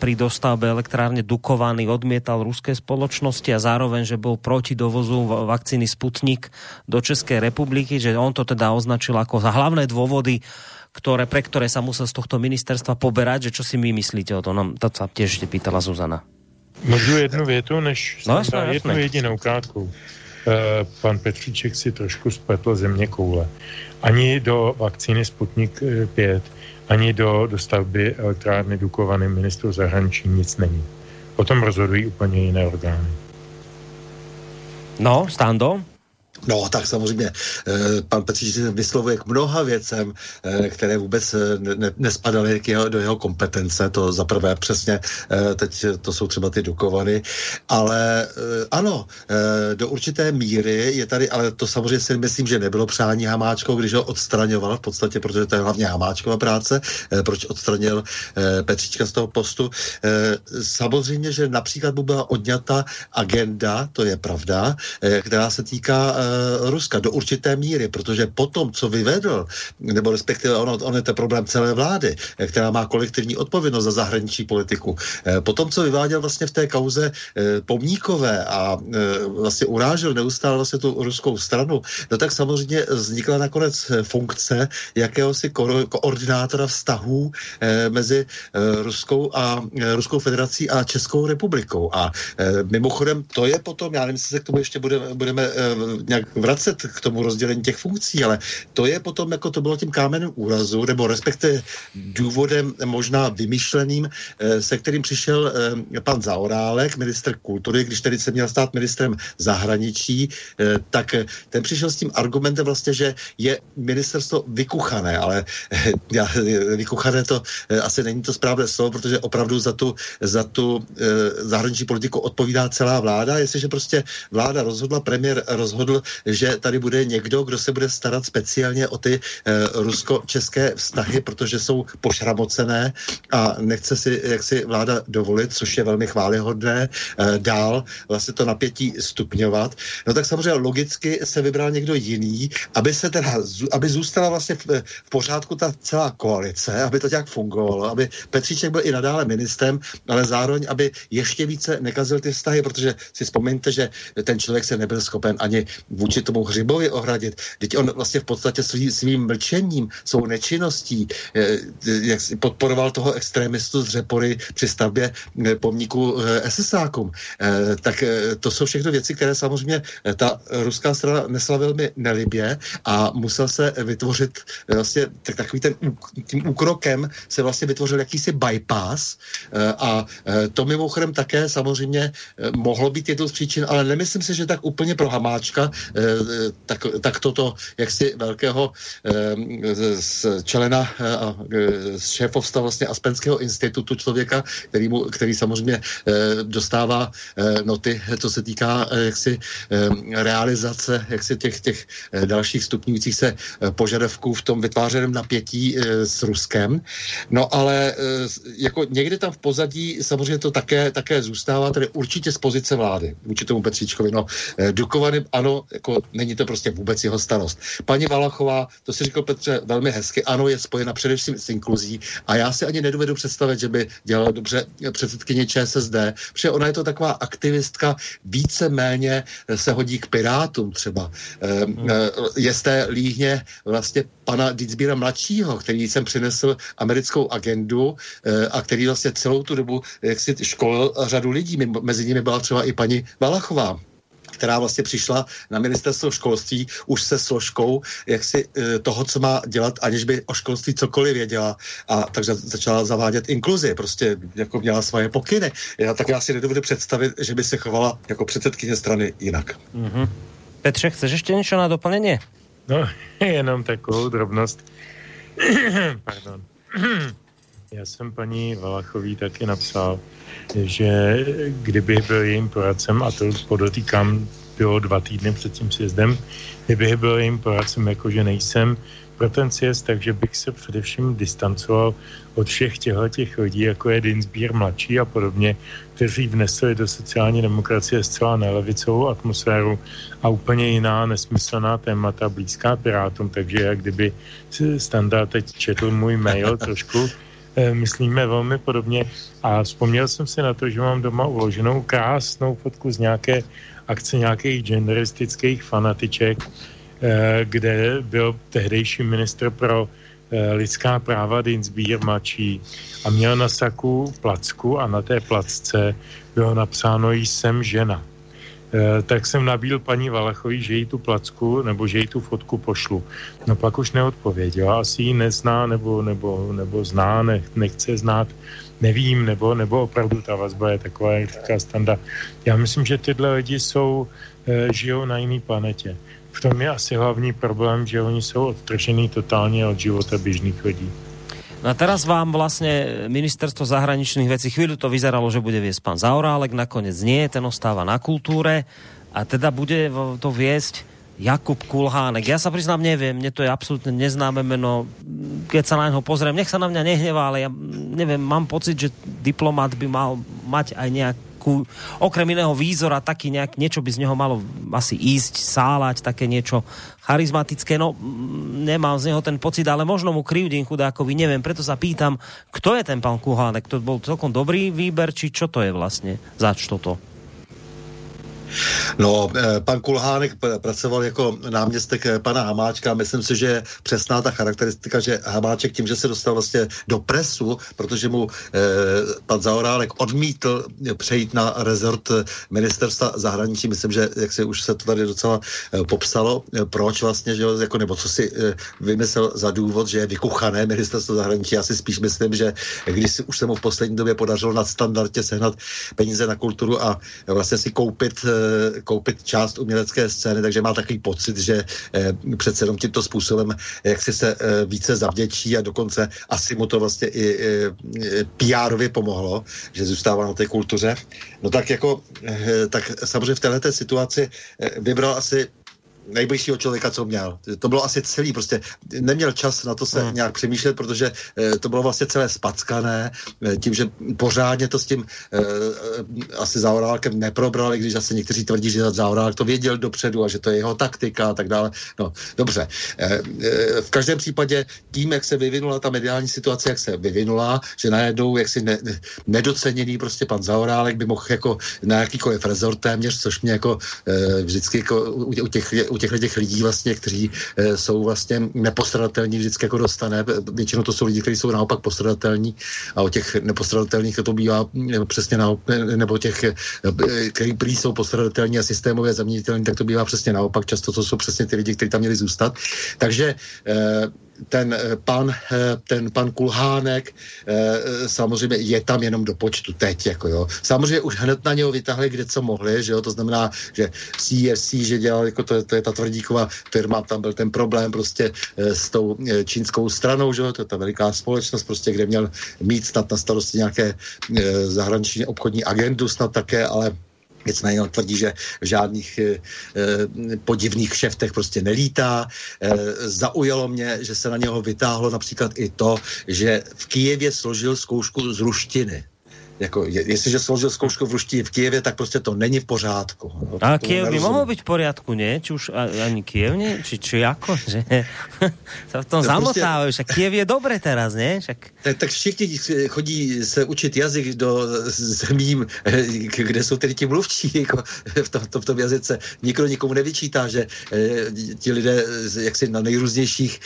pri dostavbe elektrárne Dukovaný odmietal ruské spoločnosti a zároveň, že bol proti dovozu vakcíny Sputnik do Českej republiky, že on to teda označil ako za hlavné dôvody, ktoré, pre ktoré sa musel z tohto ministerstva poberať, že čo si my myslíte o tom? To sa tiež pýtala Zuzana. Môžu jednu vietu, než no, jasné, jednu jasné. jedinou krátkou. Uh, pan Petříček si trošku spletl země koule. Ani do vakcíny Sputnik pět, ani do dostavby elektrárny Dukovaný ministru zahraničí nic není. O tom rozhodují úplně jiné orgány. No, Stando? No, tak samozřejmě. Pan Petříček vyslovuje k mnoha věcem, které vůbec ne- nespadaly do jeho kompetence. To zaprvé přesně, teď to jsou třeba ty Dukovany. Ale ano, do určité míry je tady, ale to samozřejmě si myslím, že nebylo přání Hamáčkova, když ho odstraňoval v podstatě, protože to je hlavně Hamáčkova práce, proč odstranil Petříčka z toho postu. Samozřejmě, že například mu byla odňata agenda, to je pravda, která se týká Ruska do určité míry, protože potom, co vyvedl, nebo respektive ono, ono je to problém celé vlády, která má kolektivní odpovědnost za zahraniční politiku. Potom, co vyváděl vlastně v té kauze Pomníkové a vlastně urážel neustále vlastně tu ruskou stranu, no tak samozřejmě vznikla nakonec funkce jakéhosi koordinátora vztahů mezi Ruskou a Ruskou federací a Českou republikou. A mimochodem to je potom, já nevím, jestli se k tomu ještě budeme, budeme nějak vracet k tomu rozdělení těch funkcí, ale to je potom, jako to bylo tím kámenem úrazu, nebo respektive důvodem možná vymyšleným, se kterým přišel pan Zaorálek, ministr kultury, když tedy se měl stát ministrem zahraničí, tak ten přišel s tím argumentem vlastně, že je ministerstvo vykuchané, ale já, vykuchané to asi není to správné slovo, protože opravdu za tu, za tu zahraniční politiku odpovídá celá vláda, jestliže prostě vláda rozhodla, premiér rozhodl, že tady bude někdo, kdo se bude starat speciálně o ty e, rusko-české vztahy, protože jsou pošramocené a nechce si, jak si vláda dovolit, což je velmi chvályhodné, e, dál vlastně to napětí stupňovat. No tak samozřejmě logicky se vybral někdo jiný, aby se teda, aby zůstala vlastně v, v pořádku ta celá koalice, aby to nějak fungovalo, aby Petříček byl i nadále ministrem, ale zároveň, aby ještě více nekazil ty vztahy, protože si vzpomeňte, že ten člověk se nebyl schopen ani vůči tomu Hřibovi ohradit. Teď on vlastně v podstatě svý, svým mlčením, svou nečinností jak podporoval toho extremistu z Řepory při stavbě pomníku SSákům. Tak to jsou všechno věci, které samozřejmě ta ruská strana nesla velmi nelibě a musel se vytvořit vlastně tak, takový ten, tím úkrokem se vlastně vytvořil jakýsi bypass a to mimochodem také samozřejmě mohlo být jednou z příčin, ale nemyslím si, že tak úplně pro Hamáčka tak, tak toto jaksi velkého z čelena a z šéfovstva vlastně Aspenského institutu člověka, který, mu, který samozřejmě dostává noty, co se týká jaksi realizace jaksi těch, těch dalších stupňujících se požadavků v tom vytvářeném napětí s Ruskem. No ale jako někde tam v pozadí samozřejmě to také, také zůstává, tedy určitě z pozice vlády, vůči tomu Petříčkovi. No, Dukovaný, ano, jako není to prostě vůbec jeho starost. Paní Valachová, to si říkal Petře velmi hezky, ano, je spojena především s inkluzí a já si ani nedovedu představit, že by dělala dobře předsedkyně ČSSD, protože ona je to taková aktivistka, víceméně se hodí k Pirátům třeba. Hmm. Je z té líhně vlastně pana Ditzbíra mladšího, který jsem přinesl americkou agendu a který vlastně celou tu dobu jak si školil řadu lidí. Mezi nimi byla třeba i paní Valachová, která vlastně přišla na ministerstvo školství už se složkou jaksi toho, co má dělat, aniž by o školství cokoliv věděla. A takže začala zavádět inkluzi, prostě jako měla svoje pokyny. Já, tak já si nedovedu představit, že by se chovala jako předsedkyně strany jinak. Mm-hmm. Petře, chceš ještě něco na doplnění? No, jenom takovou drobnost. Pardon. Já jsem paní Valachový taky napsal, že kdyby byl jejím poradcem, a to podotýkám, bylo dva týdny před tím sjezdem, kdyby byl jejím poradcem, jakože nejsem pro ten sjezd, takže bych se především distancoval od všech těchto těch lidí, jako je Dienstbier mladší a podobně, kteří vnesli do sociální demokracie zcela nelevicovou atmosféru a úplně jiná nesmyslná témata blízká Pirátům, takže jak kdyby Standa teď četl můj mail trošku, myslíme velmi podobně a vzpomněl jsem si na to, že mám doma uloženou krásnou fotku z nějaké akce nějakých genderistických fanatiček, kde byl tehdejší ministr pro lidská práva Dienstbier mladší a měl na saku placku a na té placce bylo napsáno jsem žena. Tak jsem nabídl paní Valachový, že jí tu placku nebo že jí tu fotku pošlu. No pak už neodpověděla, asi ji nezná nebo, nebo, nebo zná, ne, nechce znát, nevím, nebo, nebo opravdu ta vazba je taková, je taková Standa. Já myslím, že tyhle lidi jsou, žijou na jiný planetě. V tom je asi hlavní problém, že oni jsou odtržený totálně od života běžných lidí. No a teraz vám vlastne ministerstvo zahraničných vecí, chvíľu to vyzeralo, že bude viesť pán Zaorálek, nakoniec nie, ten ostáva na kultúre a teda bude to viesť Jakub Kulhánek. Ja sa priznám, neviem, mne to je absolútne neznáme meno, keď sa na neho pozriem, nech sa na mňa nehnevá, ale ja neviem, mám pocit, že diplomat by mal mať aj nejakú, okrem iného výzora, taký nejak, niečo by z neho malo asi ísť, sálať, také niečo charizmatické, no nemám z neho ten pocit, ale možno mu krivdím chudákovi, neviem, preto sa pýtam, kto je ten pán Kulhánek, to bol celkom dobrý výber, či čo to je vlastne zač toto? No, pan Kulhánek pracoval jako náměstek pana Hamáčka. Myslím si, že je přesná ta charakteristika, že Hamáček tím, že se dostal vlastně do presu, protože mu eh, pan Zaorálek odmítl přejít na rezort ministerstva zahraničí. Myslím, že jak se už se to tady docela eh, popsalo, eh, proč vlastně, že jako, nebo co si eh, vymyslel za důvod, že je vykuchané ministerstvo zahraničí. Já si spíš myslím, že když si už se mu v poslední době podařilo nadstandardně sehnat peníze na kulturu a vlastně si koupit koupit část umělecké scény, takže má takový pocit, že přece jenom tímto způsobem jak si se více zavděčí a dokonce asi mu to vlastně i pé erově pomohlo, že zůstává na té kultuře. No tak jako tak samozřejmě v téhleté situaci vybral asi nejbližšího člověka, co měl. To bylo asi celý, prostě neměl čas na to se hmm. nějak přemýšlet, protože e, to bylo vlastně celé spackané, e, tím, že pořádně to s tím e, e, asi Zaorálkem neprobral, i když asi někteří tvrdí, že Zaorálek to věděl dopředu a že to je jeho taktika a tak dále. No, dobře. E, e, v každém případě tím, jak se vyvinula ta mediální situace, jak se vyvinula, že najednou jaksi ne, nedoceněný prostě pan Zaorálek by mohl jako na jakýkoliv rezort téměř, což mě jako e, vždycky jako u, u těch u těchto těch lidí vlastně, kteří e, jsou vlastně nepostradatelní, vždycky jako dostane. Většinou to jsou lidi, kteří jsou naopak postradatelní a o těch nepostradatelných to bývá přesně naopak, nebo těch, kteří prý jsou postradatelní a systémově zaměnitelní, tak to bývá přesně naopak. Často to jsou přesně ty lidi, kteří tam měli zůstat. Takže e, ten pan, ten pan Kulhánek samozřejmě je tam jenom do počtu teď, jako jo. Samozřejmě už hned na něho vytahli kde co mohli, že jo, to znamená, že C F C, že dělal, jako to, to je ta Tvrdíková firma, tam byl ten problém prostě s tou čínskou stranou, že jo, to je ta veliká společnost prostě, kde měl mít snad na starosti nějaké zahraniční obchodní agendu snad také, ale věc najednou tvrdí, že v žádných e, podivných kšeftech prostě nelítá. E, zaujalo mě, že se na něho vytáhlo například i to, že v Kyjevě složil zkoušku z ruštiny. Jako, je, jestliže složil zkoušku v ruštině v Kyjevě, tak prostě to není v pořádku. No, a Kyjev by mohlo být v pořádku, ne? Či už ani Kyjev, ne? Či, či jako, že? Se v tom no zamotávají, však Kyjev je dobré teraz, ne? Však... Tak, tak všichni chodí se učit jazyk do zemí, kde jsou tedy ti mluvčí, jako v tom, tom, tom jazyce. Nikdo nikomu nevyčítá, že ti lidé, jaksi na nejrůznějších,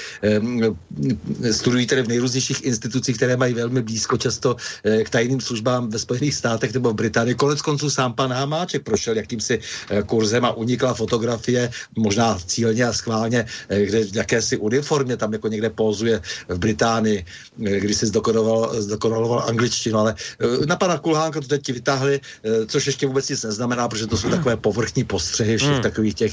studují tedy v nejrůznějších institucích, které mají velmi blízko často k tajným službám ve Spojených státech nebo v Británii. Konec konců sám pan Hamáček prošel jakýmsi kurzem a unikla fotografie, možná cílně a schválně, kde v jakési uniformě tam jako někde pózuje v Británii, když si zdokonaloval, zdokonaloval angličtinu, ale na pana Kulhánka to teď ti vytáhli, což ještě vůbec nic neznamená, protože to jsou takové povrchní postřehy všech hmm. takových těch,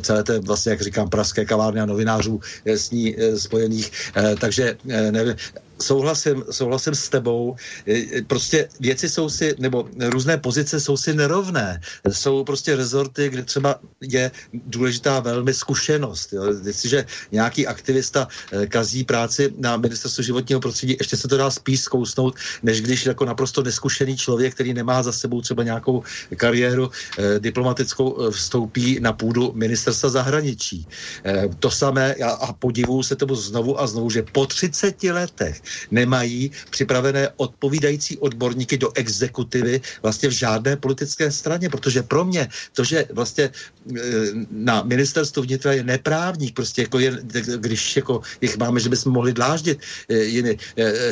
celé té vlastně, jak říkám, pražské kavárny a novinářů s ní spojených, takže nevím, Souhlasím, souhlasím s tebou. Prostě věci jsou si, nebo různé pozice jsou si nerovné. Jsou prostě rezorty, kde třeba je důležitá velmi zkušenost. Jo. Jestliže nějaký aktivista kazí práci na ministerstvu životního prostředí, ještě se to dá spíš zkousnout, než když jako naprosto neskušený člověk, který nemá za sebou třeba nějakou kariéru eh, diplomatickou, vstoupí na půdu ministerstva zahraničí. Eh, to samé, a, a podivuju se tomu znovu a znovu, že po třiceti letech nemají připravené odpovídající odborníky do exekutivy vlastně v žádné politické straně, protože pro mě to, že vlastně na ministerstvu vnitra je neprávník, prostě jako je, když jako jich máme, že bychom mohli dláždit jiný,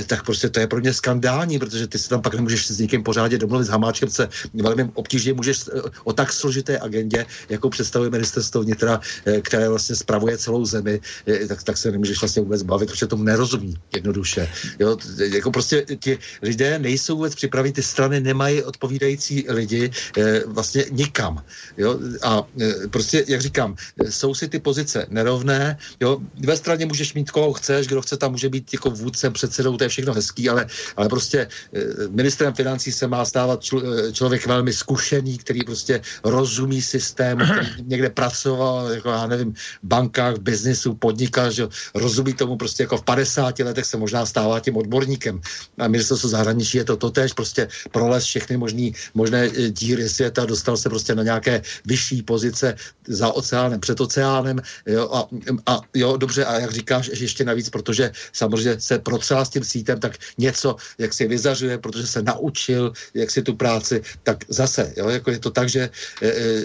tak prostě to je pro mě skandální, protože ty se tam pak nemůžeš s nikým pořádně domluvit, s Hamáčkem se velmi obtížně můžeš o tak složité agendě, jakou představuje ministerstvo vnitra, které vlastně spravuje celou zemi, tak, tak se nemůžeš vlastně vůbec bavit, protože tomu nerozumí jednoduše. Jo, jako prostě ti lidé nejsou vůbec připraveni, ty strany nemají odpovídající lidi e, vlastně nikam. Jo? A e, prostě, jak říkám, jsou si ty pozice nerovné. Jo? Ve straně můžeš mít koho chceš, kdo chce tam může být jako vůdcem, předsedou, to je všechno hezký, ale, ale prostě e, ministrem financí se má stávat člo, člověk velmi zkušený, který prostě rozumí systém, někde pracoval, jako já nevím, bankách, biznisu, podniká, že rozumí tomu prostě jako v padesáti letech se možná stává tím odborníkem. A ministerstvo zahraničí je to totéž, prostě prolez všechny možný, možné díry světa, dostal se prostě na nějaké vyšší pozice za oceánem, před oceánem, jo, a, a jo, dobře, a jak říkáš, ještě navíc, protože samozřejmě se protřásl s tím sítem, tak něco, jak si vyzařuje, protože se naučil, jak si tu práci, tak zase, jo, jako je to tak, že,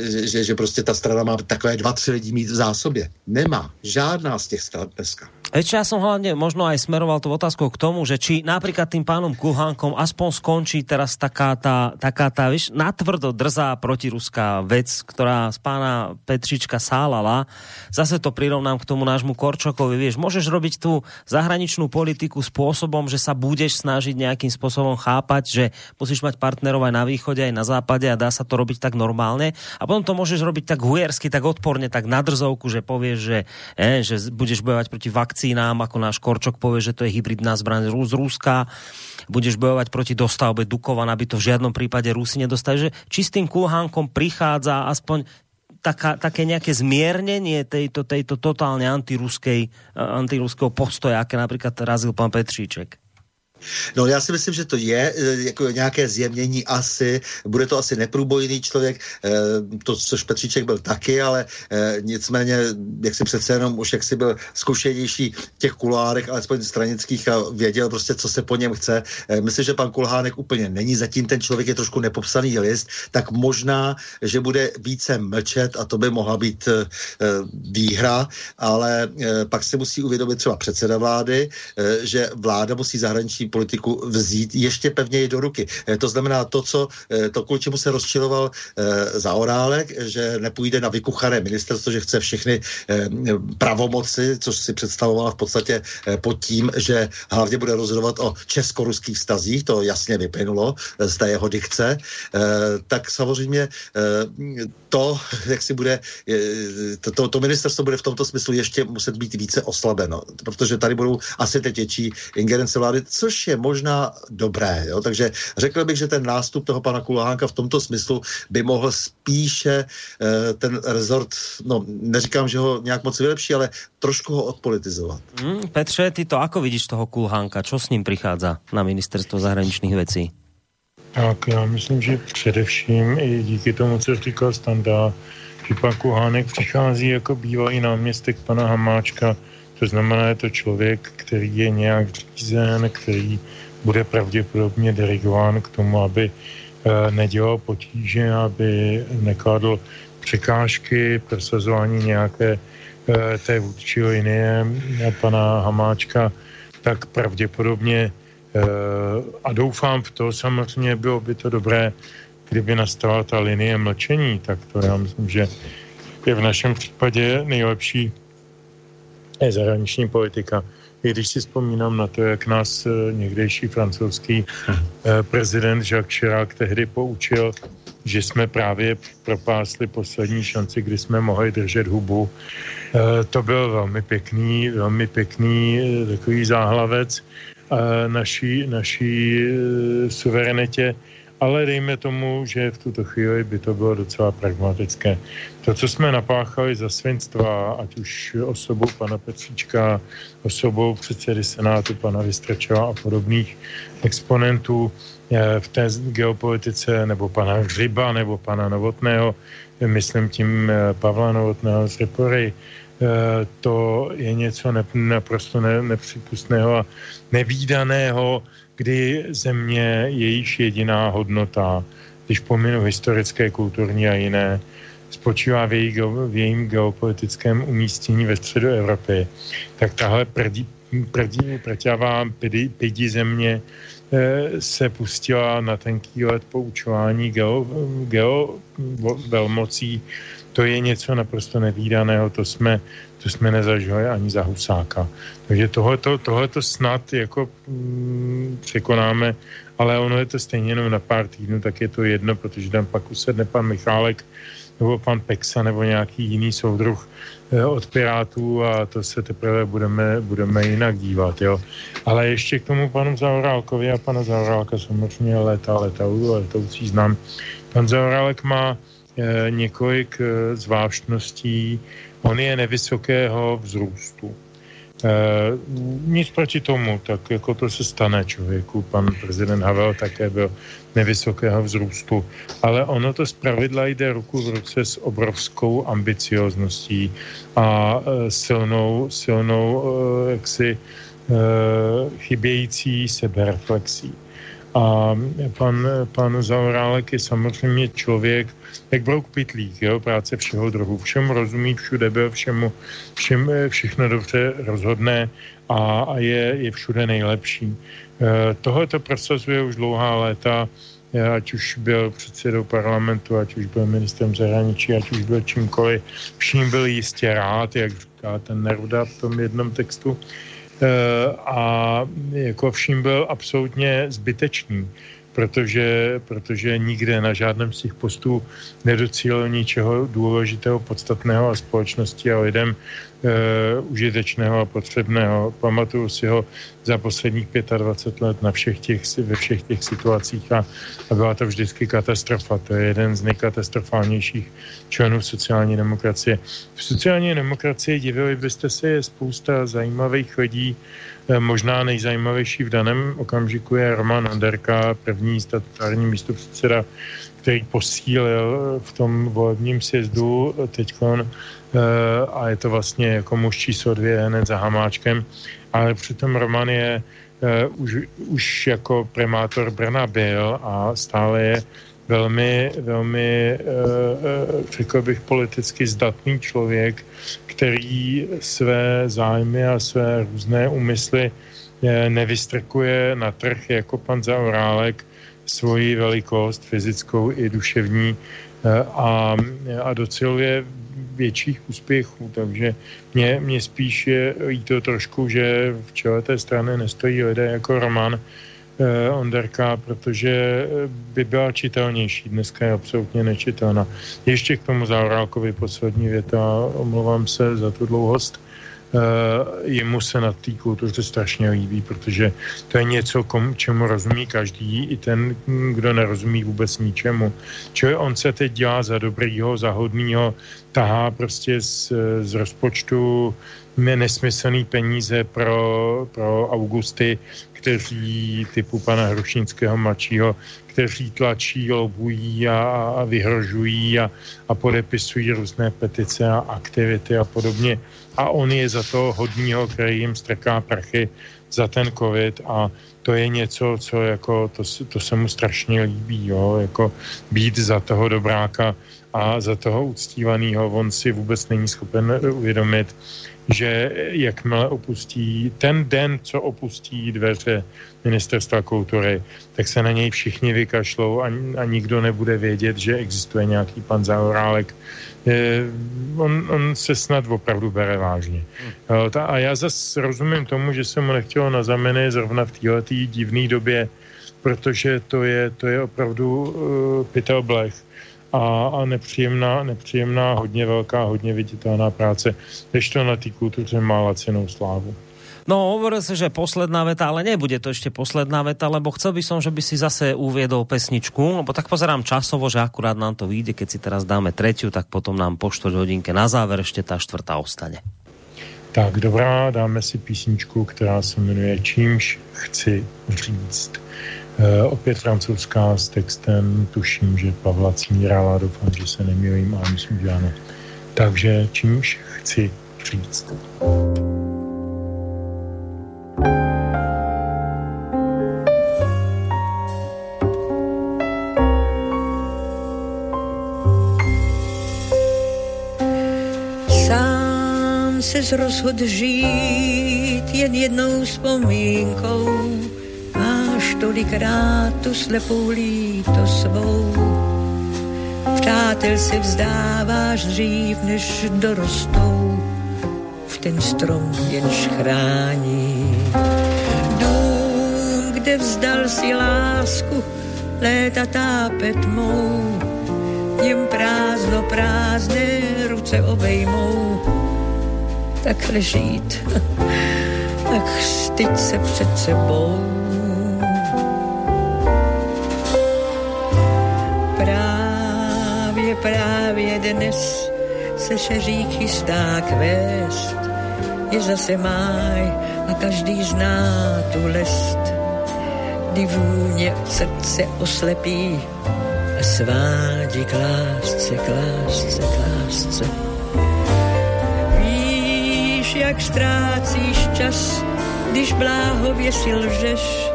že, že prostě ta strana má takové dva, tři lidi mít v zásobě. Nemá žádná z těch stran dneska. Ešte ja som hlavne možno aj smeroval tú otázku k tomu, že či napríklad tým pánom Kulhánkom aspoň skončí teraz taká tá, taká tá, vieš, natvrdo drzá protiruská vec, ktorá z pána Petříčka sálala. Zase to prirovnám k tomu nášmu Korčokovi, vieš, môžeš robiť tú zahraničnú politiku spôsobom, že sa budeš snažiť nejakým spôsobom chápať, že musíš mať partnerov aj na východe, aj na západe a dá sa to robiť tak normálne. A potom to môžeš robiť tak hujersky, tak odporne, tak na drzovku, že povieš, že, eh, že budeš bojovať proti vakcín, nám, ako náš Korčok povie, že to je hybridná zbraň z Ruska, budeš bojovať proti dostavbe Dukovaná, aby to v žiadnom prípade Rusi nedostali, že čistým Kulhánkom prichádza aspoň taká, také nejaké zmiernenie tejto, tejto totálne antiruskej, antiruského postoja, aké napríklad razil pán Petříček? No já si myslím, že to je jako nějaké zjemnění asi, bude to asi neprůbojný člověk, to, což Petříček byl taky, ale nicméně, jak si přece jenom už jak si byl zkušenější těch kulárek, alespoň stranických a věděl prostě, co se po něm chce. Myslím, že pan Kulhánek úplně není, zatím ten člověk je trošku nepopsaný list, tak možná, že bude více mlčet a to by mohla být výhra, ale pak si musí uvědomit třeba předseda vlády, že vláda musí zahraniční politiku vzít ještě pevněji do ruky. To znamená to, co to, kvůli čemu se rozčiloval e, Zaorálek, že nepůjde na vykuchané ministerstvo, že chce všechny e, pravomoci, což si představovala v podstatě e, pod tím, že hlavně bude rozhodovat o česko-ruských vztazích, to jasně vyplynulo z té jeho dikce, e, tak samozřejmě e, to, jak si bude, e, to, to, to ministerstvo bude v tomto smyslu ještě muset být více oslabeno, protože tady budou asi teď větší ingerence vlády, což je možná dobré. Jo? Takže řekl bych, že ten nástup toho pana Kulhánka v tomto smyslu by mohl spíše eh, ten rezort, no neříkám, že ho nějak moc vylepší, ale trošku ho odpolitizovat. Mm, Petře, ty to ako vidíš toho Kulhánka? Čo s ním prichádza na ministerstvo zahraničních věcí? Tak já myslím, že především i díky tomu, co říkal Standa, že pan Kulhánek přichází jako bývalý náměstek pana Hamáčka. To znamená, je to člověk, který je nějak řízen, který bude pravděpodobně dirigován k tomu, aby nedělal potíže, aby nekladl překážky prosazování nějaké té vůdčí linie pana Hamáčka, tak pravděpodobně, a doufám v to, samozřejmě bylo by to dobré, kdyby nastala ta linie mlčení, tak to já myslím, že je v našem případě nejlepší zahraniční politika. I když si vzpomínám na to, jak nás někdejší francouzský prezident Jacques Chirac tehdy poučil, že jsme právě propásli poslední šanci, kdy jsme mohli držet hubu. To byl velmi pěkný, velmi pěkný takový záhlavec naší, naší suverenitě, ale dejme tomu, že v tuto chvíli by to bylo docela pragmatické. To, co jsme napáchali za svinstva, ať už osobou pana Petříčka, osobou předsedy Senátu, pana Vystrčela a podobných exponentů v té geopolitice, nebo pana Hřiba, nebo pana Novotného, myslím tím Pavla Novotného z Repory, to je něco naprosto nepřípustného a nevídaného, kdy země jejíž jediná hodnota, když pominu historické, kulturní a jiné, spočívá v, jej, v jejím geopolitickém umístění ve středu Evropy, tak tahle prdí, prdí, prťavá pidi, pidi země eh, se pustila na tenký let poučování geo, geo velmocí. To je něco naprosto nevídaného, to jsme, to jsme nezažili ani za Husáka. Takže tohleto, tohleto snad jako mm, překonáme, ale ono je to stejně jenom na pár týdnů, tak je to jedno, protože tam pak usedne pan Michálek nebo pan Peksa nebo nějaký jiný soudruh eh, od Pirátů a to se teprve budeme, budeme jinak dívat. Jo. Ale ještě k tomu panu Zaorálkovi a pana Zaorálka samozřejmě léta, léta, letoucí znám. Pan Zaorálek má několik zvláštností. On je nevysokého vzrůstu. E, nic proti tomu, tak jako to se stane člověku. Pan prezident Havel také byl nevysokého vzrůstu. Ale ono to zpravidla jde ruku v ruce s obrovskou ambiciozností a e, silnou, silnou e, jaksi, e, chybějící sebereflexí. A pan, pan Zaorálek je samozřejmě člověk, jak brouk pytlík, jo, práce všeho druhu. Všemu rozumí, všude byl, všemu, všem, všechno dobře rozhodné a, a je, je všude nejlepší. E, Tohle to prosazuje už dlouhá léta, ať už byl předsedou parlamentu, ať už byl ministrem zahraničí, ať už byl čímkoliv. Vším byl jistě rád, jak říká ten Neruda v tom jednom textu. A jako vším byl absolutně zbytečný. protože, protože nikde na žádném z těch postů nedocílil ničeho důležitého, podstatného a společnosti a lidem e, užitečného a potřebného. Pamatuju si ho za posledních dvacet pět let na všech těch, ve všech těch situacích a, a byla to vždycky katastrofa. To je jeden z nejkatastrofálnějších členů sociální demokracie. V sociální demokracii divili byste se, je spousta zajímavých lidí. Možná nejzajímavější v daném okamžiku je Roman Anderka, první statutární místopředseda, který posílil v tom volebním sjezdu teďkon a je to vlastně jako muž číslo dvě hned za Hamáčkem, ale přitom Roman je už, už jako primátor Brna byl a stále je velmi, velmi, řekl bych, politicky zdatný člověk, který své zájmy a své různé úmysly nevystrkuje na trh jako pan Zaorálek, svoji velikost fyzickou i duševní a, a dociluje větších úspěchů, takže mě, mě spíš je líto trošku, že v čele té strany nestojí lidé jako Roman Onderka, protože by byla čitelnější. Dneska je absolutně nečitelná. Ještě k tomu Zaorálkovi poslední věta, omlouvám se za tu dlouhost. Jemu se na té kultuře strašně líbí, protože to je něco, komu, čemu rozumí každý, i ten, kdo nerozumí vůbec ničemu. Čili on se teď dělá za dobrýho, za hodnýho, tahá prostě z, z rozpočtu nesmyslný peníze pro, pro Augusty, kteří typu pana Hrušínského mladšího, kteří tlačí, lobují a, a vyhrožují a, a podepisují různé petice a aktivity a podobně. A on je za toho hodního, který jim strká prachy za ten covid a to je něco, co jako, to, to se mu strašně líbí, jo, jako být za toho dobráka a za toho uctívaného. On si vůbec není schopen uvědomit, že jakmile opustí, ten den, co opustí dveře ministerstva kultury, tak se na něj všichni vykašlou a, a nikdo nebude vědět, že existuje nějaký pan Zaorálek. E, on, on se snad opravdu bere vážně. E, ta, a já zase rozumím tomu, že se mu nechtělo na zameny zrovna v této divné době, protože to je, to je opravdu e, pytel blech. A, a nepříjemná, nepříjemná, hodně velká, hodně viditelná práce, než to na té kultuře má lacinou slávu. No, hovorí sa, že posledná veta, ale nebude to ešte posledná veta, lebo chcel by som, že by si zase uviedol pesničku, lebo tak pozerám časovo, že akurát nám to vyjde, keď si teraz dáme tretiu, tak potom nám po štvrť hodinke na záver ešte tá štvrtá ostane. Tak, dobrá, dáme si písničku, ktorá sa menuje Čímž chci říct. Uh, opět francouzská s textem, tuším, že Pavla Címírala, doufám, že se nemýlím, ale myslím, že ano. Takže čímž chci říct. Sám ses rozhod žít jen jednou vzpomínkou, tolikrát tu slepou líto svou. Přátel se vzdáváš dřív, než dorostou, v ten strom jenž chrání. Dům, kde vzdal si lásku, léta tápe tmou, jen prázdno prázdné ruce obejmou. Takhle žít, tak styď se před sebou. Právě dnes se šeří chystá kvést, je zase máj a každý zná tu lest, kdy vůně srdce oslepí a svádí k lásce, k lásce, k lásce. Víš, jak ztrácíš čas, když bláhově si lžeš,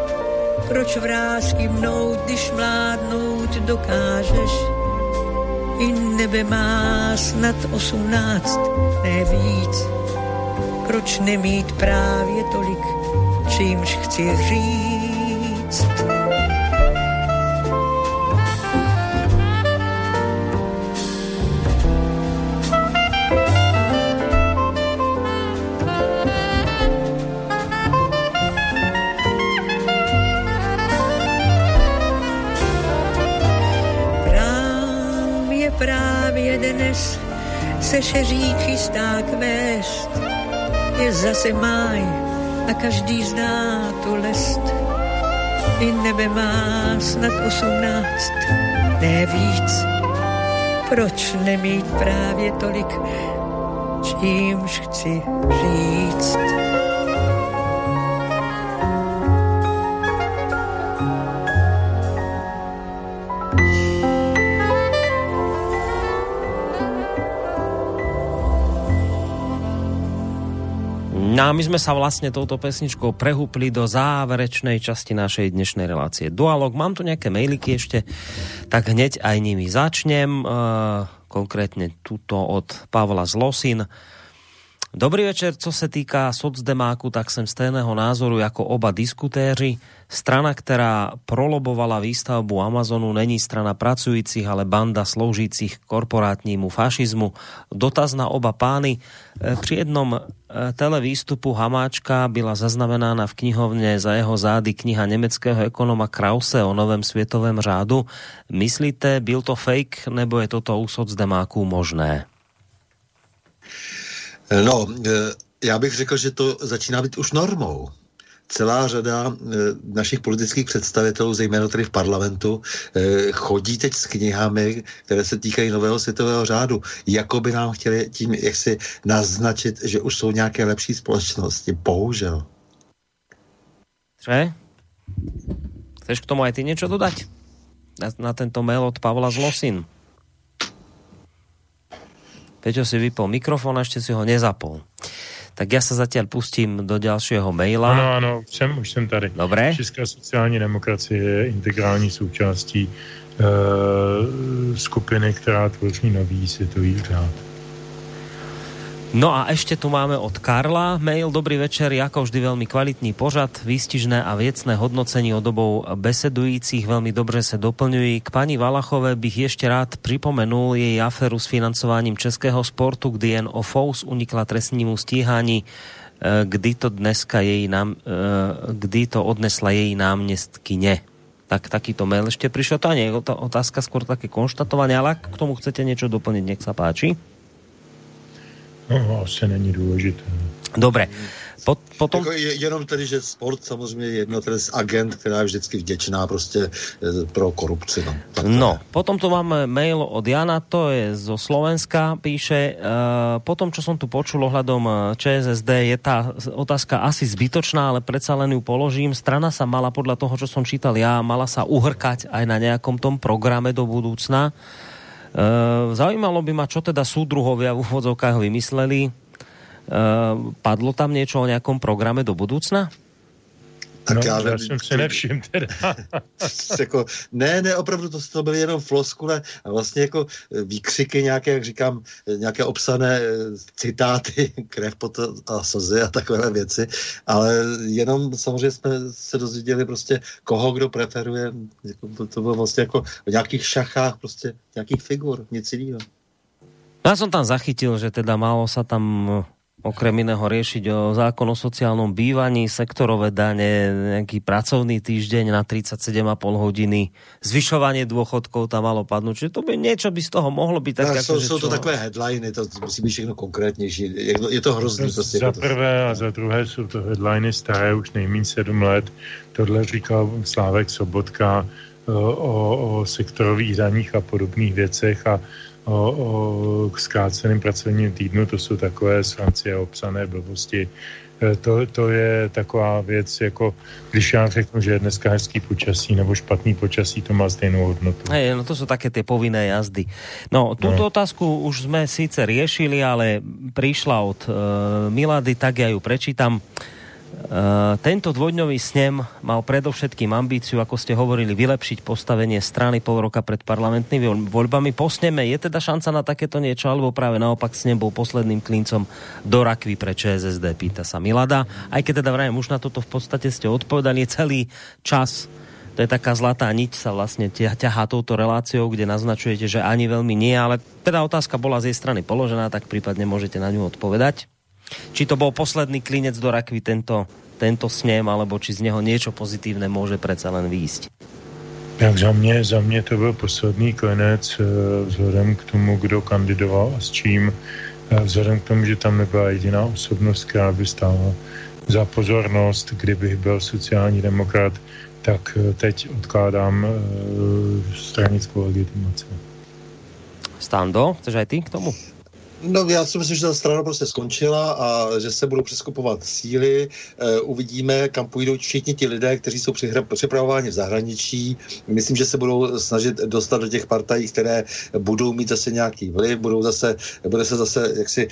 proč vrásky mnout, když mládnout dokážeš. I nebe má snad osmnáct, ne víc. Proč nemít právě tolik, čímž chci říct? právě dnes se šeří čistá kvěst. Je zase máj a každý zná tu lest. I nebe má snad osmnáct, ne víc. Proč nemít právě tolik, čímž chci říct? No a my sme sa vlastne touto pesničkou prehúpli do záverečnej časti našej dnešnej relácie Dualog. Mám tu nejaké mailiky ešte, tak hneď aj nimi začnem. E, konkrétne tuto od Pavla Zlosin. Dobrý večer, co se týka socdemáku, tak som stejného názoru ako oba diskutéři. Strana, ktorá prolobovala výstavbu Amazonu, není strana pracujúcich, ale banda sloužícich korporátnímu fašizmu. Dotaz na oba pány. E, pri jednom televýstupu Hamáčka byla zaznamenána v knihovne za jeho zády kniha nemeckého ekonoma Krause o novém světovém řádu. Myslíte, byl to fake, nebo je toto u socdemáků možné? No, já bych řekl, že to začíná být už normou. Celá řada našich politických představitelů, zejména tady v parlamentu, chodí teď s knihami, které se týkají nového světového řádu. Jako by nám chtěli tím jaksi naznačit, že už jsou nějaké lepší společnosti. Bohužel. Že? Chceš k tomu aj ty něco dodať? Na, na tento mail od Pavla Zlosin. Peťo si vypol mikrofón a ešte si ho nezapol. Tak ja sa zatiaľ pustím do ďalšieho maila. Ano, ano, všem, už jsem tady. Dobré. Česká sociální demokracie je integrální součástí e, skupiny, která tvoří nový světový řád. No a ešte tu máme od Karla mail. Dobrý večer, ako vždy veľmi kvalitný pořad, výstižné a viecné hodnocení odobou besedujúcich, veľmi dobre sa doplňujú. K pani Valachové bych ešte rád pripomenul jej aféru s financovaním českého sportu, kdy jen o fous unikla trestnímu stíhaní, kdy to, dneska jej nám, kdy to odnesla jej námestkyne. Tak takýto mail ešte prišiel. To nie je otázka, skôr také konštatovanie, ale ak k tomu chcete niečo doplniť, nech sa páči. No, asi není důležité. Dobre. Pot, potom... jako je, jenom tedy, že sport samozřejmě je jedno tedy z agent, která je vždycky vděčná prostě pro korupci. No, no potom tu máme mail od Jana, to je zo Slovenska, píše, e, potom, čo som tu počul ohľadom ČSSD, je tá otázka asi zbytočná, ale predsa len ju položím. Strana sa mala, podľa toho, čo som čítal ja, mala sa uhrkať aj na nejakom tom programe do budúcna. Uh, zaujímalo by ma, čo teda súdruhovia v úvodzovkách vymysleli. Uh, padlo tam niečo o nejakom programe do budúcna? Tak no, já nevím, jsem se nevšim teda. Jako, ne, ne, opravdu to, to byly jenom floskule a vlastně jako výkřiky nějaké, jak říkám, nějaké obsané citáty, krev, pot a slzy a takové věci, ale jenom samozřejmě jsme se dozvěděli prostě, koho kdo preferuje, jako, to, to bylo vlastně jako v nějakých šachách, prostě nějakých figur, nic jiného. No, já jsem tam zachytil, že teda málo sa tam... okrem iného riešiť o zákon o sociálnom bývaní, sektorové dane, nejaký pracovný týždeň na tridsaťsedem a pol hodiny, zvyšovanie dôchodkov tam malo padnúť. Čiže to by niečo by z toho mohlo byť. Tak, no, ako, sú, sú to čo... takové headliny, to musí byť všechno konkrétnejšie. Je, je to hrozné. To, za prvé a za druhé sú to headliny staré už nejmín sedm let. Tohle říkal Slávek Sobotka o, o sektorových daních a podobných věcech a o, o zkráceném pracovním týdnu, to jsou takové z Francie obsané blbosti. To, to je taková věc, jako když já řeknu, že je dneska hezký počasí nebo špatný počasí, to má stejnou hodnotu. Hey, no to jsou také ty povinné jazdy. No, túto no. otázku už jsme sice riešili, ale prišla od uh, Milady, tak ja ju prečítam. Uh, tento dvojdňový snem mal predovšetkým ambíciu, ako ste hovorili, vylepšiť postavenie strany pol roka pred parlamentnými voľbami. Po sneme je teda šanca na takéto niečo, alebo práve naopak snem bol posledným klincom do rakvy pre ČSSD, pýta sa Milada. Aj keď teda vrajem, už na toto v podstate ste odpovedali celý čas. To je taká zlatá niť, sa vlastne ťahá touto reláciou, kde naznačujete, že ani veľmi nie, ale teda otázka bola z jej strany položená, tak prípadne môžete na ňu odpovedať. Či to bol posledný klinec do rakvy tento, tento snem, alebo či z neho niečo pozitívne môže predsa len výjsť. Tak za mě, za mě to byl poslední klenec vzhledem k tomu, kdo kandidoval a s čím. Vzhledem k tomu, že tam nebyla jediná osobnost, která by stála za pozornost. Kdybych byl sociální demokrat, tak teď odkládám stranickou legitimaci. Stando, chceš aj ty k tomu? No, já si myslím, že ta strana prostě skončila a že se budou přeskupovat síly. E, uvidíme, kam půjdou všichni ti lidé, kteří jsou připravováni v zahraničí. Myslím, že se budou snažit dostat do těch partají, které budou mít zase nějaký vliv, budou zase, bude se zase jaksi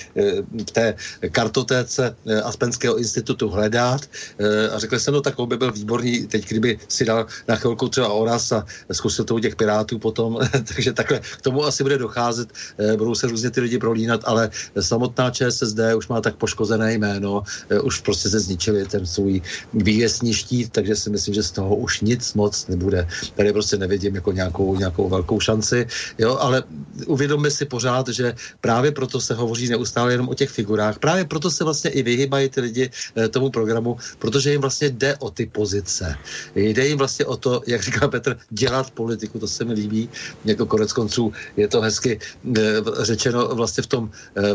v té kartotéce Aspenského institutu hledat. E, a řekli jsem, no tak on by byl výborný teď, kdyby si dal na chvilku třeba Oras a zkusil to u těch Pirátů potom. Takže takhle k tomu asi bude docházet. E, budou se různě ty lidi prolínat, ale samotná ČSSD už má tak poškozené jméno, už prostě se zničili ten svůj vývěsní štít, takže si myslím, že z toho už nic moc nebude. Tady prostě nevidím jako nějakou, nějakou velkou šanci, jo, ale uvědomme si pořád, že právě proto se hovoří neustále jenom o těch figurách, právě proto se vlastně i vyhybají ty lidi tomu programu, protože jim vlastně jde o ty pozice. Jde jim vlastně o to, jak říká Petr, dělat politiku, to se mi líbí, jako konec konců je to hezky řečeno vlastně v tom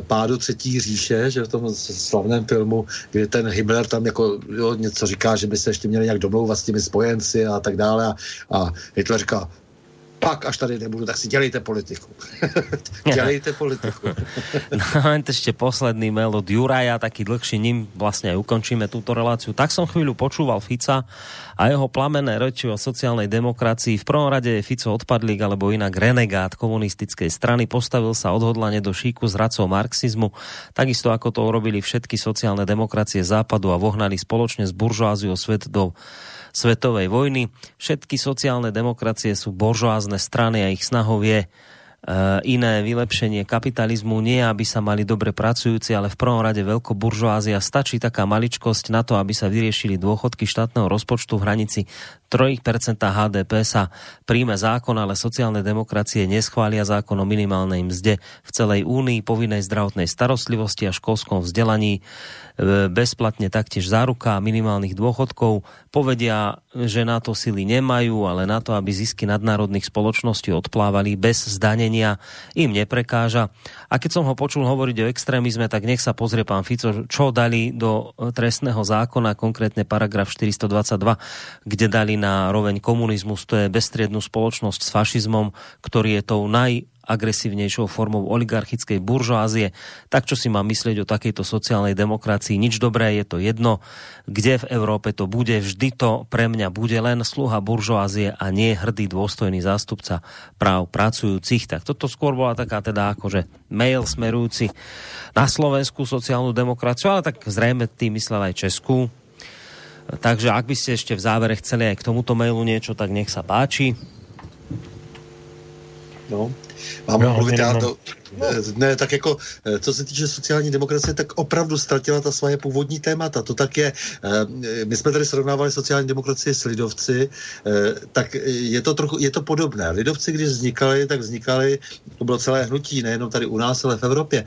pádu třetí říše, že v tom slavném filmu, kdy ten Himmler tam jako jo, něco říká, že by se ještě měli nějak domlouvat s těmi spojenci a tak dále a, a Hitler říká, pak až tady nebudu, tak si dělejte politiku. dělejte politiku. No a ešte posledný mail od Juraja, taký dlhší, ním vlastne aj ukončíme túto reláciu. Tak som chvíľu počúval Fica a jeho plamené reči o sociálnej demokracii. V prvom rade je Fico odpadlík, alebo inak renegát komunistickej strany. Postavil sa odhodlane do šíku s radcov marxizmu, takisto ako to urobili všetky sociálne demokracie západu a vohnali spoločne s buržoáziou svet do svetovej vojny. Všetky sociálne demokracie sú buržoázne strany a ich snahou je e, iné vylepšenie kapitalizmu. Nie, aby sa mali dobre pracujúci, ale v prvom rade veľkoburžoázia. Stačí taká maličkosť na to, aby sa vyriešili dôchodky štátneho rozpočtu v hranici tri percentá há dé pé, sa príjme zákon, ale sociálne demokracie neschvália zákon o minimálnej mzde v celej únii, povinnej zdravotnej starostlivosti a školskom vzdelaní, bezplatne taktiež záruka minimálnych dôchodkov. Povedia, že na to sily nemajú, ale na to, aby zisky nadnárodných spoločností odplávali bez zdanenia, im neprekáža. A keď som ho počul hovoriť o extrémizme, tak nech sa pozrie pán Fico, čo dali do trestného zákona, konkrétne paragraf štyristo dvadsaťdva, kde dali na roveň komunizmus, to je bezstriednú spoločnosť s fašizmom, ktorý je tou najagresívnejšou formou oligarchickej buržoázie. Tak čo si má myslieť o takejto sociálnej demokracii? Nič dobré, je to jedno. Kde v Európe to bude? Vždy to pre mňa bude len sluha buržoázie a nie hrdý dôstojný zástupca práv pracujúcich. Tak toto skôr bola taká teda akože mail smerujúci na slovenskú sociálnu demokraciu, ale tak zrejme tým myslel aj Českú. Takže ak by ste ešte v závere chceli aj k tomuto mailu niečo, tak nech sa páči. No, mám no, mluvit já do... Ne, tak jako, co se týče sociální demokracie, tak opravdu ztratila ta svoje původní témata, to tak je. My jsme tady srovnávali sociální demokracii s lidovci, tak je to trochu, je to podobné. Lidovci, když vznikali, tak vznikali, to bylo celé hnutí, nejenom tady u nás, ale v Evropě,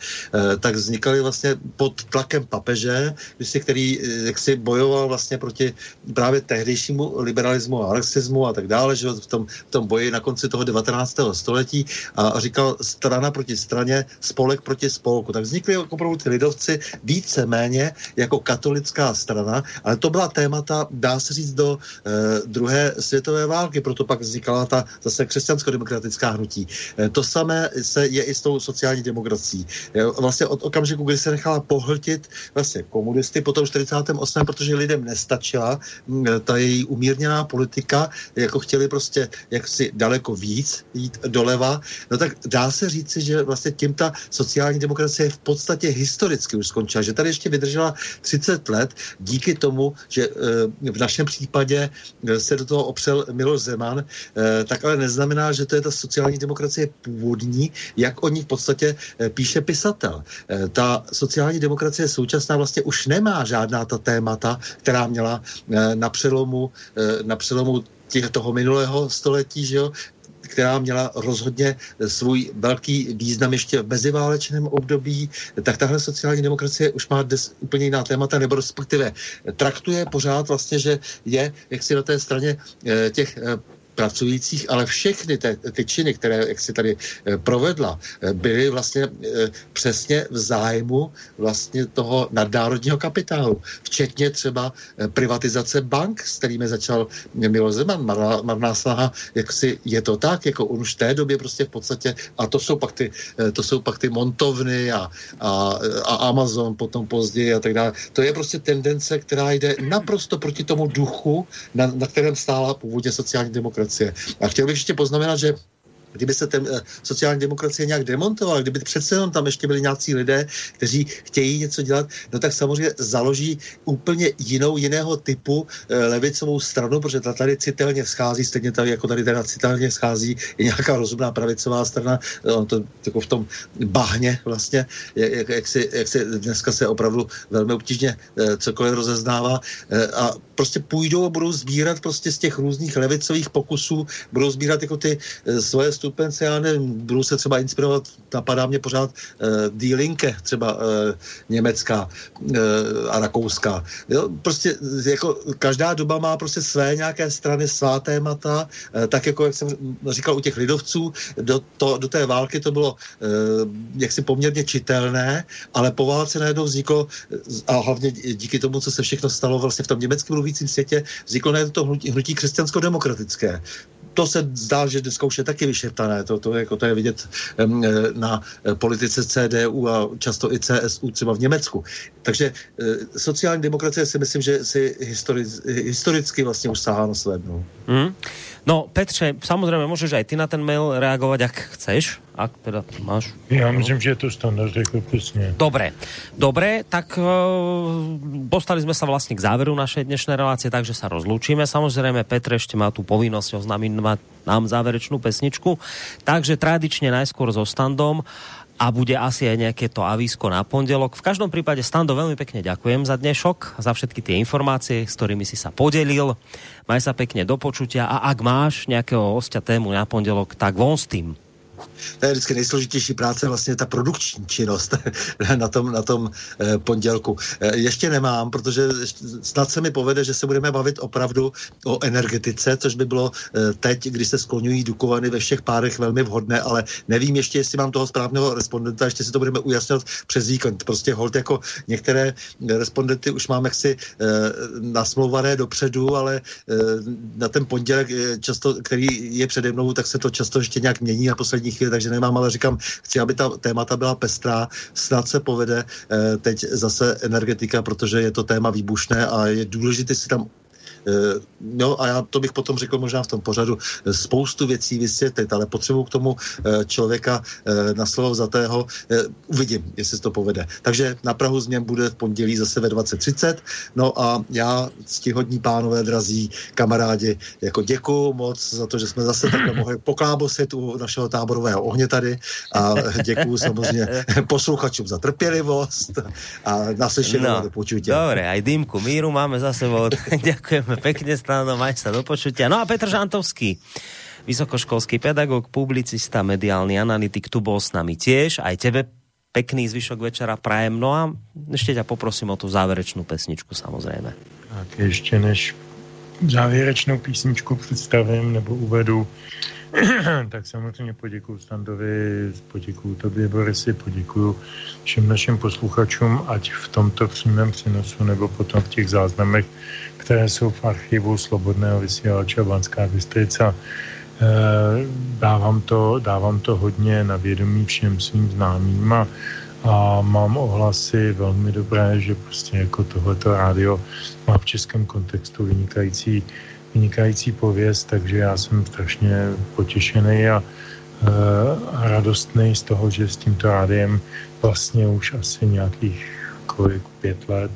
tak vznikali vlastně pod tlakem papeže, který jaksi bojoval vlastně proti právě tehdejšímu liberalismu a marxismu a tak dále, že v tom, v tom boji na konci toho devatenáctého století a říkal strana proti straně, spolek proti spolku. Tak vznikly opravdu ty lidovci víceméně jako katolická strana, ale to byla témata, dá se říct, do eh, druhé světové války, proto pak vznikala ta zase křesťansko-demokratická hnutí. Eh, to samé se je i s tou sociální demokracií. Eh, vlastně od okamžiku, kdy se nechala pohltit vlastně komunisty, potom čtyřicátém osmém, protože lidem nestačila eh, ta její umírněná politika, jako chtěli prostě jaksi daleko víc jít doleva, no tak dá se říci, že vlastně tím ta sociální demokracie v podstatě historicky už skončila, že tady ještě vydržela třicet let díky tomu, že e, v našem případě se do toho opřel Miloš Zeman, e, tak ale neznamená, že to je ta sociální demokracie původní, jak o ní v podstatě píše pisatel. E, ta sociální demokracie současná vlastně už nemá žádná ta témata, která měla e, na přelomu, e, na přelomu těch, toho minulého století, že jo, která měla rozhodně svůj velký význam ještě v meziválečném období, tak tahle sociální demokracie už má des, úplně jiná témata, nebo respektive traktuje pořád vlastně, že je jaksi na té straně těch pracujících, ale všechny te, ty činy, které jak si tady provedla, byly vlastně přesně v zájmu vlastně toho nadnárodního kapitálu. Včetně třeba privatizace bank, s kterými začal Miloš Zeman. Marná, marná snaha, jak si je to tak, jako on už v té době prostě v podstatě, a to jsou pak ty, to jsou pak ty montovny a, a, a Amazon potom později a tak dále. To je prostě tendence, která jde naprosto proti tomu duchu, na, na kterém stála původně sociální demokracie. A chtěl bych ještě poznamenat, že kdyby se ten, e, sociální demokracie nějak demontovala, kdyby přece jenom tam ještě byli nějací lidé, kteří chtějí něco dělat, no tak samozřejmě založí úplně jinou, jiného typu e, levicovou stranu, protože ta tady citelně schází, stejně tady, jako tady teda citelně schází i nějaká rozumná pravicová strana, no, to jako v tom bahně vlastně, jak, jak, si, jak se dneska se opravdu velmi obtížně e, cokoliv rozeznává e, a prostě půjdou a budou sbírat prostě z těch různých levicových pokusů, budou sbírat jako ty e, svoje stupence, já nevím, budu se třeba inspirovat, napadá mě pořád uh, Die Linke, třeba uh, německá uh, a rakouská. Jo, prostě jako každá doba má prostě své nějaké strany, svá témata, uh, tak jako, jak jsem říkal, u těch lidovců, do, to, do té války to bylo uh, jaksi poměrně čitelné, ale po válce najednou vzniklo, a hlavně díky tomu, co se všechno stalo vlastně v tom německém mluvícím světě, vzniklo najednou to hnutí, hnutí křesťansko-demokratické. To se zdá, že dneska už je taky vyšeptané. To, to, jako to je vidět na politice C D U a často i C S U třeba v Německu. Takže sociální demokracie si myslím, že si histori- historicky vlastně už sahá na své dnu. Mm. No Petře, samozřejmě můžeš aj ty na ten mail reagovat, jak chceš. Ak teda máš... Ja myslím, že je to standard, ako presne. Dobre, dobre, tak e, dostali sme sa vlastne k záveru našej dnešnej relácie, takže sa rozlúčime. Samozrejme, Petr ešte má tú povinnosť oznámiť nám záverečnú pesničku, takže tradične najskôr so Standom a bude asi aj nejaké to avísko na pondelok. V každom prípade, Stando, veľmi pekne ďakujem za dnešok, za všetky tie informácie, s ktorými si sa podelil. Maj sa pekne do počutia a ak máš nejakého hostia tému na pondelok, tak von s tým. To je vždycky nejsložitější práce, vlastně ta produkční činnost na tom, na tom pondělku. Ještě nemám, protože snad se mi povede, že se budeme bavit opravdu o energetice, což by bylo teď, když se skloňují Dukovany ve všech párech velmi vhodné, ale nevím ještě, jestli mám toho správného respondenta, ještě si to budeme ujasňovat přes víkend. Prostě hold jako některé respondenty už máme jaksi nasmlouvané dopředu, ale na ten pondělek, často, který je přede mnou, tak se to často ještě nějak mění na poslední chvíli, takže nemám, ale říkám, chci, aby ta témata byla pestrá, snad se povede eh, teď zase energetika, protože je to téma výbušné a je důležité si tam no a já to bych potom řekl možná v tom pořadu, spoustu věcí vysvětlit, ale potřebuji k tomu člověka na slovo vzatého, uvidím, jestli se to povede. Takže na prahu změn bude v pondělí zase ve dvacet třicet, no a já, ctihodní pánové, drazí kamarádi, jako děkuju moc za to, že jsme zase takhle mohli poklábosit u našeho táborového ohně tady a děkuju samozřejmě posluchačům za trpělivost a naslyšenou no, do počutí. Dobre, aj dýmku míru máme za sebou, děkujeme pekne, Stano, maj sa do počutia. No a Petr Žantovský, vysokoškolský pedagóg, publicista, mediálny analytik, tu bol s nami tiež. Aj tebe pekný zvyšok večera prajem. No a ešte ťa poprosím o tú záverečnú pesničku, samozrejme. Tak ešte než záverečnou písničku predstavím nebo uvedu, tak samozřejmě poděkuju Standovi, poděkuju tobě, Borisi, poděkuju všem našim posluchačům, ať v tomto přímém přenosu nebo potom v těch záznamech, které jsou v archivu Slobodného vysielača Banská Bystrica. Dávám to, dávám to hodně na vědomí všem svým známým a, a mám ohlasy velmi dobré, že prostě jako tohleto rádio má v českém kontextu vynikající vynikající pověst, takže já jsem strašně potěšený a, e, a radostný z toho, že s tímto rádiem vlastně už asi nějakých kolik, pět let,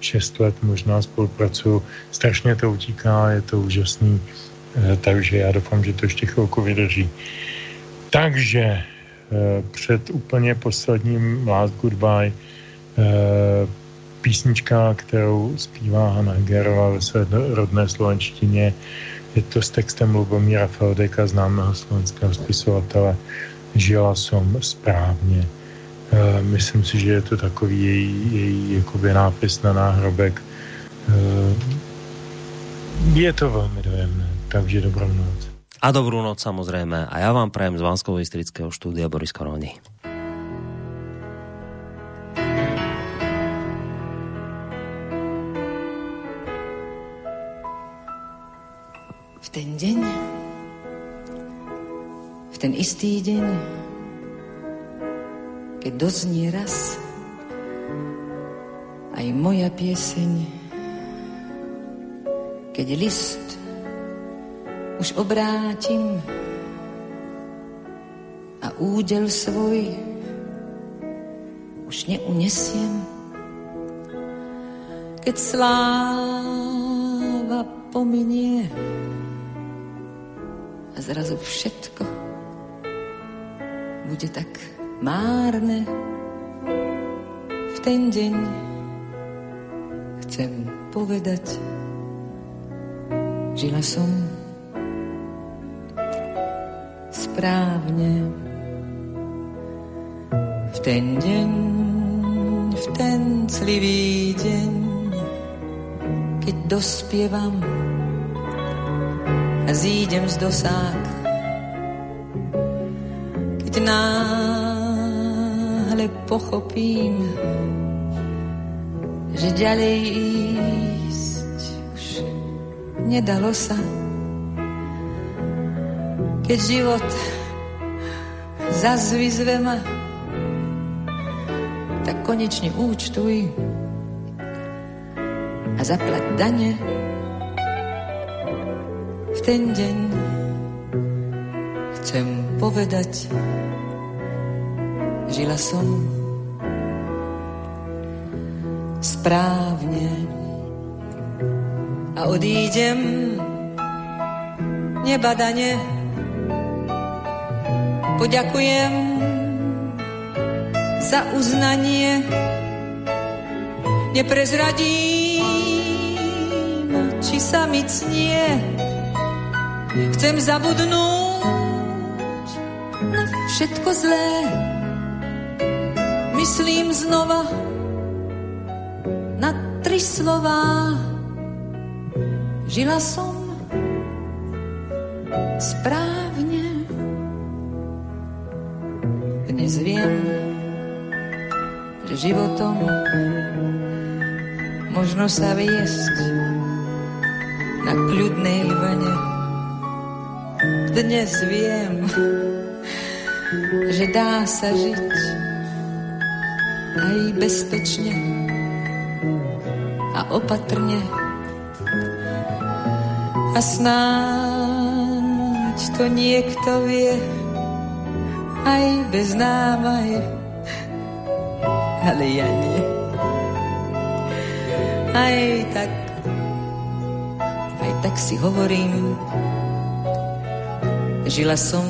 šest let možná spolupracuju. Strašně to utíká, je to úžasný, e, takže já doufám, že to ještě chvilku vydrží. Takže e, před úplně posledním Last Goodbye e, písnička, kterou zpívá Hana Hegerová ve své rodné slovenštině. Je to s textem Lubomíra Feldeka, známého slovenského spisovatele. Žila som správně. E, myslím si, že je to takový její, její jakoby nápis na náhrobek. E, je to velmi dojemné, takže dobrou noc. a dobrú noc samozrejme. A ja vám prajem z Banskobystrického štúdia Boris Koroni. V ten deň, v ten istý deň, keď doznie raz aj moja pieseň, keď list už obrátim a údel svoj už neunesiem, keď sláva pominie a zrazu všetko bude tak márne, v ten deň chcem povedať, žila som správne. V ten deň, v ten clivý deň, keď dospievam a zídem z dosák, keď náhle pochopím, že ďalej ísť už nedalo sa, keď život zas vyzve ma, tak konečne účtuj a zaplať dane. V ten deň chcem povedať, žila som správne a odídem nebadane. Poďakujem za uznanie, neprezradím, či sa mi cnie. Chcem zabudnúť na všetko zlé, myslím znova na tri slová. Žila som správne. Dnes viem, že životom možno sa viesť na kľudnej vane. Dnes viem, že dá sa žiť aj bezpečne a opatrne. A snáď to niekto vie, aj bez námaj, ale ja nie. Aj tak, aj tak si hovorím, žila som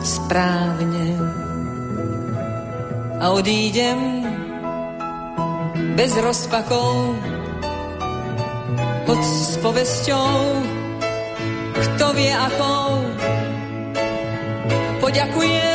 správne a odídem bez rozpakov, hoď s povesťou, kto vie akou. Poďakujem